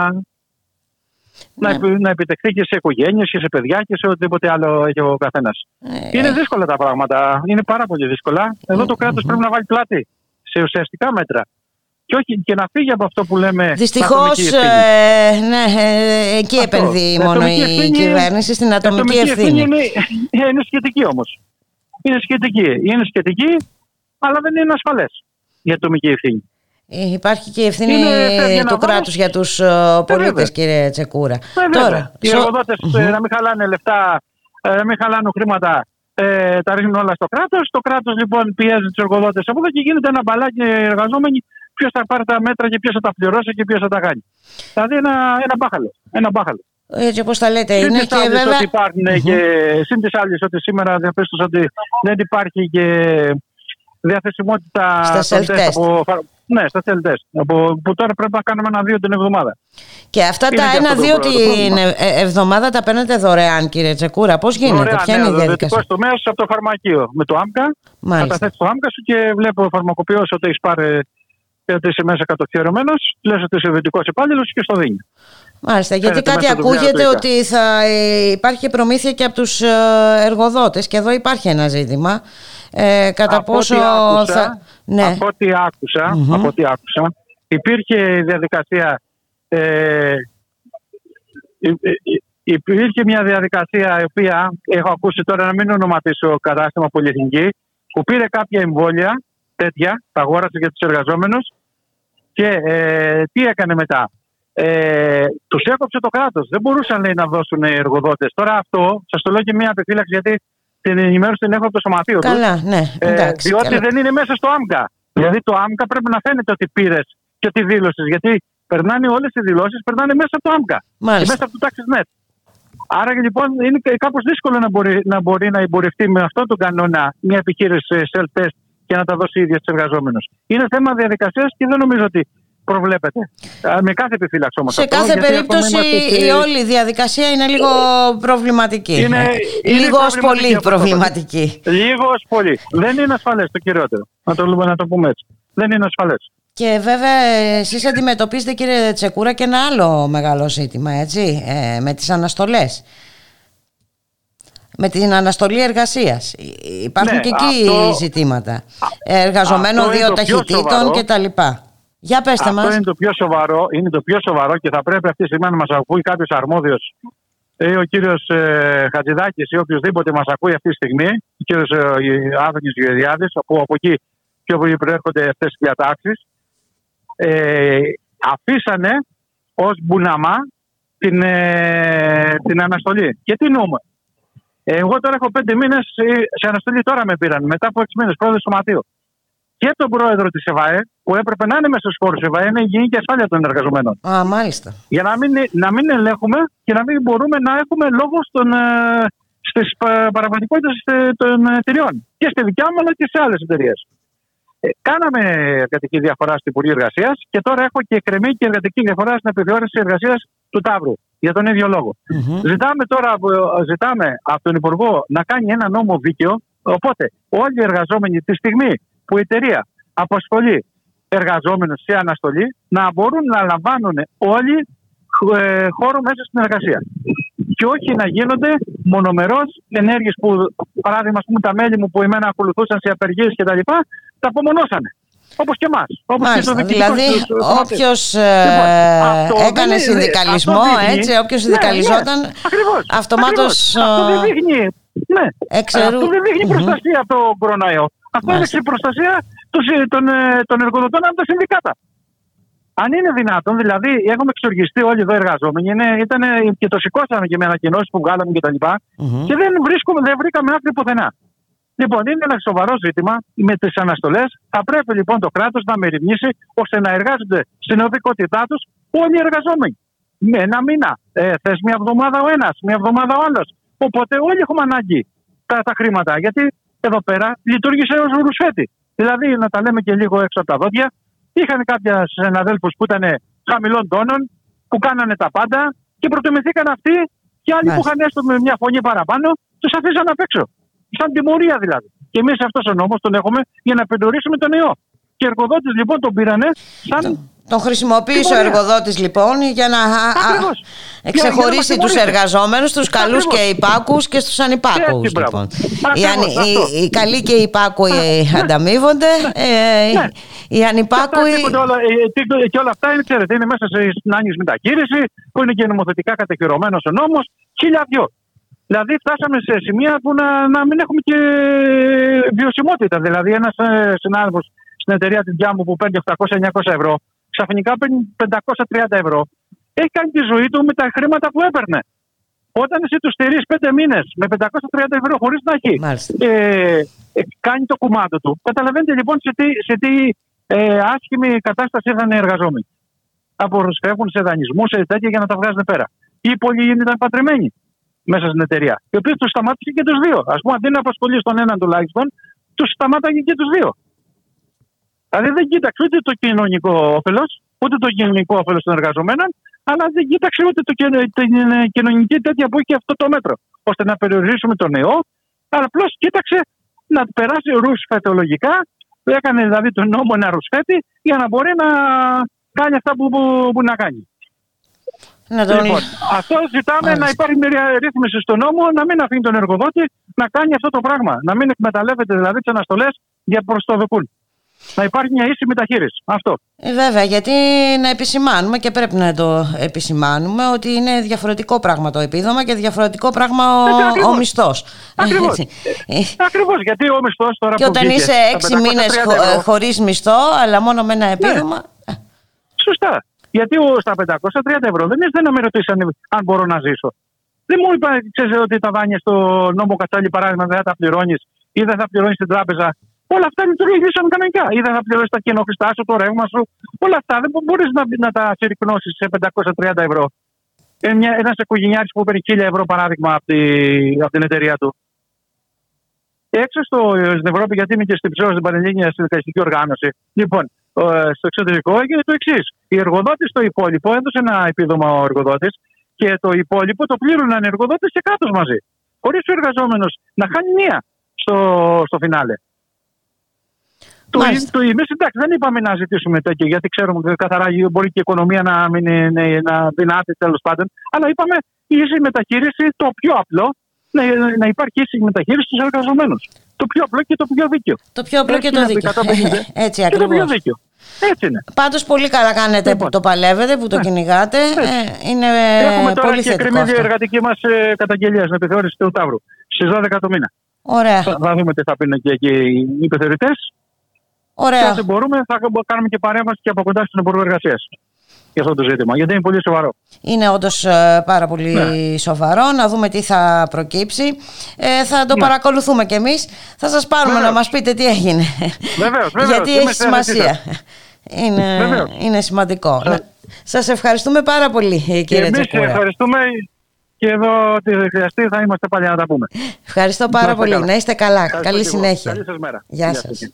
ναι. να, να επιτεθεί και σε οικογένειες και σε παιδιά και σε οτιδήποτε άλλο έχει ο καθένας. Ε, είναι δύσκολα τα πράγματα, είναι πάρα πολύ δύσκολα. Εδώ το κράτος mm-hmm. πρέπει να βάλει πλάτη σε ουσιαστικά μέτρα. Και, όχι, και να φύγει από αυτό που λέμε. Δυστυχώς, ε, ναι, εκεί αυτό. επενδύει η μόνο η ευθύνη, κυβέρνηση στην ατομική ευθύνη. ευθύνη είναι, είναι σχετική όμως. Είναι σχετική, είναι σχετική, αλλά δεν είναι ασφαλές η ατομική ευθύνη. Υπάρχει και η ευθύνη είναι, του κράτους για τους πολίτες, κύριε Τσεκούρα. Βέβαια. Τώρα, οι εργοδότες mm-hmm. να μην χαλάνε λεφτά, να μην χαλάνε χρήματα. Ε, τα ρίχνουν όλα στο κράτος. Το κράτος λοιπόν πιέζει τους εργοδότες από εδώ και γίνεται ένα μπαλάκι εργαζόμενοι. Ποιος θα πάρει τα μέτρα και ποιος θα τα πληρώσει και ποιος θα τα κάνει. Δηλαδή ένα, ένα μπάχαλο. Ένα μπάχαλο. Έτσι όπως τα λέτε, είναι και βέβαια. Ότι υπάρχουν mm-hmm. και σύν τις άλλες ότι σήμερα διαπίστωσαν ότι δεν υπάρχει και διαθεσιμότητα στα self-test. Από... Ναι, στα self-test. Από... Που τώρα πρέπει να κάνουμε ένα-δύο την εβδομάδα. Και αυτά είναι τα ένα-δύο την εβδομάδα τα παίρνετε δωρεάν, κύριε Τσεκούρα. Πώς γίνεται, δωρεάν, ποια ναι, είναι η διαδικασία? Είναι τομέα από το φαρμακείο με το ΆΜΚΑ. Καταθέτει το ΆΜΚΑ σου και βλέπω ο φαρμακοποιός ότι έχει πάρει. Γιατί είσαι μέσα κατοχυρωμένος, λες ότι είσαι ιδιωτικός υπάλληλος και στο δίνει. Μάλιστα, γιατί κάτι ακούγεται ότι θα υπάρχει προμήθεια και από τους εργοδότες και εδώ υπάρχει ένα ζήτημα. Ε, κατά από πόσο ό,τι άκουσα, θα... ναι. από, ό,τι άκουσα, mm-hmm. από ό,τι άκουσα, υπήρχε η διαδικασία, ε, υπήρχε μια διαδικασία η οποία έχω ακούσει τώρα να μην ονοματίσω κατάστημα πολυεθνική, που πήρε κάποια εμβόλια τέτοια, τα αγόρασε για τους εργαζόμενους. Και ε, τι έκανε μετά? Ε, τους έκοψε το κράτος. Δεν μπορούσαν λέει, να δώσουν οι εργοδότες. Τώρα αυτό σας το λέω και μία επιφύλαξη γιατί την ενημέρωση την έχω από το σωματείο του. Καλά, ναι. Εντάξει, ε, διότι καλά. Δεν είναι μέσα στο ΆΜΚΑ. Δηλαδή το ΆΜΚΑ πρέπει να φαίνεται ότι πήρες και ότι δήλωσες. Γιατί περνάνε όλες οι δηλώσεις, περνάνε μέσα από το ΆΜΚΑ. Μάλιστα. Και μέσα από το TaxisNet. Άρα λοιπόν είναι κάπως δύσκολο να μπορεί να, μπορεί να εμπορευτεί με αυτόν τον κανόνα μια επιχείρηση self-test και να τα δώσει η ίδια στους εργαζόμενους. Είναι θέμα διαδικασίας και δεν νομίζω ότι προβλέπεται. Με κάθε επιφύλαξη όμως. Σε αυτό, κάθε περίπτωση είμαστε... η όλη διαδικασία είναι λίγο προβληματική. Είναι, είναι λίγο ως πολύ προβληματική. Λίγο ως πολύ. Δεν είναι ασφαλές το κυριότερο. Να το, να το πούμε έτσι. Δεν είναι ασφαλές. Και βέβαια εσείς αντιμετωπίζετε κύριε Τσεκούρα και ένα άλλο μεγάλο ζήτημα, έτσι, ε, με τις αναστολές. Με την αναστολή εργασίας. Υπάρχουν ναι, και εκεί αυτό, ζητήματα. Εργαζομένων δύο ταχυτήτων κτλ. Για πέστε αυτό μας. Αυτό είναι το πιο σοβαρό, είναι το πιο σοβαρό και θα πρέπει αυτή τη στιγμή να μας ακούει κάποιος αρμόδιος ή ο κύριος ε, Χατζηδάκης ή οποιοδήποτε μας ακούει αυτή τη στιγμή, ο κύριος Άδωνης ε, Γεωργιάδης, από, από εκεί και όπου προέρχονται αυτές οι διατάξεις, ε, αφήσανε ως μπουναμά την, ε, την αναστολή. Και τι νούμε. Εγώ τώρα έχω πέντε μήνες, σε αναστολή τώρα με πήραν, μετά από έξι μήνες, πρόεδρο του σωματείου. Και τον πρόεδρο της ΕΒΑΕ, που έπρεπε να είναι μέσα στους χώρους ΕΒΑΕ, είναι υγιεινή και ασφάλεια των εργαζομένων. Α, μάλιστα. Για να μην, να μην ελέγχουμε και να μην μπορούμε να έχουμε λόγο στον, στις παραβατικότητες των εταιριών. Και στη δικιά μου, αλλά και σε άλλες εταιρείες. Ε, κάναμε εργατική διαφορά στην Υπουργή Εργασίας και τώρα έχω και εκκρεμή και εργατική διαφορά στην επιθεώρηση εργασίας του Ταύρου. Για τον ίδιο λόγο. Mm-hmm. Ζητάμε τώρα ζητάμε από τον Υπουργό να κάνει ένα νόμο δίκαιο. Οπότε όλοι οι εργαζόμενοι τη στιγμή που η εταιρεία απασχολεί εργαζόμενους σε αναστολή να μπορούν να λαμβάνουν όλοι ε, χώρο μέσα στην εργασία. Και όχι να γίνονται μονομερώς ενέργειες που παράδειγμα πούμε, τα μέλη μου που εμένα ακολουθούσαν σε απεργίες και τα λοιπά τα απομονώσανε. Όπως και εμάς. Δηλαδή, όποιος ε, έκανε συνδικαλισμό, έτσι, όποιος συνδικαλιζόταν, ναι, ναι, ακριβώς, αυτομάτως. Αυτό δεν δείχνει. Ναι, εξαιρού... Αυτό δεν δείχνει προστασία mm-hmm. από τον κοροναϊό. Αυτό έδειξε προστασία των, των, των εργοδοτών από τα συνδικάτα. Αν είναι δυνατόν, δηλαδή έχουμε εξοργιστεί όλοι εδώ οι εργαζόμενοι. Είναι, ήταν, και το σηκώσαμε και με ανακοινώσεις που βγάλαμε κτλ. Και, mm-hmm. και δεν, βρίσκουμε, δεν βρήκαμε άκρη πουθενά. Λοιπόν, είναι ένα σοβαρό ζήτημα με τις αναστολές. Θα πρέπει λοιπόν το κράτος να μεριμνήσει ώστε να εργάζονται στην οδικότητά τους όλοι οι εργαζόμενοι. Με ένα μήνα. Ε, θες μια εβδομάδα ο ένας, μια εβδομάδα ο άλλος. Οπότε όλοι έχουμε ανάγκη τα, τα χρήματα. Γιατί εδώ πέρα λειτουργήσε ως ρουσφέτη. Δηλαδή, να τα λέμε και λίγο έξω από τα δόντια. Είχαν κάποια συναδέλφους που ήταν χαμηλών τόνων, που κάνανε τα πάντα και προτιμηθήκαν αυτοί και άλλοι Μάλιστα. που είχαν έστω με μια φωνή παραπάνω, τους αφήσαν απ' έξω. Σαν τιμωρία δηλαδή. Και εμείς αυτός ο νόμος τον έχουμε για να περιορίσουμε τον ιό. Και οι εργοδότες λοιπόν τον πήρανε σαν. Τον χρησιμοποίησε ο εργοδότης λοιπόν για να εξεχωρίσει τους εργαζόμενους, τους καλούς και υπάκους και στους ανυπάκους. Λοιπόν. Οι, αν... οι... οι καλοί και οι υπάκουοι ανταμείβονται, ε... ναι. οι ανυπάκουοι. Και όλα αυτά είναι, ξέρετε, είναι μέσα στην άνοιξη μετακήρυξη που είναι και νομοθετικά κατοχυρωμένος ο νόμος, χίλια δυο. Δηλαδή φτάσαμε σε σημεία που να, να μην έχουμε και βιωσιμότητα. Δηλαδή ένας συνάδελφος στην εταιρεία της Γιάμου που παίρνει οκτακόσια με εννιακόσια ευρώ, ξαφνικά παίρνει πεντακόσια τριάντα ευρώ, έχει κάνει τη ζωή του με τα χρήματα που έπαιρνε. Όταν εσύ του στηρείς πέντε μήνες με πεντακόσια τριάντα ευρώ χωρίς να έχει ε, κάνει το κουμάντο του. Καταλαβαίνετε λοιπόν σε τι, σε τι ε, άσχημη κατάσταση ήρθαν οι εργαζόμενοι. Απορροσφεύγουν σε δανεισμούς, σε τέτοια για να τα βγάζουν πέρα. Ή πολλοί ήταν πατρεμένοι μέσα στην εταιρεία. Οι οποίοι τους σταμάτησαν και τους δύο. Ας πούμε, αντί να απασχολείς τον έναν τουλάχιστον, τους σταμάταγε και τους δύο. Δηλαδή δεν κοίταξε ούτε το κοινωνικό όφελος, ούτε το κοινωνικό όφελος των εργαζομένων, αλλά δεν κοίταξε ούτε το, την κοινωνική τέτοια που είχε αυτό το μέτρο, ώστε να περιορίσουμε τον ιό. Αλλά απλώς κοίταξε να περάσει ρουσφετολογικά, έκανε δηλαδή τον νόμο να ρουσφέτη, για να μπορεί να κάνει αυτά που, που, που να κάνει. Να τον... λοιπόν, αυτό ζητάμε Μάλιστα. να υπάρχει μια ρύθμιση στον νόμο, να μην αφήνει τον εργοδότη να κάνει αυτό το πράγμα. Να μην εκμεταλλεύεται δηλαδή τις αναστολές για προς το δοκούν. Να υπάρχει μια ίση μεταχείριση. Αυτό. Ε, βέβαια, γιατί να επισημάνουμε και πρέπει να το επισημάνουμε ότι είναι διαφορετικό πράγμα το επίδομα και διαφορετικό πράγμα ο, ο μισθός. Ακριβώς. Ακριβώς, γιατί ο μισθός τώρα και που βγήκε. Και όταν είσαι έξι μήνες χω, χωρίς μισθό, αλλά μόνο με ένα επίδομα. Ναι. Σωστά. Γιατί στα πεντακόσια τριάντα ευρώ δεν ήρθε να με ρωτήσει αν, αν μπορώ να ζήσω. Δεν μου είπα, ξέρεις, ότι τα δάνεια στο νόμο Κατσάλη παράδειγμα δεν θα τα πληρώνεις ή δεν θα πληρώνεις την τράπεζα. Όλα αυτά λειτουργήσαν κανονικά. Ή δεν θα πληρώνεις τα κοινόχρηστά σου, το ρεύμα σου. Όλα αυτά δεν μπορείς να, να τα συρρυκνώσεις σε πεντακόσια τριάντα ευρώ. Ένας οικογενειάρχης που παίρνει χίλια ευρώ παράδειγμα από, τη, από την εταιρεία του. Έξω στο, στην Ευρώπη, γιατί είμαι και στην ψήφο στην Πανελλήνια Συνδικαλιστική Οργάνωση. Λοιπόν, στο εξωτερικό έγινε το εξής. Οι εργοδότες το υπόλοιπο, έδωσε ένα επίδομα ο εργοδότης και το υπόλοιπο το πλήρωναν οι εργοδότες και κάτω μαζί. Χωρίς ο εργαζόμενος να χάνει μία στο, στο φινάλε. Το, το, εμείς εντάξει δεν είπαμε να ζητήσουμε τέτοιο, γιατί ξέρουμε ότι καθαρά μπορεί και η οικονομία να μην είναι δυνατή τέλος πάντων. Αλλά είπαμε η ίση μεταχείριση, το πιο απλό, να, να υπάρχει ίση μεταχείριση στους εργαζομένους. Το πιο απλό και το πιο δίκαιο. Το πιο απλό και το δίκαιο. Έτσι ακριβώς. Έτσι είναι. Πάντως πολύ καλά κάνετε λοιπόν που το παλεύετε, που το ναι. κυνηγάτε. Ε, είναι Έχουμε τώρα πολύ και κρεμμύδια εργατική μας ε, καταγγελία στην επιθεώρηση του Ταύρου στις δώδεκα του μήνα. Ωραία. Θα, θα δούμε τι θα πίνουν και, και οι επιθεωρητές. Ωραία. Και ό,τι μπορούμε θα κάνουμε και παρέμβαση και από κοντά στον Υπουργό Εργασίας για αυτό το ζήτημα. Γιατί είναι πολύ σοβαρό. Είναι όντως πάρα πολύ ναι. σοβαρό. Να δούμε τι θα προκύψει. Ε, θα το ναι. παρακολουθούμε κι εμείς. Θα σας πάρουμε βεβαίως. Να μας πείτε τι έγινε. Βεβαίως, βεβαίως. Γιατί έχει σημασία. Είναι, είναι σημαντικό. Ε, να... Σας ευχαριστούμε πάρα πολύ, κύριε Τσεκούρα. Και εμείς ευχαριστούμε και εδώ τη χρειαστή θα είμαστε πάλι να τα πούμε. Ευχαριστώ πάρα να πολύ. Καλά. Να είστε καλά. Ευχαριστώ. Καλή συνέχεια. Καλή σας μέρα. Γεια σας.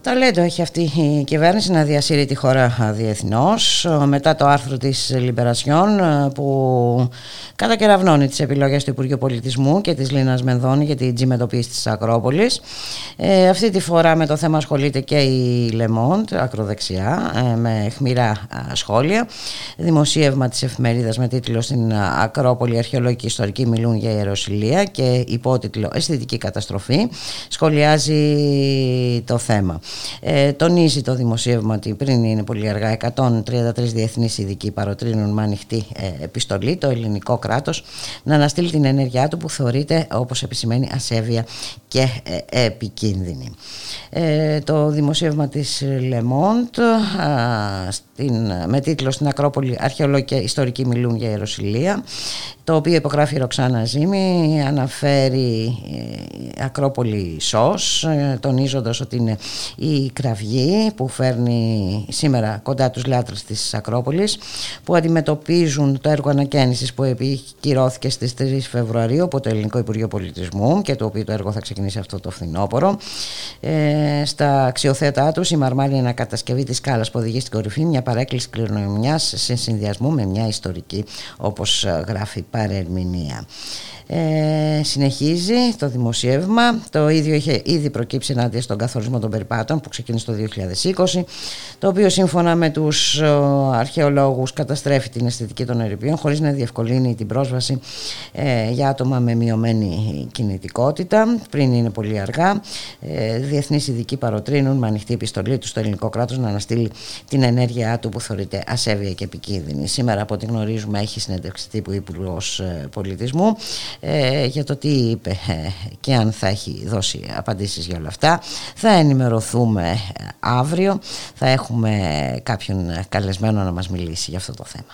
Ταλέντο έχει αυτή η κυβέρνηση να διασύρει τη χώρα διεθνώς μετά το άρθρο της Λιμπερασιόν που κατακεραυνώνει τις επιλογές του Υπουργείου Πολιτισμού και της Λίνας Μενδώνη για την τζιμετοποίηση της Ακρόπολης. Ε, αυτή τη φορά με το θέμα ασχολείται και η Le Monde, ακροδεξιά, με χμηρά σχόλια. Δημοσίευμα της εφημερίδας με τίτλο «Στην Ακρόπολη αρχαιολόγοι και ιστορικοί μιλούν για ιεροσυλία» και υπότιτλο «Αισθητική καταστροφή» σχολιάζει το θέμα. Ε, τονίζει το δημοσίευμα ότι πριν είναι πολύ αργά εκατόν τριάντα τρεις διεθνείς ειδικοί παροτρύνουν με ανοιχτή ε, επιστολή το ελληνικό κράτος να αναστείλει την ενέργειά του που θεωρείται, όπως επισημαίνει, ασέβεια και ε, επικίνδυνη. Ε, το δημοσίευμα της Le Monde α, στην, με τίτλο «Στην Ακρόπολη αρχαιολόγοι και ιστορικοί μιλούν για ιεροσυλία», το οποίο υπογράφει η Ροξάνα Ζήμη, αναφέρει ε, Ακρόπολη Σος, ε, τονίζοντας ότι είναι η κραυγή που φέρνει σήμερα κοντά τους λάτρες της Ακρόπολης που αντιμετωπίζουν το έργο ανακαίνησης που επικυρώθηκε στις τρεις Φεβρουαρίου από το Ελληνικό Υπουργείο Πολιτισμού και το οποίο το έργο θα ξεκινήσει αυτό το φθινόπωρο. Ε, στα αξιοθέατά τους η μαρμάρια ανακατασκευή της σκάλας που οδηγεί στην κορυφή, μια παρέκκληση κληρονομιάς σε συνδυασμό με μια ιστορική, όπως γράφει, παρερμηνία. Ε, συνεχίζει το δημοσίευμα. Το ίδιο είχε ήδη προκύψει ενάντια στον καθορισμό των περιπάτων που ξεκίνησε το δύο χιλιάδες είκοσι, το οποίο σύμφωνα με τους αρχαιολόγους καταστρέφει την αισθητική των ερειπίων χωρίς να διευκολύνει την πρόσβαση ε, για άτομα με μειωμένη κινητικότητα. Πριν είναι πολύ αργά, ε, διεθνείς ειδικοί παροτρύνουν με ανοιχτή επιστολή του στο ελληνικό κράτος να αναστείλει την ενέργειά του που θεωρείται ασέβεια και επικίνδυνη. Σήμερα, από ό,τι γνωρίζουμε, έχει συνέντευξη τύπου Υπουργός Πολιτισμού. Ε, για το τι είπε ε, και αν θα έχει δώσει απαντήσεις για όλα αυτά. Θα ενημερωθούμε αύριο, θα έχουμε κάποιον καλεσμένο να μας μιλήσει για αυτό το θέμα.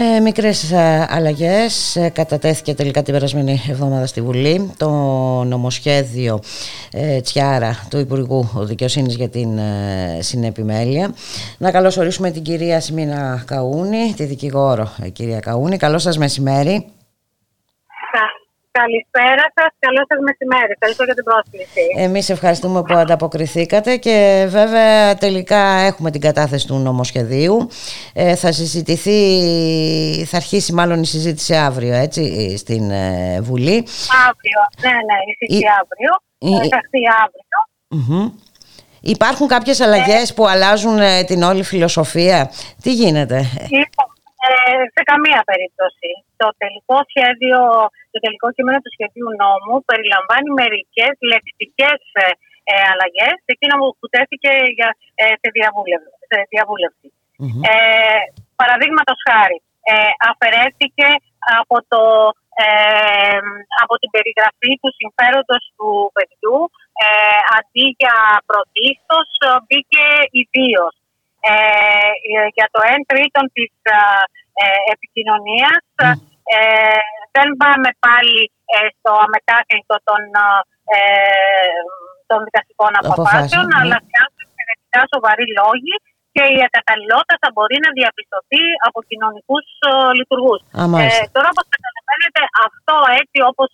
Με μικρές αλλαγές κατατέθηκε τελικά την περασμένη εβδομάδα στη Βουλή το νομοσχέδιο ε, Τσιάρα του Υπουργού Δικαιοσύνης για την ε, συνεπιμέλεια. Να καλωσορίσουμε την κυρία Σιμίνα Καούνη, τη δικηγόρο. Ε, κυρία Καούνη, καλό σας μεσημέρι. Καλησπέρα σας, καλό σας μεσημέρι. Ευχαριστώ για την πρόσκληση. Εμείς ευχαριστούμε που ανταποκριθήκατε και βέβαια τελικά έχουμε την κατάθεση του νομοσχεδίου. Ε, θα συζητηθεί, θα αρχίσει μάλλον η συζήτηση αύριο, έτσι, στην ε, Βουλή. Αύριο, ναι, ναι, η συζήτηση αύριο. Η... Θα χθεί αύριο. Mm-hmm. Υπάρχουν κάποιες αλλαγές ε... που αλλάζουν ε, την όλη φιλοσοφία. Τι γίνεται? Λοιπόν, ε, σε καμία περίπτωση. Το τελικό σχέδιο, το τελικό κείμενο του σχεδίου νόμου περιλαμβάνει μερικές λεκτικές ε, αλλαγές, εκείνο που τέθηκε για, ε, σε διαβούλευση. Σε διαβούλευση. Mm-hmm. Ε, παραδείγματος χάρη, ε, αφαιρέθηκε από, το, ε, από την περιγραφή του συμφέροντος του παιδιού, ε, αντί για πρωτίστως μπήκε ιδίως. Ε, για το ένα τρίτον της ε, επικοινωνίας, mm. ε, δεν πάμε πάλι ε, στο αμετάκλητο των, ε, των δικαστικών αποφάσεων, mm. αλλά χρειάζονται εξαιρετικά σοβαροί λόγοι και η ακαταλληλότητα θα μπορεί να διαπιστωθεί από κοινωνικούς ε, λειτουργούς. Mm. Ε, τώρα, όπως καταλαβαίνετε, αυτό έτσι όπως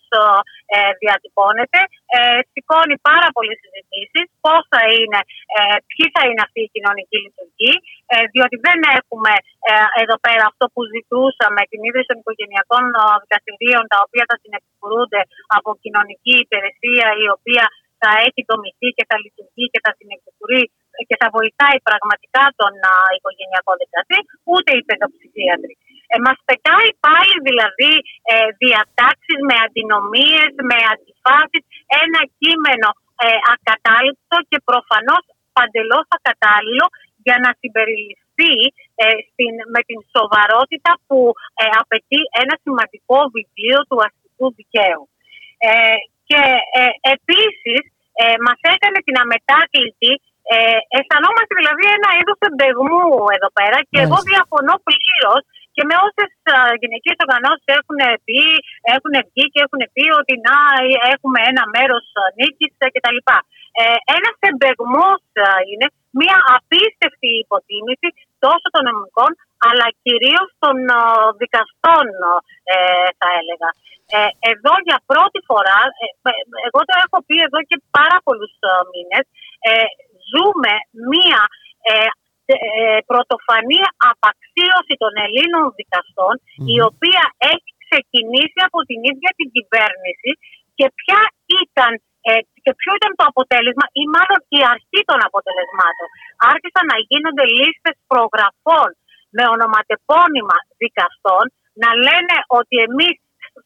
ε, διατυπώνεται, ε, σηκώνει πάρα πολλές συζητήσεις, πώς θα είναι, ε, ποιοι θα είναι αυτοί οι κοινωνικοί λειτουργοί, ε, διότι δεν έχουμε ε, εδώ πέρα αυτό που ζητούσαμε, την ίδρυση των οικογενειακών δικαστηρίων, τα οποία θα συνεπικουρούνται από κοινωνική υπηρεσία, η οποία θα έχει δομηθεί και θα λειτουργεί και θα συνεπικουρεί και θα βοηθάει πραγματικά τον α, οικογενειακό δικαστή, ούτε οι παιδοψυχίατροι. Ε, μας πετάει πάλι δηλαδή ε, διατάξεις με αντινομίες, με αντιφάσεις, ένα κείμενο ε, ακατάληπτο και προφανώς παντελώς ακατάλληλο για να συμπεριληφθεί ε, στην, με την σοβαρότητα που ε, απαιτεί ένα σημαντικό βιβλίο του αστικού δικαίου. Ε, και ε, επίσης ε, μας έκανε την αμετάκλητη. Ε, αισθανόμαστε δηλαδή ένα είδος εμπεγμού εδώ πέρα και εγώ διαφωνώ πλήρως και με όσες γυναικείες οργανώσεις έχουν πει, έχουν βγει και έχουν πει ότι να έχουμε ένα μέρος νίκης κτλ. Ε, ένας εμπεγμός είναι μια απίστευτη υποτίμηση τόσο των νομικών αλλά κυρίως των δικαστών, ε, θα έλεγα. Ε, εδώ για πρώτη φορά, ε, εγώ το έχω πει εδώ και πάρα πολλούς μήνες, ε, ζούμε μία ε, ε, πρωτοφανή απαξίωση των Ελλήνων δικαστών, mm. η οποία έχει ξεκινήσει από την ίδια την κυβέρνηση και, ποια ήταν, ε, και ποιο ήταν το αποτέλεσμα ή μάλλον η αρχή των αποτελεσμάτων. Άρχισαν να γίνονται λίστες προγραφών με ονοματεπώνυμα δικαστών, να λένε ότι εμείς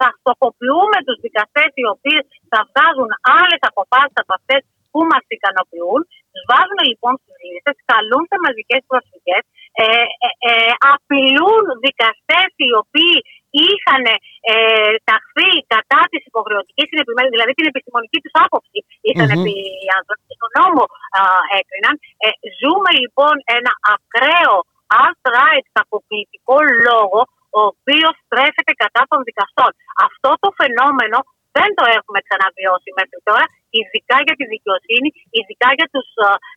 θα στοχοποιούμε τους δικαστές οι οποίοι θα βγάζουν άλλες αποφάσεις από αυτές που μας ικανοποιούν. Τους βάζουν λοιπόν στις λίστες, καλούν σε μαζικές προσφυγές, ε, ε, ε, απειλούν δικαστές οι οποίοι είχαν ε, ταχθεί κατά της υποχρεωτικής συνεπιμέλειας, δηλαδή την επιστημονική τους άποψη είχαν mm-hmm. πει οι άνθρωποι και τον νόμο α, έκριναν. Ε, ζούμε λοιπόν ένα ακραίο alt-right κακοποιητικό λόγο, ο οποίος στρέφεται κατά των δικαστών. Αυτό το φαινόμενο δεν το έχουμε ξαναβιώσει μέχρι τώρα, ειδικά για τη δικαιοσύνη, ειδικά για τους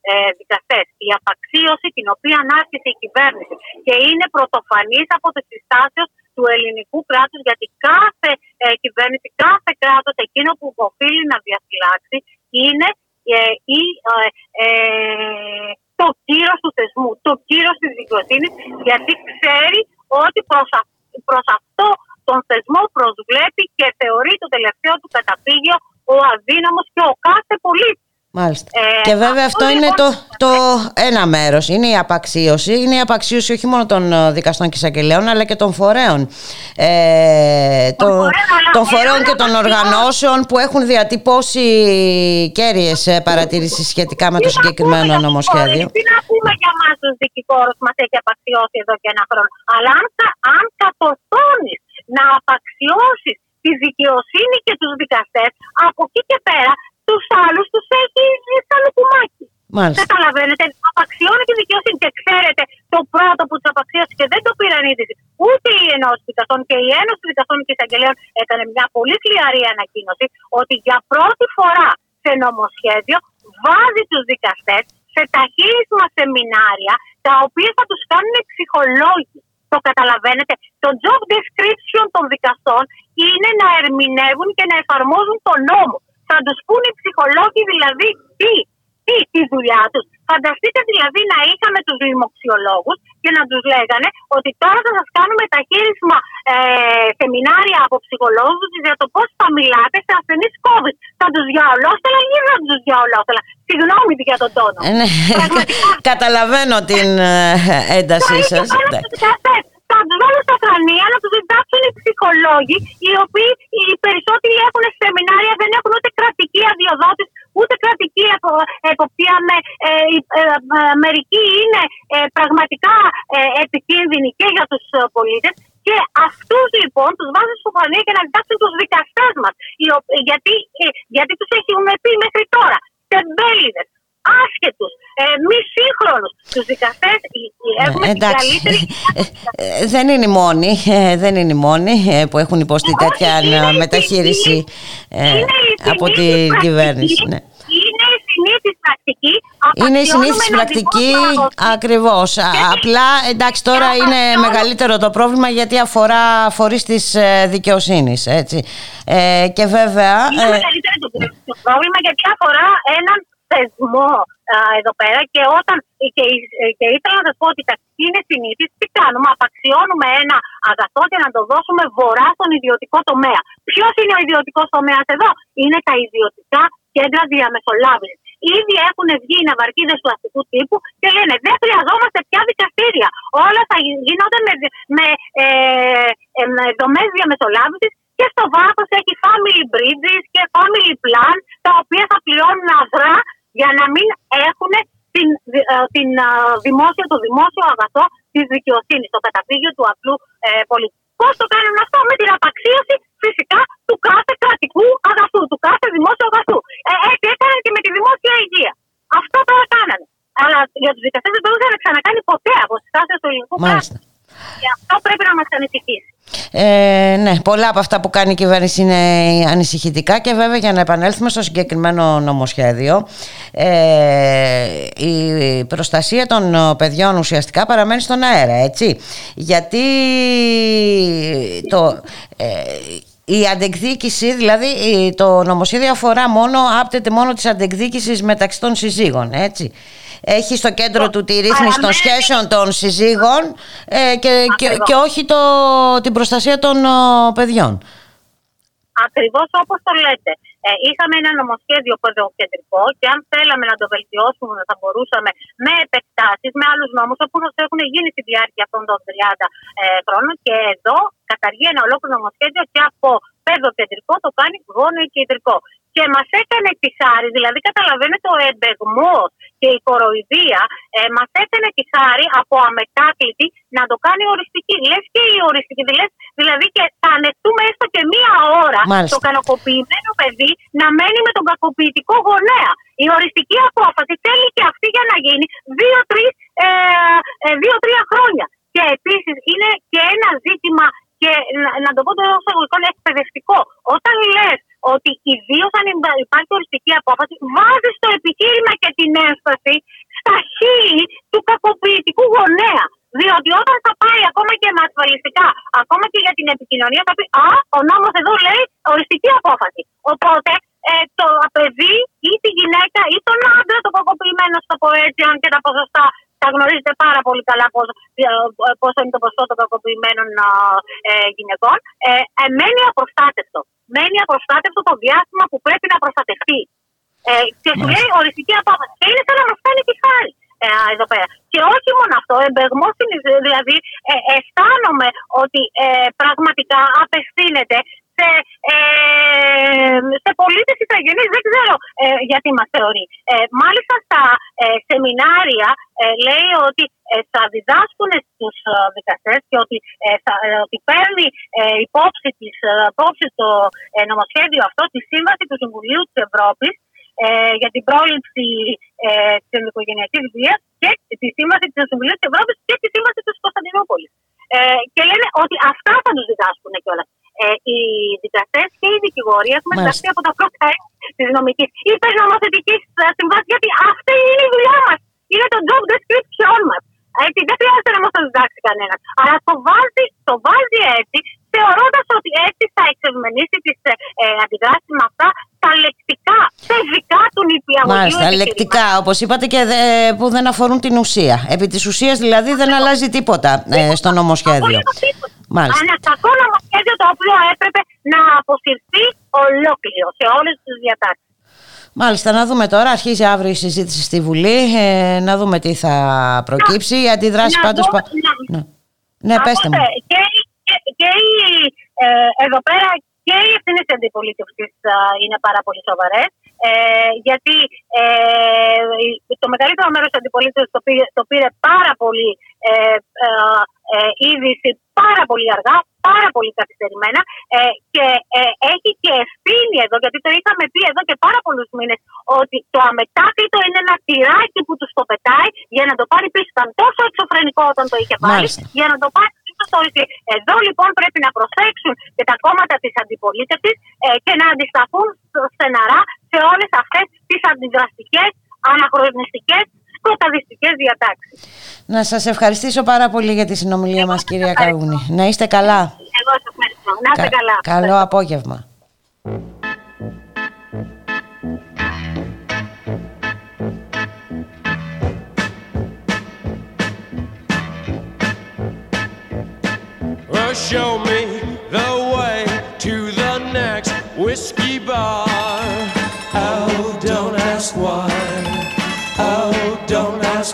ε, δικαστές. Η απαξίωση την οποία ανάρχισε η κυβέρνηση και είναι πρωτοφανής από τις συστάσεις του ελληνικού κράτους, γιατί κάθε ε, κυβέρνηση, κάθε κράτος, εκείνο που οφείλει να διαφυλάξει είναι ε, η, ε, ε, το κύρος του θεσμού, το κύρος της δικαιοσύνης, γιατί ξέρει ότι προς, α, προς αυτό τον θεσμό προσβλέπει και θεωρεί το τελευταίο του καταφύγιο ο αδύναμος και ο κάθε πολίτης. Μάλιστα. Ε, και βέβαια αυτό, αυτό είναι το, το ένα μέρος. Είναι η απαξίωση. Είναι η απαξίωση όχι μόνο των δικαστών και εισαγγελέων, αλλά και των φορέων. Ε, το, φορέα, των φορέων και των οργανώσεων που έχουν διατυπώσει κέρυες παρατηρήσεις σχετικά με το συγκεκριμένο νομοσχέδιο. Τι να πούμε για εμάς τους δικηγόρους, μας έχει απαξιώσει εδώ και ένα χρόνο. Αλλά αν, αν κατορθώνεις να απαξιώσεις τη δικαιοσύνη και τους δικαστές, από εκεί και πέρα τους άλλους τους έχει σαν λουκουμάκι. Καταλαβαίνετε, απαξιώνει τη δικαιοσύνη και ξέρετε το πρώτο που τους απαξίωσε και δεν το πήραν ήδη Ούτε η Ενώση Δικαστών και η Ένωση Δικαστών και Εισαγγελέων έκανε μια πολύ χλιαρή ανακοίνωση ότι για πρώτη φορά σε νομοσχέδιο βάζει τους δικαστές σε ταχύτητα σεμινάρια τα οποία θα τους κάνουν ψυχολόγοι. Το καταλαβαίνετε. Το job description των δικαστών είναι να ερμηνεύουν και να εφαρμόζουν τον νόμο. Θα τους πούν οι ψυχολόγοι δηλαδή τι, τι, τη δουλειά τους. Φανταστείτε δηλαδή να είχαμε τους δημοξιολόγους και να τους λέγανε ότι τώρα θα σας κάνουμε ταχύρισμα ε, σεμινάρια από ψυχολόγους για το πώς θα μιλάτε σε ασθενείς COVID. Θα τους διαολόστελα ή δεν θα τους διαολόστελα. Συγγνώμη για τον τόνο. Καταλαβαίνω την έντασή σας. Θα τους βάλουν στα κρανία να τους διδάξουν οι ψυχολόγοι, οι οποίοι οι περισσότεροι έχουν σεμινάρια, δεν έχουν ούτε κρατική αδειοδότηση, ούτε κρατική εποπτεία. Με, ε, ε, μερικοί είναι ε, πραγματικά ε, επικίνδυνοι και για τους πολίτες. Και αυτούς λοιπόν τους βάζουν στο φανείο και να διδάξουν τους δικαστές μας. Γιατί, ε, γιατί τους έχουν πει μέχρι τώρα τεμπέληδες, άσχετους, ε, μη σύγχρονους. Τους δικαστές έχουμε ε, την καλύτερη. ε, δεν είναι οι μόνοι, ε, δεν είναι οι μόνοι ε, που έχουν υποστεί ε, τέτοια είναι μεταχείριση είναι, ε, είναι από την κυβέρνηση. Ναι. Είναι η συνήθις πρακτική. Είναι η συνήθις πρακτική, ακριβώς. Απλά, εντάξει, τώρα είναι μεγαλύτερο το πρόβλημα γιατί αφορά φορείς της δικαιοσύνης, έτσι. Ε, και βέβαια... Είναι ε, μεγαλύτερο το πρόβλημα γιατί αφορά έναν θεσμό α, εδώ πέρα και, όταν, και, και ήθελα να σας πω ότι τα είναι συνήθεις, τι κάνουμε, απαξιώνουμε ένα αγαθό και να το δώσουμε βορρά στον ιδιωτικό τομέα. Ποιος είναι ο ιδιωτικός τομέας εδώ? Είναι τα ιδιωτικά κέντρα διαμεσολάβησης. Ήδη έχουν βγει οι ναυαρκίδες του αστικού τύπου και λένε δεν χρειαζόμαστε πια δικαστήρια. Όλα θα γίνονται με, με, ε, ε, με δομές διαμεσολάβησης και στο βάθος έχει family bridges και family plan τα οποία θα πληρώνουν αδρά για να μην έχουν την, την δημόσια, το δημόσιο αγαθό της δικαιοσύνης, το καταφύγιο του απλού ε, πολίτη. Πώς το κάνουν αυτό? Με την απαξίωση φυσικά του κάθε κρατικού αγαθού, του κάθε δημόσιου αγαθού. Ε, έτσι έκαναν και με τη δημόσια υγεία. Αυτό τώρα κάνανε. Αλλά για τους δικαστές δεν το είχαν ξανακάνει ποτέ από τις τάσεις του ελληνικού κράτους. Και αυτό πρέπει να μας ανησυχήσει. Ε, ναι, πολλά από αυτά που κάνει η κυβέρνηση είναι ανησυχητικά και βέβαια για να επανέλθουμε στο συγκεκριμένο νομοσχέδιο ε, η προστασία των παιδιών ουσιαστικά παραμένει στον αέρα, έτσι, γιατί το... Ε, η αντεκδίκηση, δηλαδή το νομοσχέδιο αφορά μόνο, άπτεται μόνο της αντεκδίκησης μεταξύ των συζύγων, έτσι. Έχει στο κέντρο του τη ρύθμιση των σχέσεων των συζύγων ε, και, και, και όχι το, την προστασία των ο, παιδιών. Ακριβώς όπως το λέτε. Ε, είχαμε ένα νομοσχέδιο παιδοκεντρικό και αν θέλαμε να το βελτιώσουμε θα μπορούσαμε με επεκτάσεις, με άλλους νόμους όπως έχουν γίνει στη διάρκεια αυτών των τριάντα ε, χρόνων και εδώ καταργεί ένα ολόκληρο νομοσχέδιο και από παιδοκεντρικό το κάνει γονεοκεντρικό. Και μας έκανε τη χάρη, δηλαδή καταλαβαίνετε ο εμπεγμός και η κοροϊδία ε, μας έκανε τη χάρη από αμετάκλητη να το κάνει οριστική. Λες και η οριστική, λες, δηλαδή και θα ανεχτούμε έστω και μία ώρα Μάλιστα. το κακοποιημένο παιδί να μένει με τον κακοποιητικό γονέα. Η οριστική απόφαση θέλει και αυτή για να γίνει δύο-τρία ε, ε, χρόνια. Και επίσης είναι και ένα ζήτημα, και να, να το πω το εισαγωγικό, είναι εκπαιδευτικό. Όταν λες ότι ιδίως αν υπάρχει οριστική απόφαση, βάζει στο επιχείρημα και την έμφαση στα χείλη του κακοποιητικού γονέα. Διότι όταν θα πάει ακόμα και εμβασιαλιστικά, ακόμα και για την επικοινωνία, θα πει «Α, ο νόμος εδώ λέει οριστική απόφαση». Οπότε ε, το παιδί ή τη γυναίκα ή τον άντρα, το κακοποιημένο, στο πω έτσι, αν και τα ποσοστά τα γνωρίζετε πάρα πολύ καλά πόσο, πόσο είναι το ποσοστό των κακοποιημένων ε, γυναικών, ε, ε, μένει απροστάτευτο. Μένει απροστάτευτο το διάστημα που πρέπει να προστατευτεί. Ε, και σου λέει οριστική απόφαση. Και είναι σαν να μας κάνει τη χάρη ε, εδώ πέρα. Και όχι μόνο αυτό, εμπεγμός, δηλαδή ε, αισθάνομαι ότι ε, πραγματικά απευθύνεται σε, ε, σε πολίτες ηθαγενείς, δεν ξέρω ε, γιατί μας θεωρεί. Ε, μάλιστα στα ε, σεμινάρια ε, λέει ότι ε, θα διδάσκουν στους ε, δικαστές και ότι, ε, θα, ε, ότι παίρνει ε, υπόψη, της, ε, υπόψη το ε, νομοσχέδιο αυτό τη Σύμβαση του Συμβουλίου της Ευρώπης ε, για την πρόληψη ε, της οικογενειακής βίας και τη Σύμβαση του Συμβουλίου της Ευρώπης και τη Σύμβαση της Κωνσταντινούπολης. Ε, και λένε ότι αυτά θα τους διδάσκουν κιόλας. Ε, οι δικαστές και οι δικηγόροι έχουν διδαχθεί από τα πρώτα τη νομική ή πες νομοθετικής συμβάσης, γιατί αυτή είναι η δουλειά μας. Είναι το job description μας. Έτσι, δεν χρειάζεται να μας το διδάξει κανένας. Αλλά το βάζει, το βάζει έτσι, θεωρώντας ότι έτσι θα εξευμενήσει τις ε, ε, αντιδράσεις με αυτά τα λεκτικά, τα ειδικά του νηπιαγωγείου. Μάλιστα, λεκτικά, όπως είπατε, και δε, που δεν αφορούν την ουσία. Επί της ουσίας, δηλαδή, δεν αλλάζει τίποτα ε, στο νομοσχέδιο. Μάλιστα. Ένα κακό νομοσχέδιο το οποίο έπρεπε να αποσυρθεί ολόκληρο σε όλες τις διατάξεις. Μάλιστα, να δούμε τώρα. Αρχίζει αύριο η συζήτηση στη Βουλή. Ε, να δούμε τι θα προκύψει. Η αντιδράση πάντως. Δω, πα... να... Ναι, ναι πέστε μου. Και, και, και η, ε, εδώ πέρα και οι ευθύνες της αντιπολίτευσης είναι πάρα πολύ σοβαρές. Ε, γιατί ε, το μεγαλύτερο μέρος της αντιπολίτευσης το πήρε, το πήρε πάρα πολύ ε, ε, ε, είδηση, πάρα πολύ αργά, πάρα πολύ καθυστερημένα ε, και ε, έχει και ευθύνη εδώ, γιατί το είχαμε πει εδώ και πάρα πολλούς μήνες ότι το αμετάκλητο είναι ένα τυράκι που τους το πετάει για να το πάρει πίσω. Ήταν τόσο εξωφρενικό όταν το είχε πάρει, για να το πάρει πίσω στο ότι εδώ λοιπόν πρέπει να προσέξουν και τα κόμματα της αντιπολίτευσης ε, και να αντισταθούν στεναρά σε όλες αυτές τις αντιδραστικές, αναχρονιστικές, σκοταδιστικές διατάξεις. Να σας ευχαριστήσω πάρα πολύ για τη συνομιλία μας, κυρία Καρούνη. Να είστε καλά. Εγώ σας ευχαριστώ. Να είστε Κα- καλά. Καλό απόγευμα. Show me the way to the next whiskey bar. Oh, don't ask why. Oh, don't ask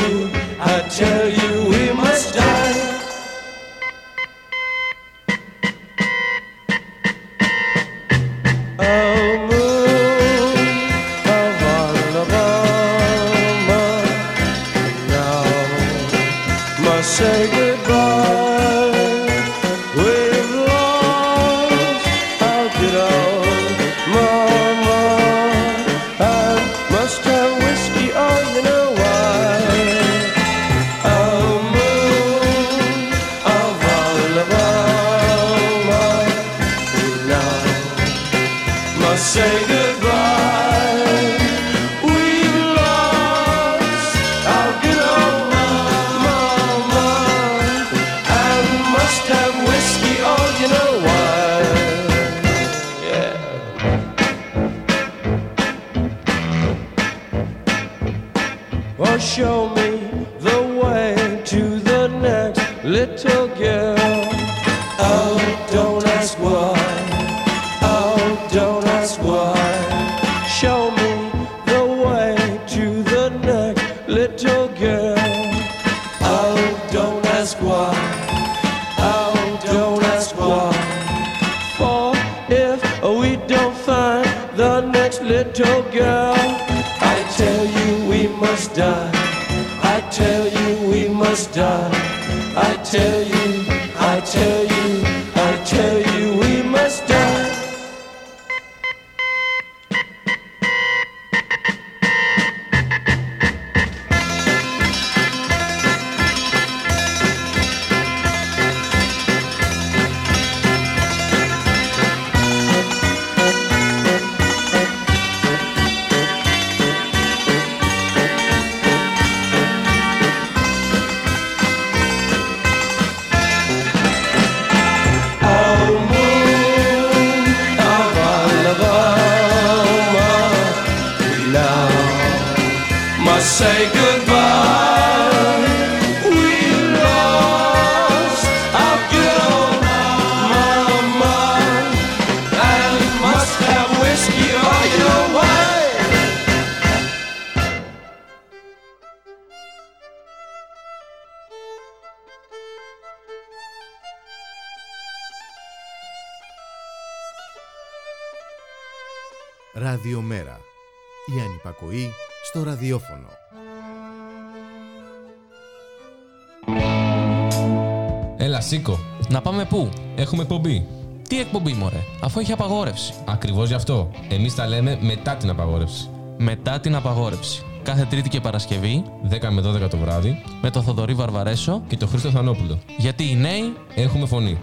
you, I tell you we must die. Say goodbye with love. I'll get on, mama. I must have whiskey, oh, you know why. I'll move of Alabama now. Must say goodbye. Show me the way to the next little girl. Oh, don't ask why. Oh, don't ask why. Show me the way to the next little girl. Oh, don't ask why. Oh, don't ask why. For if we don't find the next little girl, I tell you we must die. I tell you we must die. I tell you, I tell you, I tell you we must die. Ραδιομέρα. Η ανυπακοή στο ραδιόφωνο. Έλα σήκω. Να πάμε πού? Έχουμε εκπομπή. Τι εκπομπή μωρέ, αφού έχει απαγόρευση? Ακριβώς γι' αυτό. Εμείς τα λέμε μετά την απαγόρευση. Μετά την απαγόρευση. Κάθε Τρίτη και Παρασκευή, δέκα με δώδεκα το βράδυ, με τον Θοδωρή Βαρβαρέσο και τον Χρήστο Θανόπουλο. Γιατί οι νέοι έχουμε φωνή.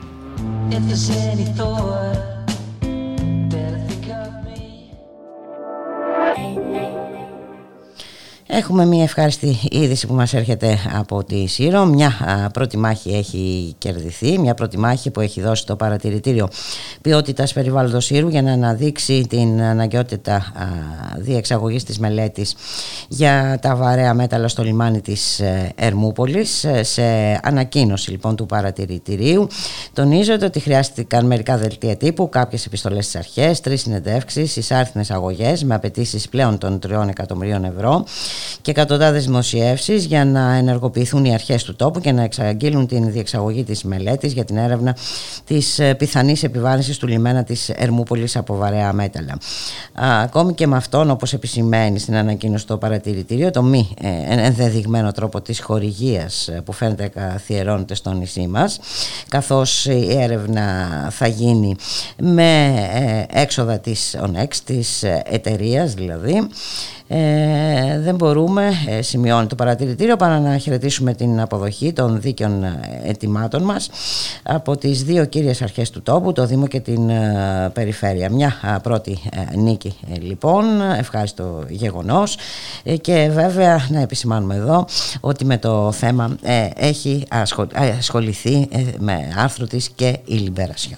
Έχουμε μια ευχάριστη είδηση που μας έρχεται από τη Σύρο. Μια α, πρώτη μάχη έχει κερδιθεί, μια πρώτη μάχη που έχει δώσει το παρατηρητήριο ποιότητας περιβάλλοντος Σύρου για να αναδείξει την αναγκαιότητα α, διεξαγωγής της μελέτης για τα βαρέα μέταλλα στο λιμάνι της Ερμούπολης. Σε ανακοίνωση λοιπόν του παρατηρητηρίου τονίζεται ότι χρειάστηκαν μερικά δελτία τύπου, κάποιες επιστολές στις αρχές, τρεις συνεντεύξεις, εισάρθμες αγωγές με απαιτήσεις πλέον των τριών εκατομμυρίων ευρώ και εκατοντάδες δημοσιεύσεις για να ενεργοποιηθούν οι αρχές του τόπου και να εξαγγείλουν την διεξαγωγή της μελέτης για την έρευνα της πιθανής επιβάρυνσης του λιμένα της Ερμούπολης από βαρέα μέταλλα. Ακόμη και με αυτόν, όπως επισημαίνει στην ανακοίνωση το παρατηρητήριο, το μη ενδεδειγμένο τρόπο της χορηγίας που φαίνεται καθιερώνεται στο νησί μας, καθώς η έρευνα θα γίνει με έξοδα της ΟΝΕΚΣ, της εταιρείας δηλαδή, Ε, δεν μπορούμε, σημειώνει το παρατηρητήριο, παρά να χαιρετήσουμε την αποδοχή των δίκαιων αιτημάτων μας από τις δύο κύριες αρχές του τόπου, το Δήμο και την ε, Περιφέρεια. Μια α, πρώτη ε, νίκη ε, λοιπόν, ευχάριστο γεγονός ε, και βέβαια να επισημάνουμε εδώ ότι με το θέμα ε, έχει ασχολ, ασχοληθεί ε, με άρθρο της και η Λιμπερασιόν.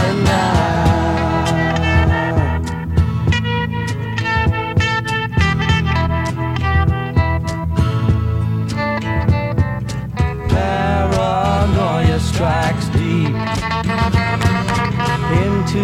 down. Strikes deep into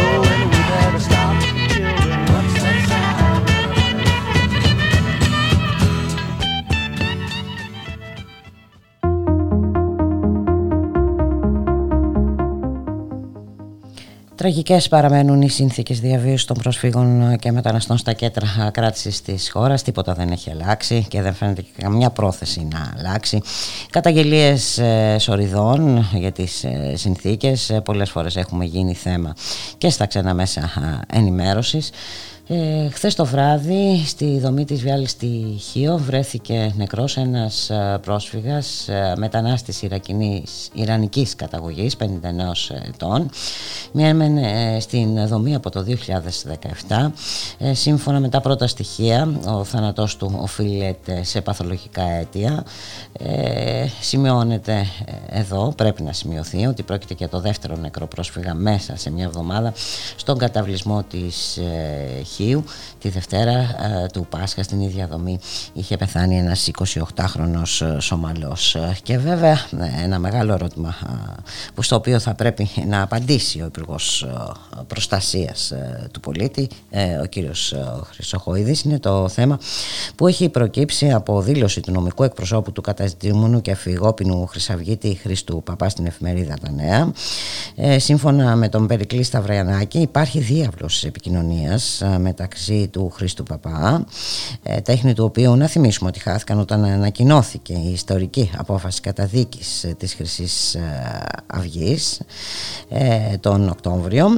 going. We better stop. Children, what's that sound? Τραγικές παραμένουν οι συνθήκες διαβίωσης των προσφύγων και μεταναστών στα κέντρα κράτησης της χώρας. Τίποτα δεν έχει αλλάξει και δεν φαίνεται και καμιά πρόθεση να αλλάξει. Καταγγελίες σοριδών για τις συνθήκες πολλές φορές έχουμε γίνει θέμα και στα ξένα μέσα ενημέρωσης. Ε, χθες το βράδυ στη δομή της Βιάλης στη Χίο βρέθηκε νεκρός ένας πρόσφυγας μετανάστης ιρανικής καταγωγής πενήντα εννέα ετών. Έμενε στην δομή από το δύο χιλιάδες δεκαεπτά. Ε, σύμφωνα με τα πρώτα στοιχεία ο θάνατός του οφείλεται σε παθολογικά αίτια. Ε, σημειώνεται εδώ, πρέπει να σημειωθεί, ότι πρόκειται για το δεύτερο νεκρό πρόσφυγα μέσα σε μια εβδομάδα στον καταβλισμό της ε, Χίου. Τη Δευτέρα ε, του Πάσχα στην ίδια δομή είχε πεθάνει ένας εικοσιοκτάχρονος Σομαλός. Και βέβαια ένα μεγάλο ερώτημα που στο οποίο θα πρέπει να απαντήσει ο Υπουργός Προστασίας του Πολίτη, ο κύριος Χρυσοχοίδης, είναι το θέμα που έχει προκύψει από δήλωση του νομικού εκπροσώπου του καταζητούμενου και φυγόπινου χρυσαυγίτη Χρήστου Παπά στην εφημερίδα Τα Νέα. Σύμφωνα με τον Περικλή Σταυριανάκη, υπάρχει διάβλος επικοινωνίας μεταξύ του Χρήστου Παπά, τέχνη του οποίου να θυμίσουμε ότι χάθηκαν όταν ανακοινώθηκε η ιστορική απόφαση καταδίκης της Χρυσής Αυγής τον Οκτώβριο.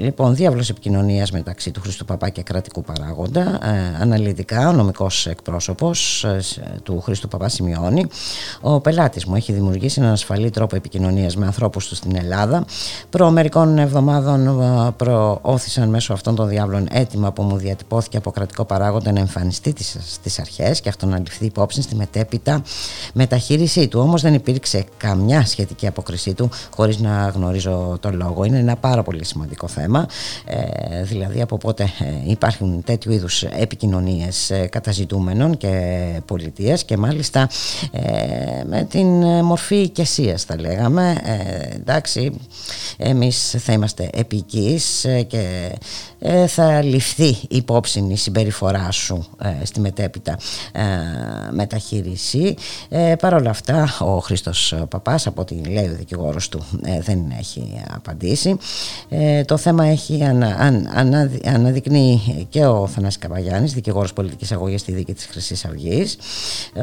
Λοιπόν, διάβλος επικοινωνίας μεταξύ του Χρήστου Παπά και κρατικού παράγοντα. Αναλυτικά, ο νομικός εκπρόσωπος του Χρήστου Παπά σημειώνει: ο πελάτης μου έχει δημιουργήσει έναν ασφαλή τρόπο επικοινωνίας με ανθρώπους του στην Ελλάδα. Προ μερικών εβδομάδων προώθησαν μέσω αυτών των διάβλων αίτημα που μου διατυπώθηκε από κρατικό παράγοντα να εμφανιστεί στις αρχές και αυτό να ληφθεί υπόψη στη μετέπειτα μεταχείρισή του. Όμως δεν υπήρξε καμιά σχετική αποκρισή του, χωρίς να γνωρίζω το λόγο. Είναι ένα πάρα πολύ σημαντικό θέμα, ε, δηλαδή από πότε υπάρχουν τέτοιου είδους επικοινωνίες καταζητούμενων και πολιτείας, και μάλιστα ε, με την μορφή οικεσίας θα λέγαμε. Ε, εντάξει, εμείς θα είμαστε επικείς και ε, θα ληφθεί υπόψη η συμπεριφορά σου ε, στη μετέπειτα ε, μεταχείριση. Ε, Παρ' όλα αυτά ο Χρήστος Παπάς, από ό,τι λέει ο δικηγόρος του, ε, δεν έχει απαντήσει. Ε, το θέμα έχει ανα, αν, ανα, αναδεικνύει και ο Θανάσης Καπαγιάννης, δικηγόρος πολιτικής αγωγής στη δίκη της Χρυσής Αυγής.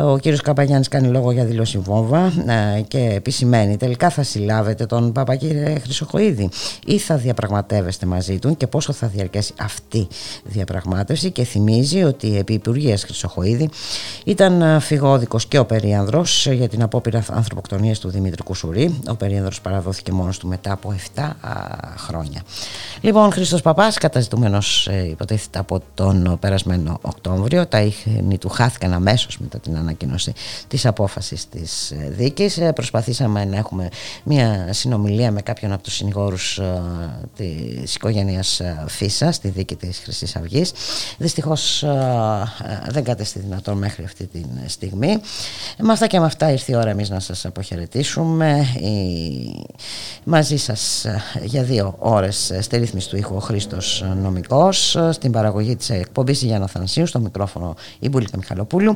Ο κύριος Καπαγιάννης κάνει λόγο για δήλωση βόμβα ε, και επισημαίνει: τελικά θα συλλάβετε τον Παπακύρε Χρυσοχοίδη ή θα διαπραγματεύεστε μαζί του, και πόσο θα διαρκέσει αυτή η διαπραγμάτευση? Και θυμίζει ότι επί Υπουργείας Χρυσοχοίδη ήταν φυγόδικος και ο Περίανδρος για την απόπειρα ανθρωποκτονίας του Δημήτρη Κουσουρή. Ο Περίανδρος παραδόθηκε μόνος του μετά από επτά χρόνια. Λοιπόν, Χρήστος Παπάς, καταζητούμενος υποτίθεται από τον περασμένο Οκτώβριο, τα ίχνη του χάθηκαν αμέσως μετά την ανακοίνωση της απόφασης της δίκης. Προσπαθήσαμε να έχουμε μια συνομιλία με κάποιον από τους συνηγόρους της οικογένειας Φύσα στη δίκη της Χρυσής Αυγής. Δυστυχώς δεν κατέστη δυνατόν μέχρι αυτή τη στιγμή. Με αυτά και με αυτά ήρθε η ώρα εμείς να σας αποχαιρετήσουμε. Μαζί σας για δύο ώρες στη ρύθμιση του ήχου ο Χρήστος Νομικός, στην παραγωγή της εκπομπής η Γιάννα Θανσίου, στο μικρόφωνο η Μπούλικα Μιχαλοπούλου.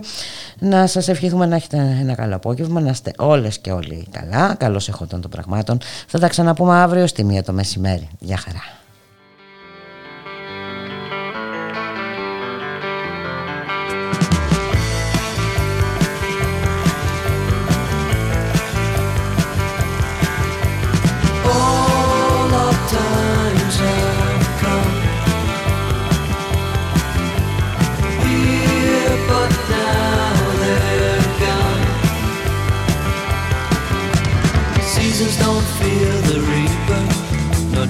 Να σας ευχηθούμε να έχετε ένα καλό απόγευμα, να είστε όλες και όλοι καλά, καλώς εχόντων των πραγμάτων. Θα τα ξαναπούμε αύριο στη μία το μεσημέρι. Γεια χαρά.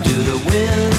Do the wind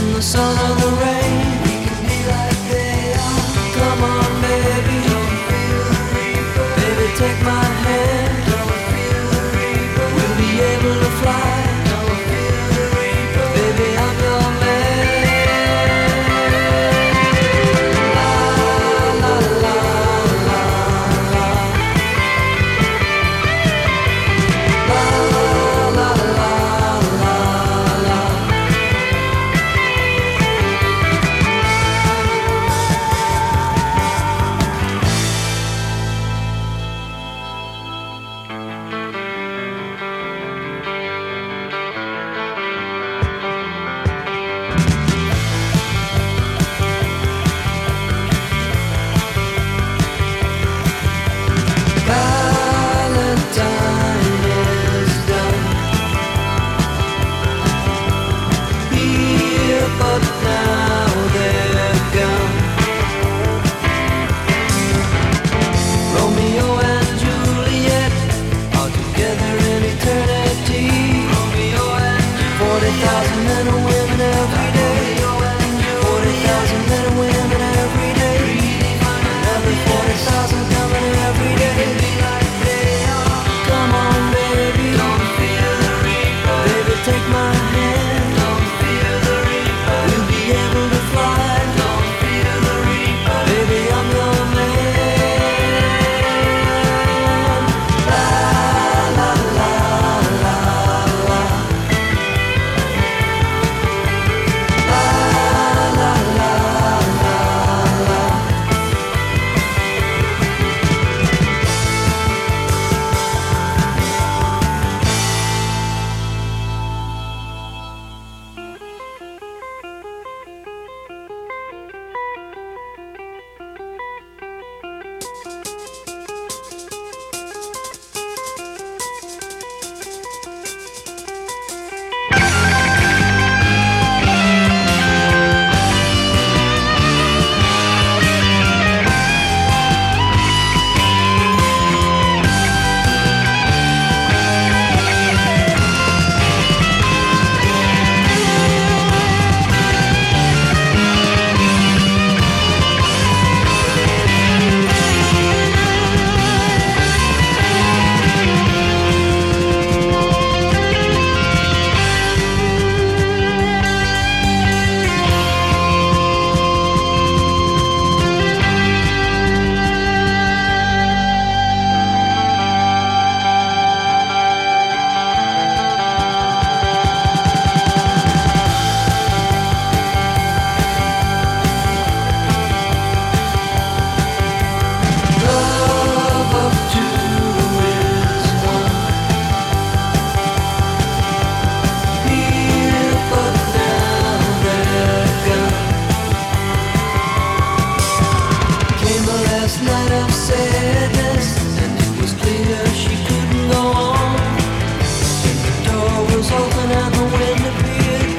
that I've said this, and it was clear she couldn't go on. And the door was open and the wind appeared,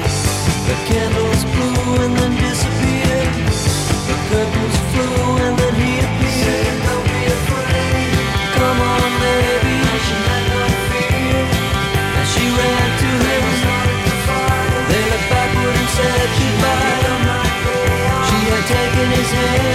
the candles blew and then disappeared, the curtains flew and then he appeared. Said, don't be afraid, come on baby, I should have no fear. And she ran to him, they looked backward and said goodbye. She had taken his hand.